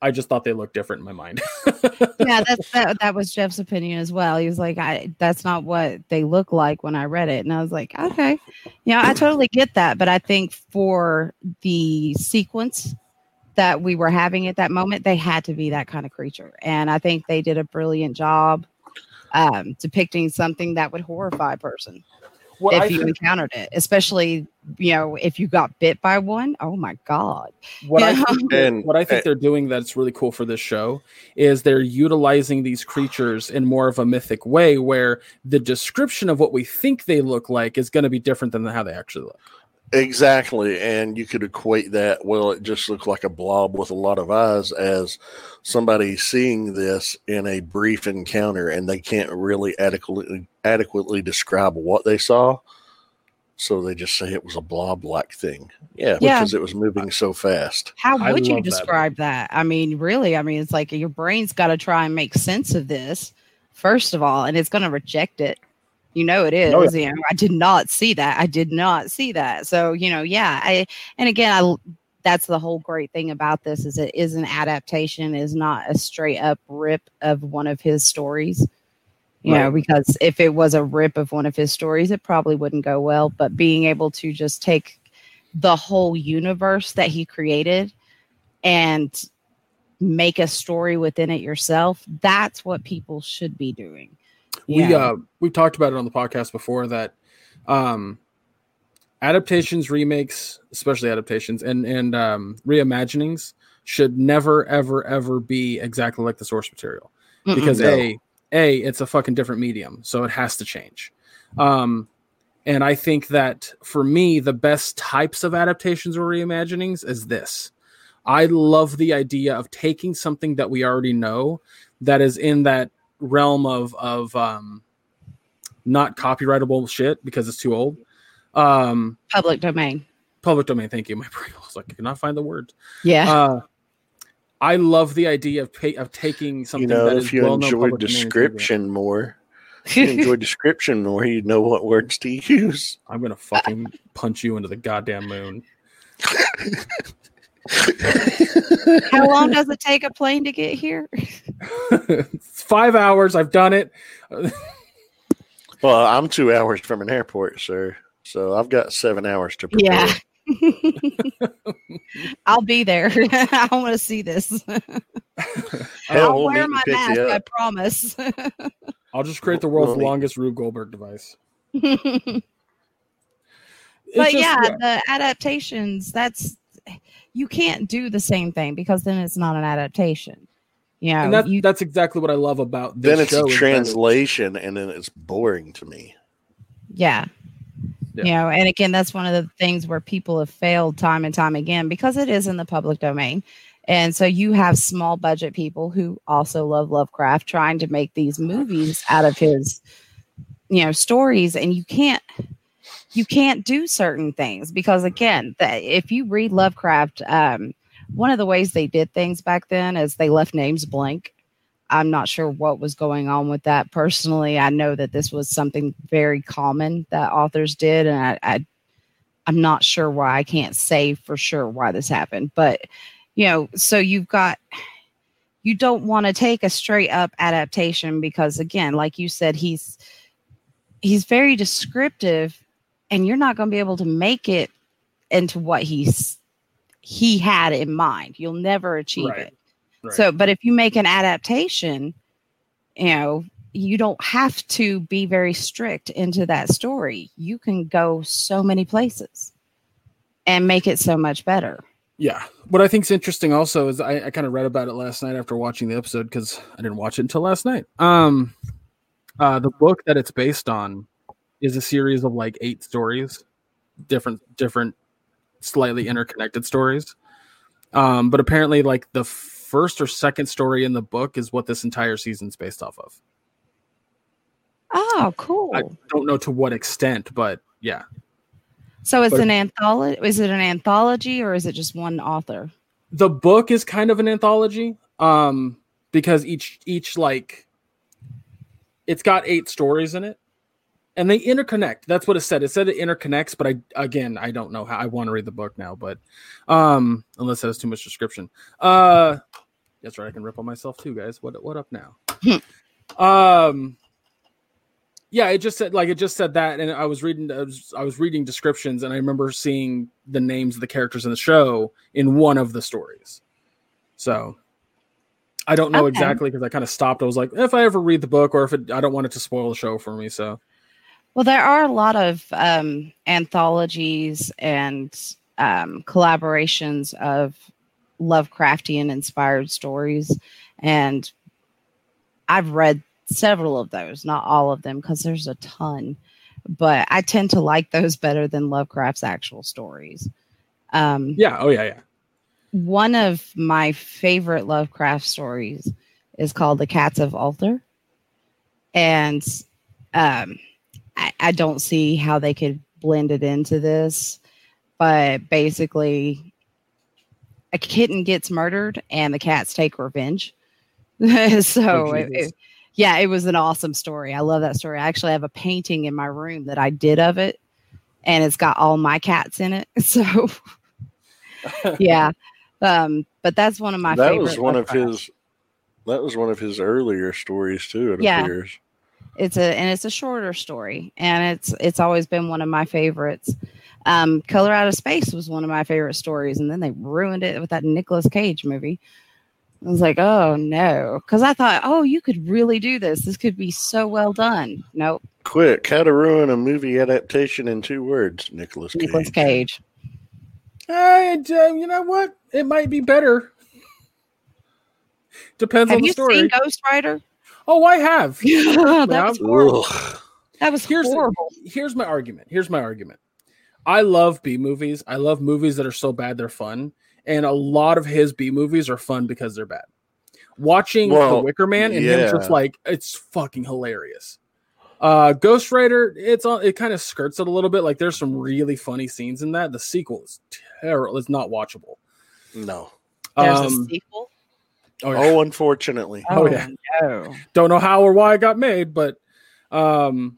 I just thought they looked different in my mind. Yeah, that's, that, that was Jeff's opinion as well. He was like, "I that's not what they look like when I read it." And I was like, okay. You know, I totally get that. But I think for the sequence that we were having at that moment, they had to be that kind of creature. And I think they did a brilliant job um, depicting something that would horrify a person well, if I you think- encountered it, especially... You know, if you got bit by one, oh my god! What I think, and, what I think and, they're doing that's really cool for this show is they're utilizing these creatures in more of a mythic way, where the description of what we think they look like is going to be different than how they actually look. Exactly, and you could equate that. Well, it just looked like a blob with a lot of eyes, as somebody seeing this in a brief encounter, and they can't really adequately adequately describe what they saw. So they just say it was a blob-like thing. Yeah, yeah. Because it was moving so fast. How would you describe that? that? I mean, really, I mean, it's like your brain's got to try and make sense of this, first of all, and it's going to reject it. You know it is. Oh, yeah. You know, I did not see that. I did not see that. So, you know, yeah. I, and again, I, that's the whole great thing about this is it is an adaptation, is not a straight-up rip of one of his stories. You know, because if it was a rip of one of his stories, it probably wouldn't go well. But being able to just take the whole universe that he created and make a story within it yourself, that's what people should be doing. Yeah. We, uh, we've talked about it on the podcast before that um, adaptations, remakes, especially adaptations and, and um, reimaginings should never, ever, ever be exactly like the source material. Mm-mm, because no. A... A, it's a fucking different medium, so it has to change. Um, and I think that, for me, the best types of adaptations or reimaginings is this. I love the idea of taking something that we already know that is in that realm of, of um, not copyrightable shit because it's too old. Um, public domain. Public domain, thank you. My brain was like, I cannot find the word. Yeah. Uh, I love the idea of pay, of taking something you know, that is well-known. If you enjoyed description more, if you enjoyed description more, you'd know what words to use. I'm gonna fucking punch you into the goddamn moon. How long does it take a plane to get here? It's five hours. I've done it. Well, I'm two hours from an airport, sir. So I've got seven hours to prepare. Yeah. I'll be there. I want to see this. I'll wear my mask, I promise. I'll just create the world's we'll longest Rube Goldberg device. But just, yeah, yeah, the adaptations, that's you can't do the same thing because then it's not an adaptation. You know, and that's, you, that's exactly what I love about this. Then it's show a translation and then it's boring to me. Yeah. Yeah. You know, and again, that's one of the things where people have failed time and time again because it is in the public domain. And so you have small budget people who also love Lovecraft trying to make these movies out of his, you know, stories. And you can't you can't do certain things because, again, the, if you read Lovecraft, um, one of the ways they did things back then is they left names blank. I'm not sure what was going on with that personally. I know that this was something very common that authors did. And I, I, I'm not sure why. I can't say for sure why this happened, but you know, so you've got, you don't want to take a straight up adaptation because again, like you said, he's, he's very descriptive and you're not going to be able to make it into what he's, he had in mind. You'll never achieve right. it. Right. So, but if you make an adaptation, you know, you don't have to be very strict into that story. You can go so many places and make it so much better. Yeah. What I think is interesting also is I, I kind of read about it last night after watching the episode because I didn't watch it until last night. Um, uh, the book that it's based on is a series of like eight stories, different, different, slightly interconnected stories. Um, but apparently like the f- first or second story in the book is what this entire season's based off of. Oh, cool. I don't know to what extent, but yeah. So it's but, an anthology. Is it an anthology or is it just one author? The book is kind of an anthology um, because each each like it's got eight stories in it and they interconnect. That's what it said. It said it interconnects, but I again I don't know how. I want to read the book now, but um, unless that is too much description. Uh, that's right. I can rip on myself too, guys. What what up now? um. Yeah, it just said like it just said that, and I was reading I was, I was reading descriptions, and I remember seeing the names of the characters in the show in one of the stories. So I don't know okay. exactly because I kind of stopped. I was like, if I ever read the book, or if it, I don't want it to spoil the show for me. So, well, there are a lot of um, anthologies and um, collaborations of Lovecraftian inspired stories, and I've read several of those, not all of them, because there's a ton, but I tend to like those better than Lovecraft's actual stories. Um, yeah, oh yeah, yeah. One of my favorite Lovecraft stories is called The Cats of Ulthar, and um, I, I don't see how they could blend it into this, but basically a kitten gets murdered and the cats take revenge. so oh, it, it Yeah, it was an awesome story. I love that story. I actually have a painting in my room that I did of it, and it's got all my cats in it. So, yeah, um, but that's one of my. That favorite was one of his. That was one of his earlier stories too. It yeah, appears. It's a and it's a shorter story, and it's it's always been one of my favorites. Um, Color Out of Space was one of my favorite stories, and then they ruined it with that Nicolas Cage movie. I was like, oh, no. Because I thought, oh, you could really do this. This could be so well done. Nope. Quick. How to ruin a movie adaptation in two words. Nicolas Cage. Nicolas Cage. And, uh, you know what? It might be better. Depends have on the story. Have you seen Ghost Rider? Oh, I have. that, yeah, was horrible. that was here's, horrible. Here's my argument. Here's my argument. I love B movies. I love movies that are so bad they're fun. And a lot of his B movies are fun because they're bad. Watching well, The Wicker Man and yeah. him just like, it's fucking hilarious. Uh, Ghost Rider, it's all, it kind of skirts it a little bit. Like there's some really funny scenes in that. The sequel is terrible. It's not watchable. No. There's um, a sequel? Oh, yeah. oh unfortunately. Oh, oh yeah. No. Don't know how or why it got made, but um,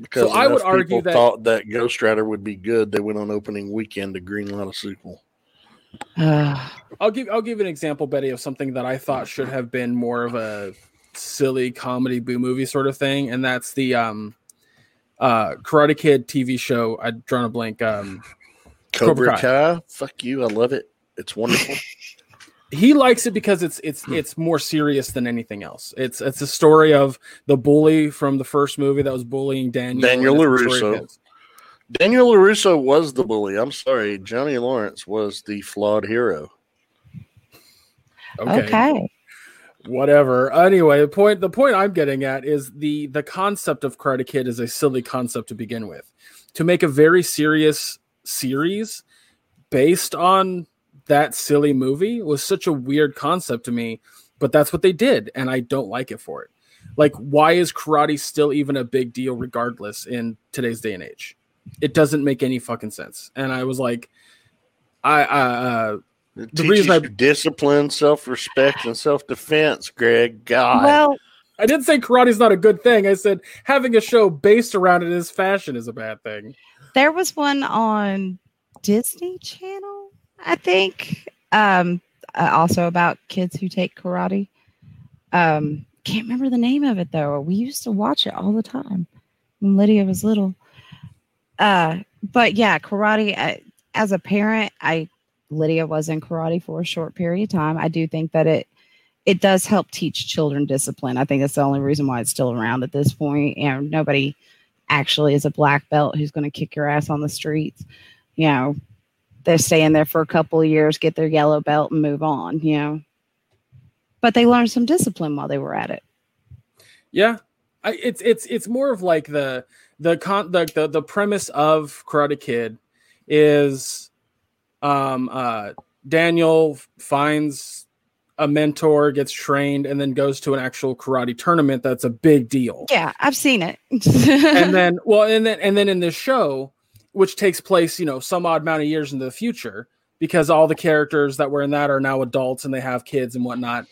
because so I would people argue that thought that Ghost Rider would be good. They went on opening weekend to greenlight a sequel. I'll give I'll give an example, Betty, of something that I thought should have been more of a silly comedy boo movie sort of thing, and that's the um, uh, Karate Kid T V show. I'd drawn a blank. Um, Cobra, Cobra Kai. Kai, fuck you, I love it. It's wonderful. He likes it because it's it's it's more serious than anything else. It's it's a story of the bully from the first movie that was bullying Daniel. Daniel LaRusso. Daniel LaRusso was the bully. I'm sorry. Johnny Lawrence was the flawed hero. Okay. okay. Whatever. Anyway, the point the point I'm getting at is the, the concept of Karate Kid is a silly concept to begin with. To make a very serious series based on that silly movie was such a weird concept to me, but that's what they did, and I don't like it for it. Like, why is karate still even a big deal regardless in today's day and age? It doesn't make any fucking sense. And I was like, I, I uh, the Teaches reason I discipline, self-respect, and self-defense, Greg. God, well, I didn't say karate's not a good thing. I said having a show based around it as fashion is a bad thing. There was one on Disney Channel, I think, um, also about kids who take karate. Um, can't remember the name of it though. We used to watch it all the time when Lydia was little. Uh, but yeah, karate, I, as a parent, I, Lydia was in karate for a short period of time. I do think that it, it does help teach children discipline. I think that's the only reason why it's still around at this point. And nobody actually is a black belt who's going to kick your ass on the streets. You know, they're staying there for a couple of years, get their yellow belt and move on, you know, but they learned some discipline while they were at it. Yeah. I, it's, it's, it's more of like the, The con the, the the premise of Karate Kid is um uh Daniel finds a mentor, gets trained, and then goes to an actual karate tournament. That's a big deal. Yeah, I've seen it. and then, well, and then, and then in this show, which takes place, you know, some odd amount of years into the future, because all the characters that were in that are now adults and they have kids and whatnot.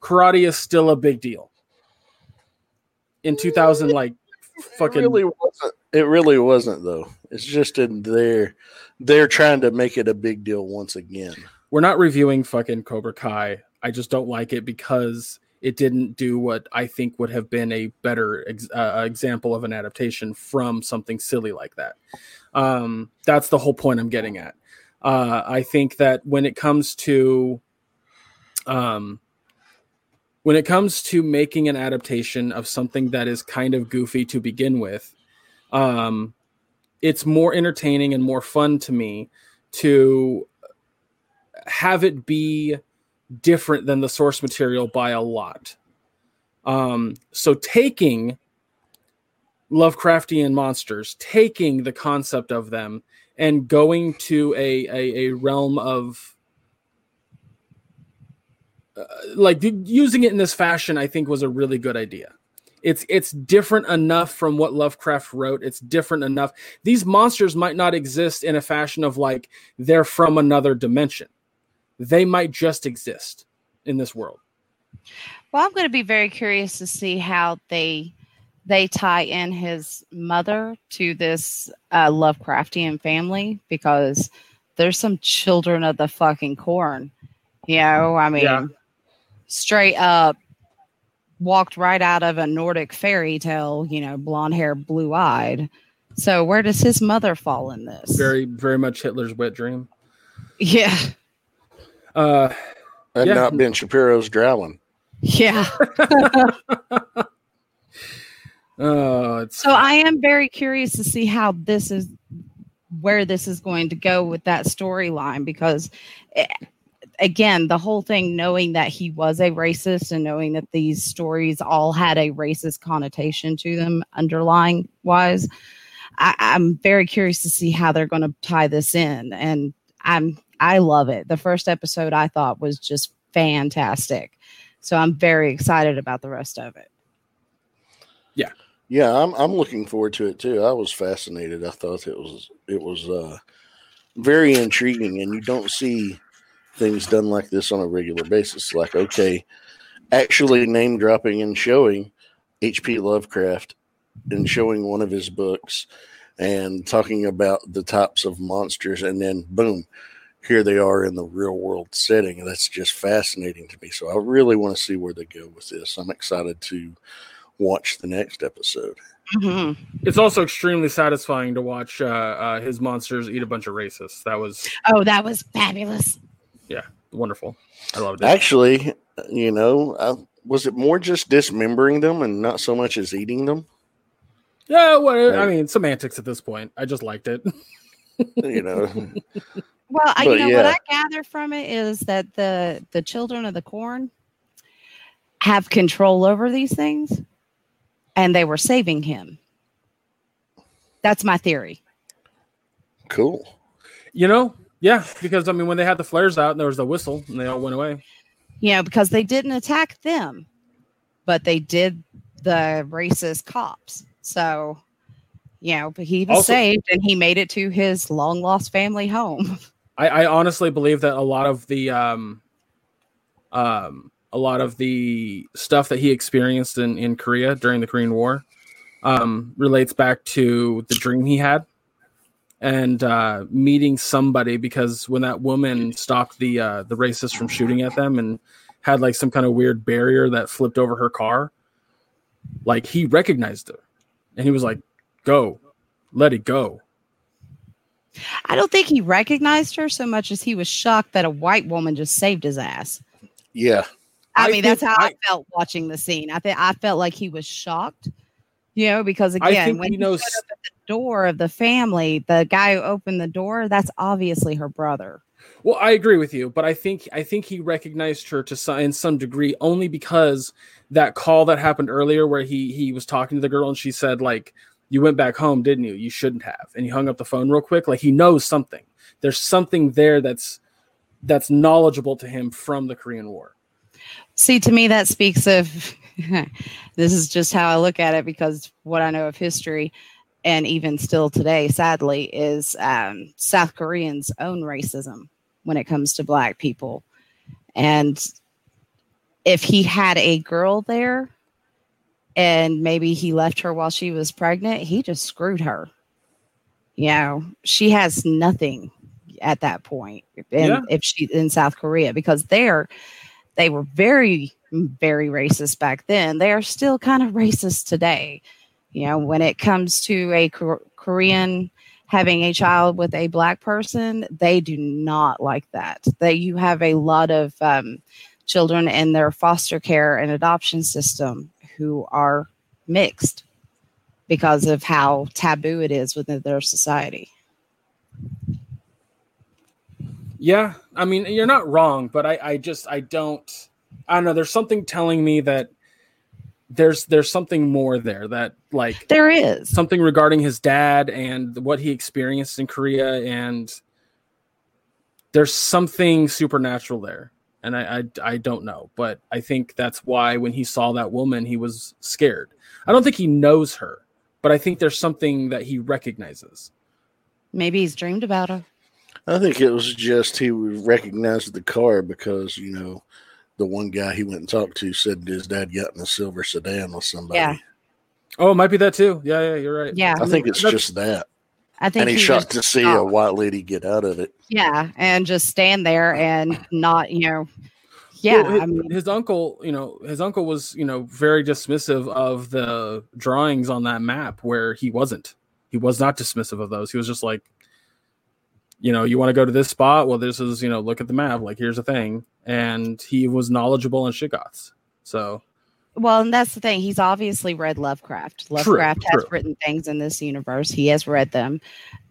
Karate is still a big deal. In two thousand, like fucking, it really wasn't, it really wasn't though. It's just in there. They're trying to make it a big deal once again. We're not reviewing fucking Cobra Kai. I just don't like it because it didn't do what I think would have been a better ex- uh, example of an adaptation from something silly like that. Um, that's the whole point I'm getting at. Uh, I think that when it comes to, um, when it comes to making an adaptation of something that is kind of goofy to begin with, um, it's more entertaining and more fun to me to have it be different than the source material by a lot. Um, so taking Lovecraftian monsters, taking the concept of them, and going to a a, a realm of uh, like using it in this fashion, I think was a really good idea. It's it's different enough from what Lovecraft wrote. It's different enough. These monsters might not exist in a fashion of like they're from another dimension. They might just exist in this world. Well, I'm going to be very curious to see how they. They tie in his mother to this uh, Lovecraftian family because there's some children of the fucking corn. You know, I mean, yeah. Straight up walked right out of a Nordic fairy tale, you know, blonde hair, blue eyed. So where does his mother fall in this? Very, very much Hitler's wet dream. Yeah. Uh, and yeah. Not Ben Shapiro's drowning. Yeah. Oh, it's so I am very curious to see how this is, where this is going to go with that storyline, because it, again, the whole thing, knowing that he was a racist and knowing that these stories all had a racist connotation to them underlying wise, I, I'm very curious to see how they're going to tie this in. And I'm, I love it. The first episode I thought was just fantastic. So I'm very excited about the rest of it. Yeah. Yeah, I'm I'm looking forward to it too. I was fascinated. I thought it was it was uh, very intriguing, and you don't see things done like this on a regular basis. Like, okay, actually name dropping and showing H P Lovecraft and showing one of his books and talking about the types of monsters, and then boom, here they are in the real world setting. That's just fascinating to me. So I really want to see where they go with this. I'm excited to watch the next episode. Mm-hmm. It's also extremely satisfying to watch uh, uh, his monsters eat a bunch of racists. That was oh, that was fabulous. Yeah, wonderful. I loved it. Actually, you know, I, was it more just dismembering them and not so much as eating them? Yeah, well, right. I mean, semantics at this point. I just liked it. You know. Well, I, you know yeah. What I gather from it is that the the children of the corn have control over these things. And they were saving him. That's my theory. Cool. You know, yeah, because, I mean, when they had the flares out and there was the whistle and they all went away. You know, because they didn't attack them, but they did the racist cops. So, you know, but he was also saved and he made it to his long-lost family home. I, I honestly believe that a lot of the... um, um a lot of the stuff that he experienced in, in Korea during the Korean War um, relates back to the dream he had and uh, meeting somebody, because when that woman stopped the uh, the racist from shooting at them and had like some kind of weird barrier that flipped over her car, like he recognized her and he was like, go, let it go. I don't think he recognized her so much as he was shocked that a white woman just saved his ass. Yeah. I mean, I that's how I, I felt watching the scene. I think I felt like he was shocked, you know, because again, when he, he knows showed up at the door of the family, the guy who opened the door, that's obviously her brother. Well, I agree with you, but I think I think he recognized her to some, in some degree only because that call that happened earlier where he he was talking to the girl and she said like, "You went back home, didn't you? You shouldn't have." And he hung up the phone real quick. Like he knows something. There's something there that's that's knowledgeable to him from the Korean War. See, to me, that speaks of this is just how I look at it, because what I know of history, and even still today, sadly, is um, South Koreans' own racism when it comes to black people. And if he had a girl there and maybe he left her while she was pregnant, he just screwed her. You know, she has nothing at that point in, yeah. if she in South Korea, because there they were very, very racist back then. They are still kind of racist today. You know, when it comes to a Cor- Korean having a child with a black person, they do not like that. They, you have a lot of um, children in their foster care and adoption system who are mixed because of how taboo it is within their society. Yeah, I mean, you're not wrong, but I, I just, I don't, I don't know. There's something telling me that there's there's something more there, that like there is something regarding his dad and what he experienced in Korea, and there's something supernatural there, and I, I I don't know, but I think that's why when he saw that woman he was scared. I don't think he knows her, but I think there's something that he recognizes. Maybe he's dreamed about her. I think it was just he recognized the car because, you know, the one guy he went and talked to said his dad got in a silver sedan with somebody. Yeah. Oh, it might be that too. Yeah, yeah, you're right. Yeah, I think it's That's, just that. I think, and he, he shocked to see shocked. a white lady get out of it. Yeah, and just stand there and not, you know. Yeah, well, his, I mean, his uncle, you know, his uncle was, you know, very dismissive of the drawings on that map, where he wasn't. He was not dismissive of those. He was just like, you know, you want to go to this spot? Well, this is, you know, look at the map. Like, here's the thing. And he was knowledgeable in Shigoths. So, well, and that's the thing. He's obviously read Lovecraft. Lovecraft true, has true. written things in this universe. He has read them.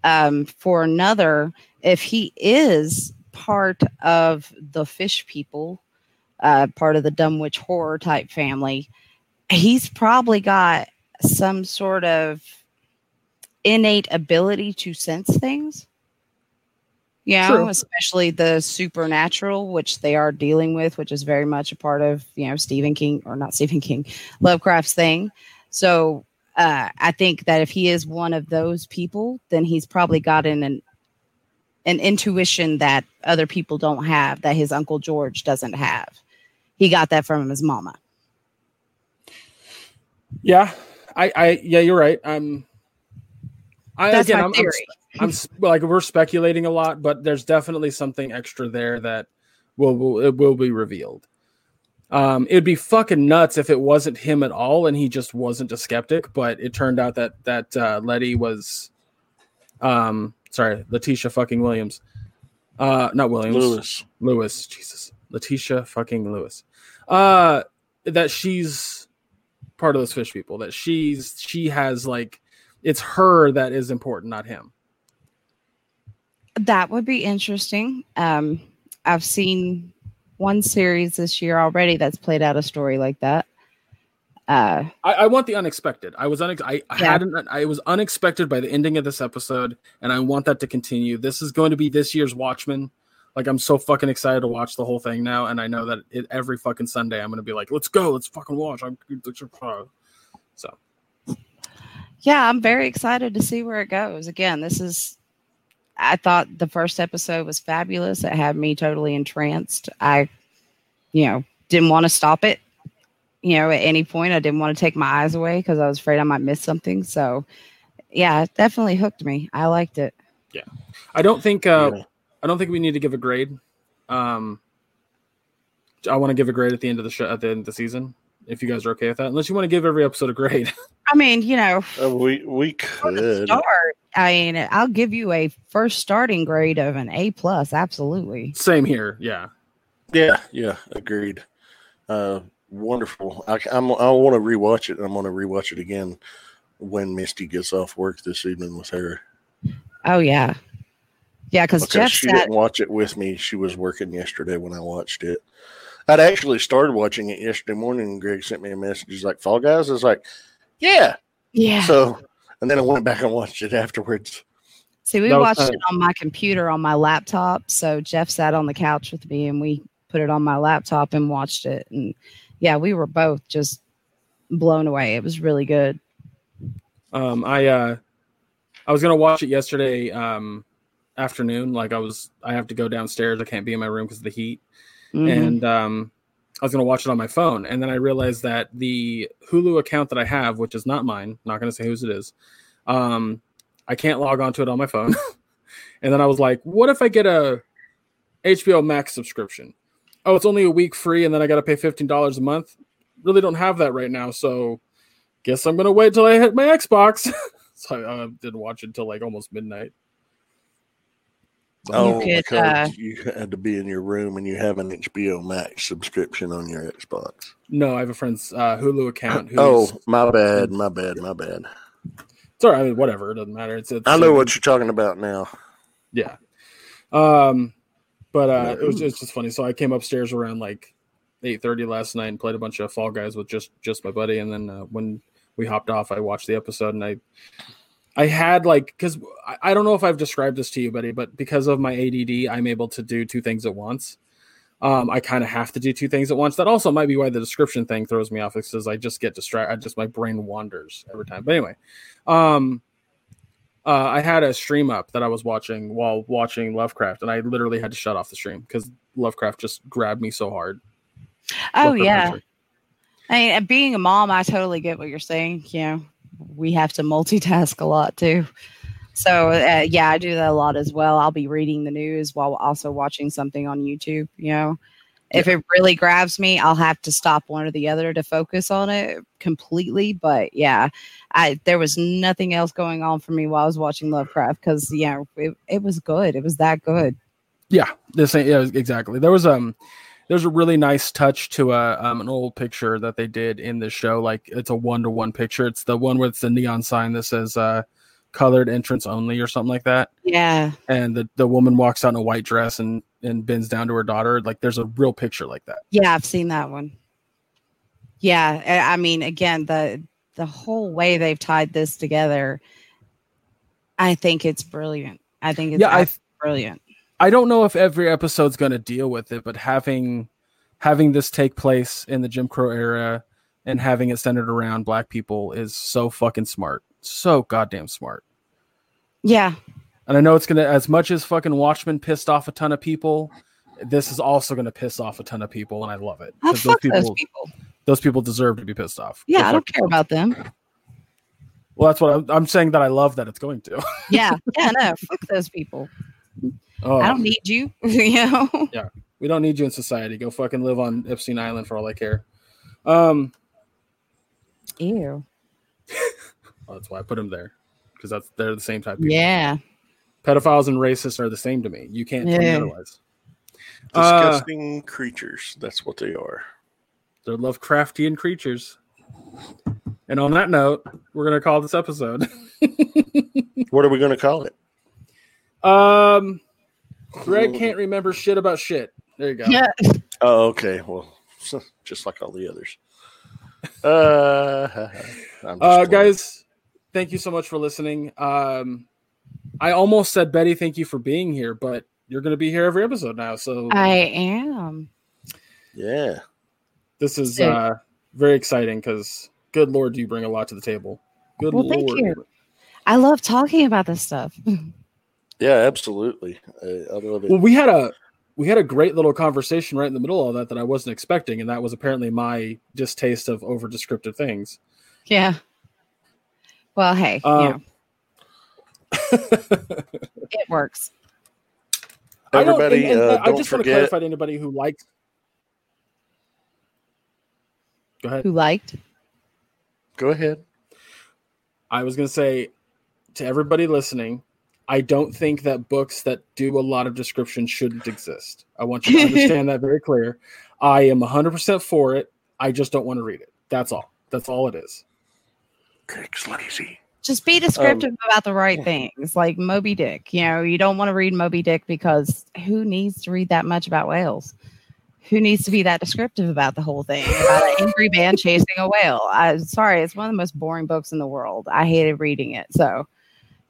Um, for another, if he is part of the fish people, uh, part of the Dumb Witch horror type family, he's probably got some sort of innate ability to sense things. Yeah, you know, especially the supernatural, which they are dealing with, which is very much a part of, you know, Stephen King, or not Stephen King, Lovecraft's thing. So uh, I think that if he is one of those people, then he's probably gotten an an intuition that other people don't have, that his Uncle George doesn't have. He got that from his mama. Yeah, I, I yeah, you're right. Um, I, That's again, my I'm, theory. I'm, I'm like, we're speculating a lot, but there's definitely something extra there that will, will it will be revealed. Um, it'd be fucking nuts if it wasn't him at all and he just wasn't a skeptic. But it turned out that that uh, Letty was, um, sorry, Leticia fucking Williams, uh, not Williams, Lewis, Lewis, Jesus, Leticia fucking Lewis, uh, that she's part of those fish people. That she's she has like it's her that is important, not him. That would be interesting. Um, I've seen one series this year already that's played out a story like that. Uh, I, I want the unexpected. I was unex- I yeah. hadn't. I was unexpected by the ending of this episode, and I want that to continue. This is going to be this year's Watchmen. Like, I'm so fucking excited to watch the whole thing now, and I know that it, every fucking Sunday I'm going to be like, "Let's go, let's fucking watch." I'm so. Yeah, I'm very excited to see where it goes. Again, this is. I thought the first episode was fabulous. It had me totally entranced. I, you know, didn't want to stop it, you know, at any point. I didn't want to take my eyes away because I was afraid I might miss something. So, yeah, it definitely hooked me. I liked it. Yeah. I don't think uh, yeah. I don't think we need to give a grade. Um, I want to give a grade at the end of the show, at the end of the season, if you guys are okay with that. Unless you want to give every episode a grade. I mean, you know. Uh, we we could. Start. I mean, I'll give you a first starting grade of an A plus. Absolutely. Same here. Yeah. Yeah. Yeah. Agreed. Uh, wonderful. I, I'm, I want to rewatch it. I'm going to rewatch it again when Misty gets off work this evening with her. Oh yeah. Yeah. Cause, because Jeff she said- didn't watch it with me. She was working yesterday when I watched it. I'd actually started watching it yesterday morning. And Greg sent me a message. He's like, Fall Guys. I was like, yeah. Yeah. So, and then I went back and watched it afterwards. See, we watched it on my computer, on my laptop. So Jeff sat on the couch with me, and we put it on my laptop and watched it. And yeah, we were both just blown away. It was really good. Um, I, uh, I was going to watch it yesterday um, afternoon. Like I was, I have to go downstairs. I can't be in my room because of the heat. Mm-hmm. And um, I was going to watch it on my phone. And then I realized that the Hulu account that I have, which is not mine, not going to say whose it is. Um, I can't log onto it on my phone. And then I was like, what if I get a H B O Max subscription? Oh, it's only a week free. And then I got to pay fifteen dollars a month. Really don't have that right now. So guess I'm going to wait till I hit my Xbox. So I uh, didn't watch it until like almost midnight. Oh, you could, because uh, you had to be in your room and you have an H B O Max subscription on your Xbox. No, I have a friend's uh, Hulu account. Who's... Oh, my bad, my bad, my bad. It's all right. I mean, whatever. It doesn't matter. It's, it's I know uh, what you're talking about now. Yeah. Um, but uh, it was it's just funny. So I came upstairs around like eight thirty last night and played a bunch of Fall Guys with just, just my buddy. And then uh, when we hopped off, I watched the episode and I... I had like, because I don't know if I've described this to you, buddy, but because of my A D D, I'm able to do two things at once. Um, I kind of have to do two things at once. That also might be why the description thing throws me off. It says I just get distracted. I just, my brain wanders every time. But anyway, um, uh, I had a stream up that I was watching while watching Lovecraft, and I literally had to shut off the stream because Lovecraft just grabbed me so hard. Oh, Lovecraft yeah. Country. I mean, being a mom, I totally get what you're saying. You know, we have to multitask a lot too. So uh, yeah, I do that a lot as well. I'll be reading the news while also watching something on YouTube. You know, yeah. If it really grabs me, I'll have to stop one or the other to focus on it completely. But yeah, I, there was nothing else going on for me while I was watching Lovecraft. Cause yeah, it, it was good. It was that good. Yeah. This ain't, yeah, exactly. There was, um, there's a really nice touch to a, um, an old picture that they did in the show. Like it's a one-to-one picture. It's the one with the neon sign that says uh, colored entrance only or something like that. Yeah. And the, the woman walks out in a white dress and, and bends down to her daughter. Like there's a real picture like that. Yeah. I've seen that one. Yeah. I mean, again, the, the whole way they've tied this together, I think it's brilliant. I think it's yeah, I, brilliant. I don't know if every episode's going to deal with it, but having having this take place in the Jim Crow era and having it centered around black people is so fucking smart. So goddamn smart. Yeah. And I know it's going to, as much as fucking Watchmen pissed off a ton of people, this is also going to piss off a ton of people, and I love it. I fuck those people, those people. Those people deserve to be pissed off. Yeah, they're I don't care people. About them. Well, that's what I'm, I'm saying that I love that it's going to. Yeah, yeah, no, fuck those people. Oh. I don't need you, you know? Yeah, we don't need you in society. Go fucking live on Epstein Island for all I care. Um, Ew. Well, that's why I put them there, because that's they're the same type of people. Yeah. Pedophiles and racists are the same to me. You can't yeah. tell me otherwise. Disgusting uh, creatures. That's what they are. They're Lovecraftian creatures. And on that note, we're going to call this episode. What are we going to call it? Um... Greg can't remember shit about shit. There you go. Yeah. Oh, okay. Well, just like all the others. Uh, uh guys, thank you so much for listening. Um, I almost said, Betty, thank you for being here, but you're going to be here every episode now. So I am. Yeah. This is uh, very exciting because, good Lord, you bring a lot to the table. Good well, Lord. Thank you. I love talking about this stuff. Yeah, absolutely. I, I love it. Well, we had a we had a great little conversation right in the middle of all that that I wasn't expecting, and that was apparently my distaste of over descriptive things. Yeah. Well, hey, um, yeah. It works. Everybody, I don't, and, and, uh, I don't just forget. want to clarify to anybody who liked. Go ahead. Who liked? Go ahead. I was going to say to everybody listening, I don't think that books that do a lot of description shouldn't exist. I want you to understand that very clear. I am one hundred percent for it. I just don't want to read it. That's all. That's all it is. Greg's lazy. Just be descriptive um, about the right things, like Moby Dick. You know, you don't want to read Moby Dick because who needs to read that much about whales? Who needs to be that descriptive about the whole thing? About an angry man chasing a whale. I'm sorry. It's one of the most boring books in the world. I hated reading it. So,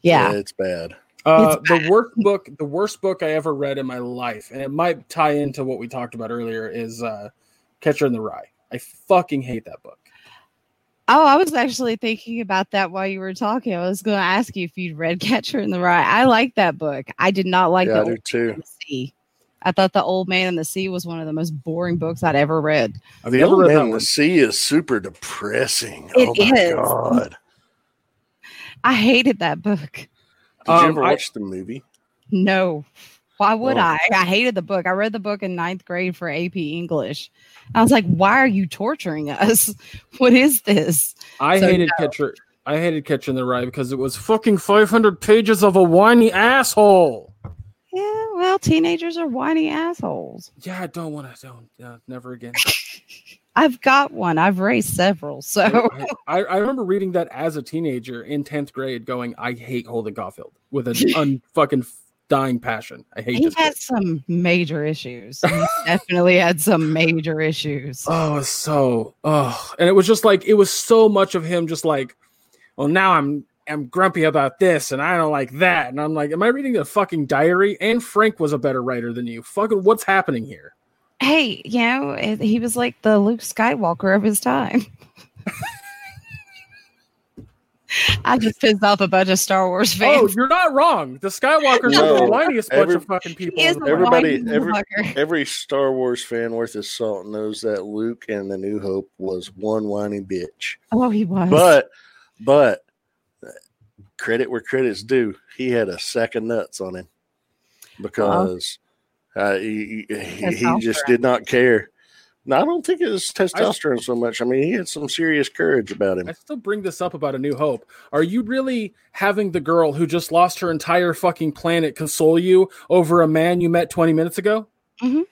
yeah, yeah it's bad. Uh, the worst book, the worst book I ever read in my life, and it might tie into what we talked about earlier, is uh, Catcher in the Rye. I fucking hate that book. Oh, I was actually thinking about that while you were talking. I was going to ask you if you'd read Catcher in the Rye. I like that book. I did not like yeah, the I Old Man in the Sea. I thought The Old Man and the Sea was one of the most boring books I'd ever read. Have you ever read that one? The Sea is super depressing. It oh my is. God. I hated that book. Did um, you ever watch I, the movie? No. Why would oh. I? I hated the book. I read the book in ninth grade for A P English. I was like, why are you torturing us? What is this? I so, hated no. Catcher. I hated Catcher in the Rye because it was fucking five hundred pages of a whiny asshole. Yeah, well, teenagers are whiny assholes. Yeah, I don't want to. Don't. Uh, never again. I've got one. I've raised several. So I, I remember reading that as a teenager in tenth grade going, I hate Holden Caulfield with an unfucking dying passion. I hate. He this had book. some major issues. He definitely had some major issues. Oh, so oh, and it was just like it was so much of him. Just like, well, now I'm I'm grumpy about this, and I don't like that, and I'm like, am I reading a fucking diary? And Frank was a better writer than you. Fucking, what's happening here? Hey, you know, he was like the Luke Skywalker of his time. I just pissed off a bunch of Star Wars fans. Oh, you're not wrong. The Skywalkers no, are the whiniest every, bunch of fucking people. Everybody, every, every Star Wars fan worth his salt knows that Luke and the New Hope was one whiny bitch. Oh, he was. But, but credit where credit's due, he had a sack of nuts on him because uh, he, he, he just did not care. No, I don't think it was testosterone I, so much. I mean, he had some serious courage about him. I still bring this up about A New Hope. Are you really having the girl who just lost her entire fucking planet console you over a man you met twenty minutes ago? Mm-hmm.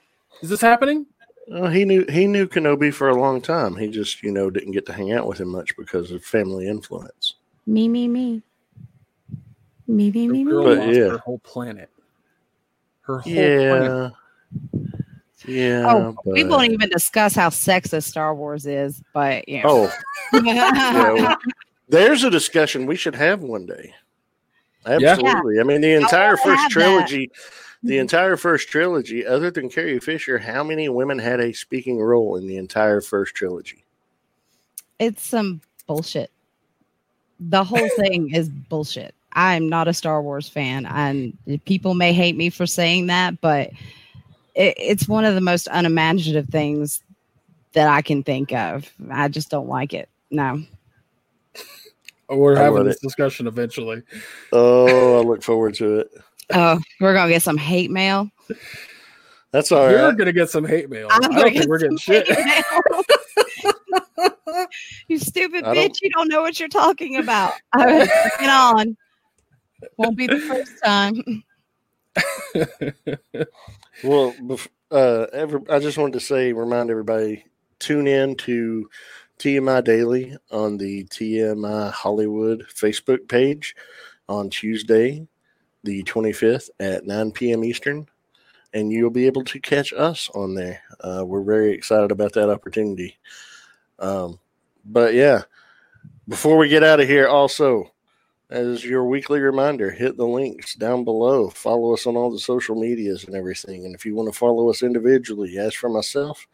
Is this happening? Well, he knew he knew Kenobi for a long time. He just, you know, didn't get to hang out with him much because of family influence. Me, me, me. Me, me, me, me. Girl but, lost yeah. her whole planet. Her whole yeah. planet. Yeah. Oh, but... we won't even discuss how sexist Star Wars is, but yeah. Oh, yeah, well, there's a discussion we should have one day. Absolutely. Yeah. I mean, the entire first trilogy, that. the entire first trilogy, other than Carrie Fisher, how many women had a speaking role in the entire first trilogy? It's some bullshit. The whole thing is bullshit. I'm not a Star Wars fan, and people may hate me for saying that, but. It's one of the most unimaginative things that I can think of. I just don't like it. No. Oh, we're having this it. discussion eventually. Oh, I look forward to it. Oh, we're going to get some hate mail. That's all You're right. You're going to get some hate mail. I'm I don't think get we're getting shit. You stupid bitch. You don't know what you're talking about. Right, get on. Won't be the first time. Well, uh, every, I just wanted to say, remind everybody, tune in to T M I Daily on the T M I Hollywood Facebook page on Tuesday, the twenty-fifth at nine p.m. Eastern, and you'll be able to catch us on there. Uh, we're very excited about that opportunity. Um, but yeah, before we get out of here, also, as your weekly reminder, hit the links down below. Follow us on all the social medias and everything. And if you want to follow us individually, as for myself,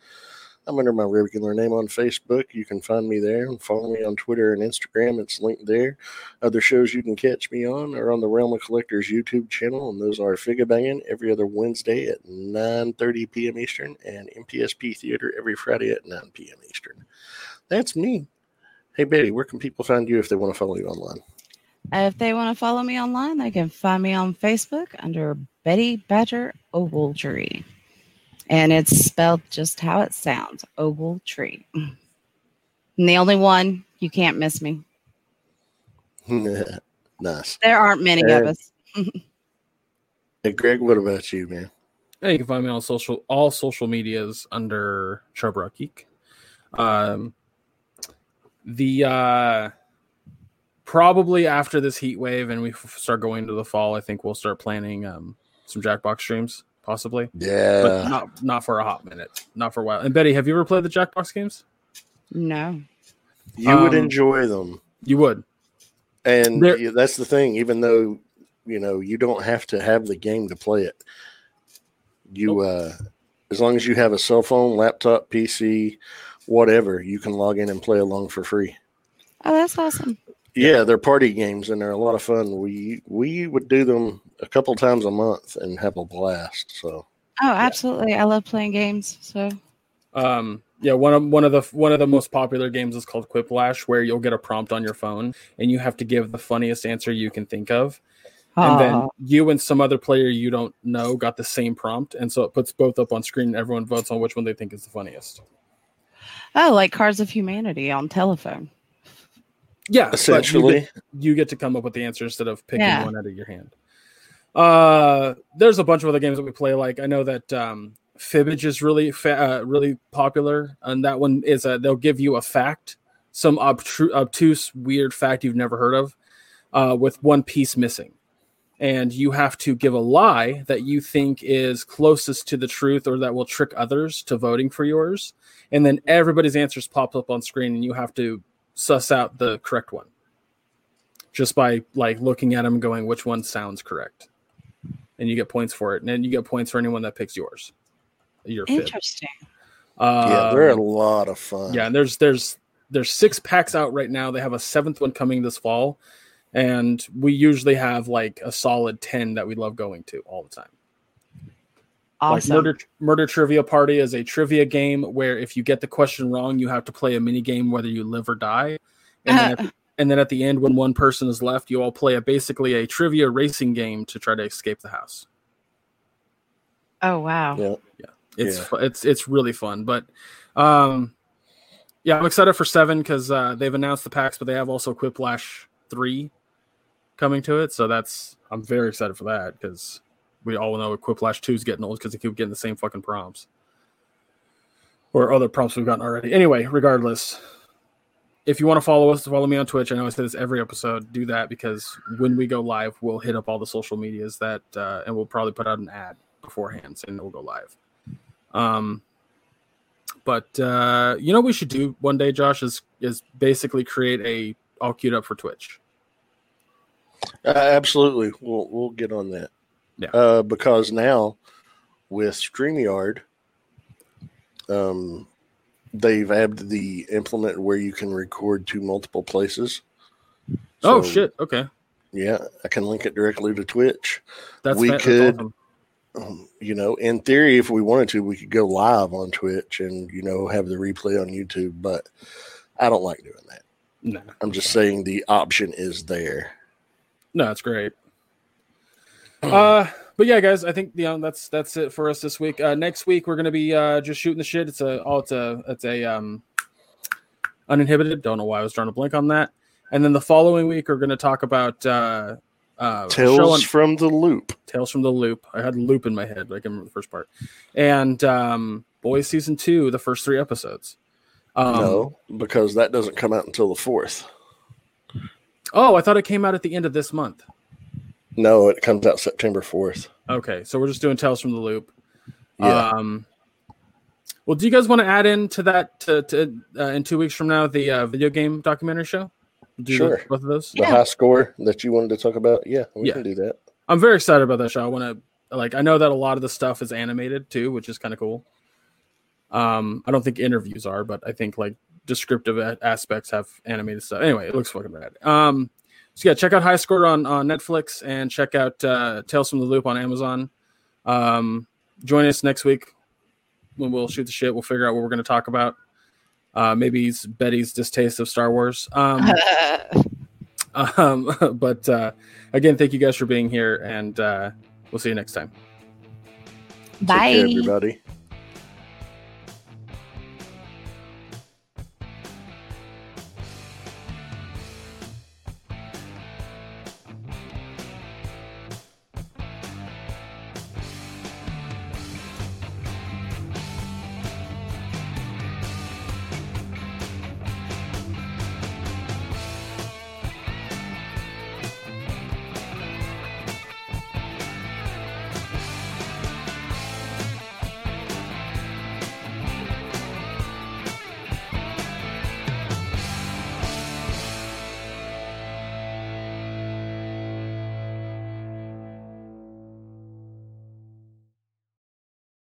I'm under my regular name on Facebook. You can find me there and follow me on Twitter and Instagram. It's linked there. Other shows you can catch me on are on the Realm of Collectors YouTube channel, and those are Figga Bangin' every other Wednesday at nine thirty p.m. Eastern and M P S P Theater every Friday at nine p.m. Eastern. That's me. Hey, Betty, where can people find you if they want to follow you online? If they want to follow me online, they can find me on Facebook under Betty Badger Ogletree. And it's spelled just how it sounds, Ogletree. I'm the only one. You can't miss me. Nice. There aren't many and, of us. Hey, Greg, what about you, man? Yeah, you can find me on social all social medias under Charbrock Geek. Um, the... Uh, Probably after this heat wave and we f- start going into the fall, I think we'll start planning um, some Jackbox streams, possibly. Yeah. But not, not for a hot minute. Not for a while. And Betty, have you ever played the Jackbox games? No. You um, would enjoy them. You would. And yeah, that's the thing. Even though you know, you don't have to have the game to play it. You, uh, as long as you have a cell phone, laptop, P C, whatever, you can log in and play along for free. Oh, that's awesome. Yeah, they're party games, and they're a lot of fun. We we would do them a couple times a month and have a blast. So. Oh, absolutely! Yeah. I love playing games. So. Um. Yeah one of one of the one of the most popular games is called Quiplash, where you'll get a prompt on your phone, and you have to give the funniest answer you can think of. Aww. And then you and some other player you don't know got the same prompt, and so it puts both up on screen, and everyone votes on which one they think is the funniest. Oh, like Cards of Humanity on telephone. Yeah, essentially. You get, you get to come up with the answer instead of picking yeah. one out of your hand. Uh, there's a bunch of other games that we play. Like I know that um, Fibbage is really, fa- uh, really popular, and that one is a, they'll give you a fact, some obtru- obtuse, weird fact you've never heard of, uh, with one piece missing, and you have to give a lie that you think is closest to the truth or that will trick others to voting for yours, and then everybody's answers pop up on screen, and you have to suss out the correct one just by like looking at them, going which one sounds correct. And you get points for it. And then you get points for anyone that picks yours. Your Interesting. Uh, yeah, they're a lot of fun. Yeah, and there's there's there's six packs out right now. They have a seventh one coming this fall. And we usually have like a solid ten that we love going to all the time. Awesome. Like Murder, Murder Trivia Party is a trivia game where if you get the question wrong, you have to play a mini game whether you live or die. And uh-huh. then if, And then at the end, when one person is left, you all play a basically a trivia racing game to try to escape the house. Oh wow! Yeah, yeah. it's yeah. Fu- it's it's really fun. But um, yeah, I'm excited for seven because uh, they've announced the packs, but they have also Quiplash three coming to it. So that's I'm very excited for that because we all know Quiplash two is getting old because they keep getting the same fucking prompts or other prompts we've gotten already. Anyway, regardless. If you want to follow us, follow me on Twitch. I know I say this every episode. Do that because when we go live, we'll hit up all the social medias that, uh, and we'll probably put out an ad beforehand saying we'll go live. Um, but uh, you know what we should do one day, Josh, is is basically create a All Cued Up for Twitch. Uh, absolutely, we'll we'll get on that. Yeah, uh, because now with StreamYard, um. They've added the implement where you can record to multiple places. So, oh shit! Okay. Yeah, I can link it directly to Twitch. That's we that's could, awesome. um, you know, in theory, if we wanted to, we could go live on Twitch and you know have the replay on YouTube. But I don't like doing that. No, I'm just saying the option is there. No, that's great. uh But yeah, guys, I think you know, that's that's it for us this week. Uh, next week we're gonna be uh, just shooting the shit. It's a all oh, it's a it's a um, uninhibited. Don't know why I was drawing a blank on that. And then the following week we're gonna talk about uh, uh, Tales from the Loop. Tales from the Loop. I had Loop in my head. Like I remember the first part. And um, Boys season two, the first three episodes. Um, no, because that doesn't come out until the fourth. Oh, I thought it came out at the end of this month. No, it comes out September fourth. Okay, so we're just doing Tales from the Loop. Yeah. Um, well, do you guys want to add into that to, to, uh, in two weeks from now, the uh, video game documentary show? Do sure. The, both of those? The yeah. High Score that you wanted to talk about? Yeah, we yeah. can do that. I'm very excited about that show. I want to, like, I know that a lot of the stuff is animated, too, which is kind of cool. Um, I don't think interviews are, but I think, like, descriptive aspects have animated stuff. Anyway, it looks fucking rad. Um, So yeah, check out High Score on, on Netflix and check out uh, Tales from the Loop on Amazon. Um, join us next week when we'll shoot the shit. We'll figure out what we're going to talk about. Uh, maybe it's Betty's distaste of Star Wars. Um, um, but uh, again, thank you guys for being here, and uh, we'll see you next time. Bye, take care, everybody.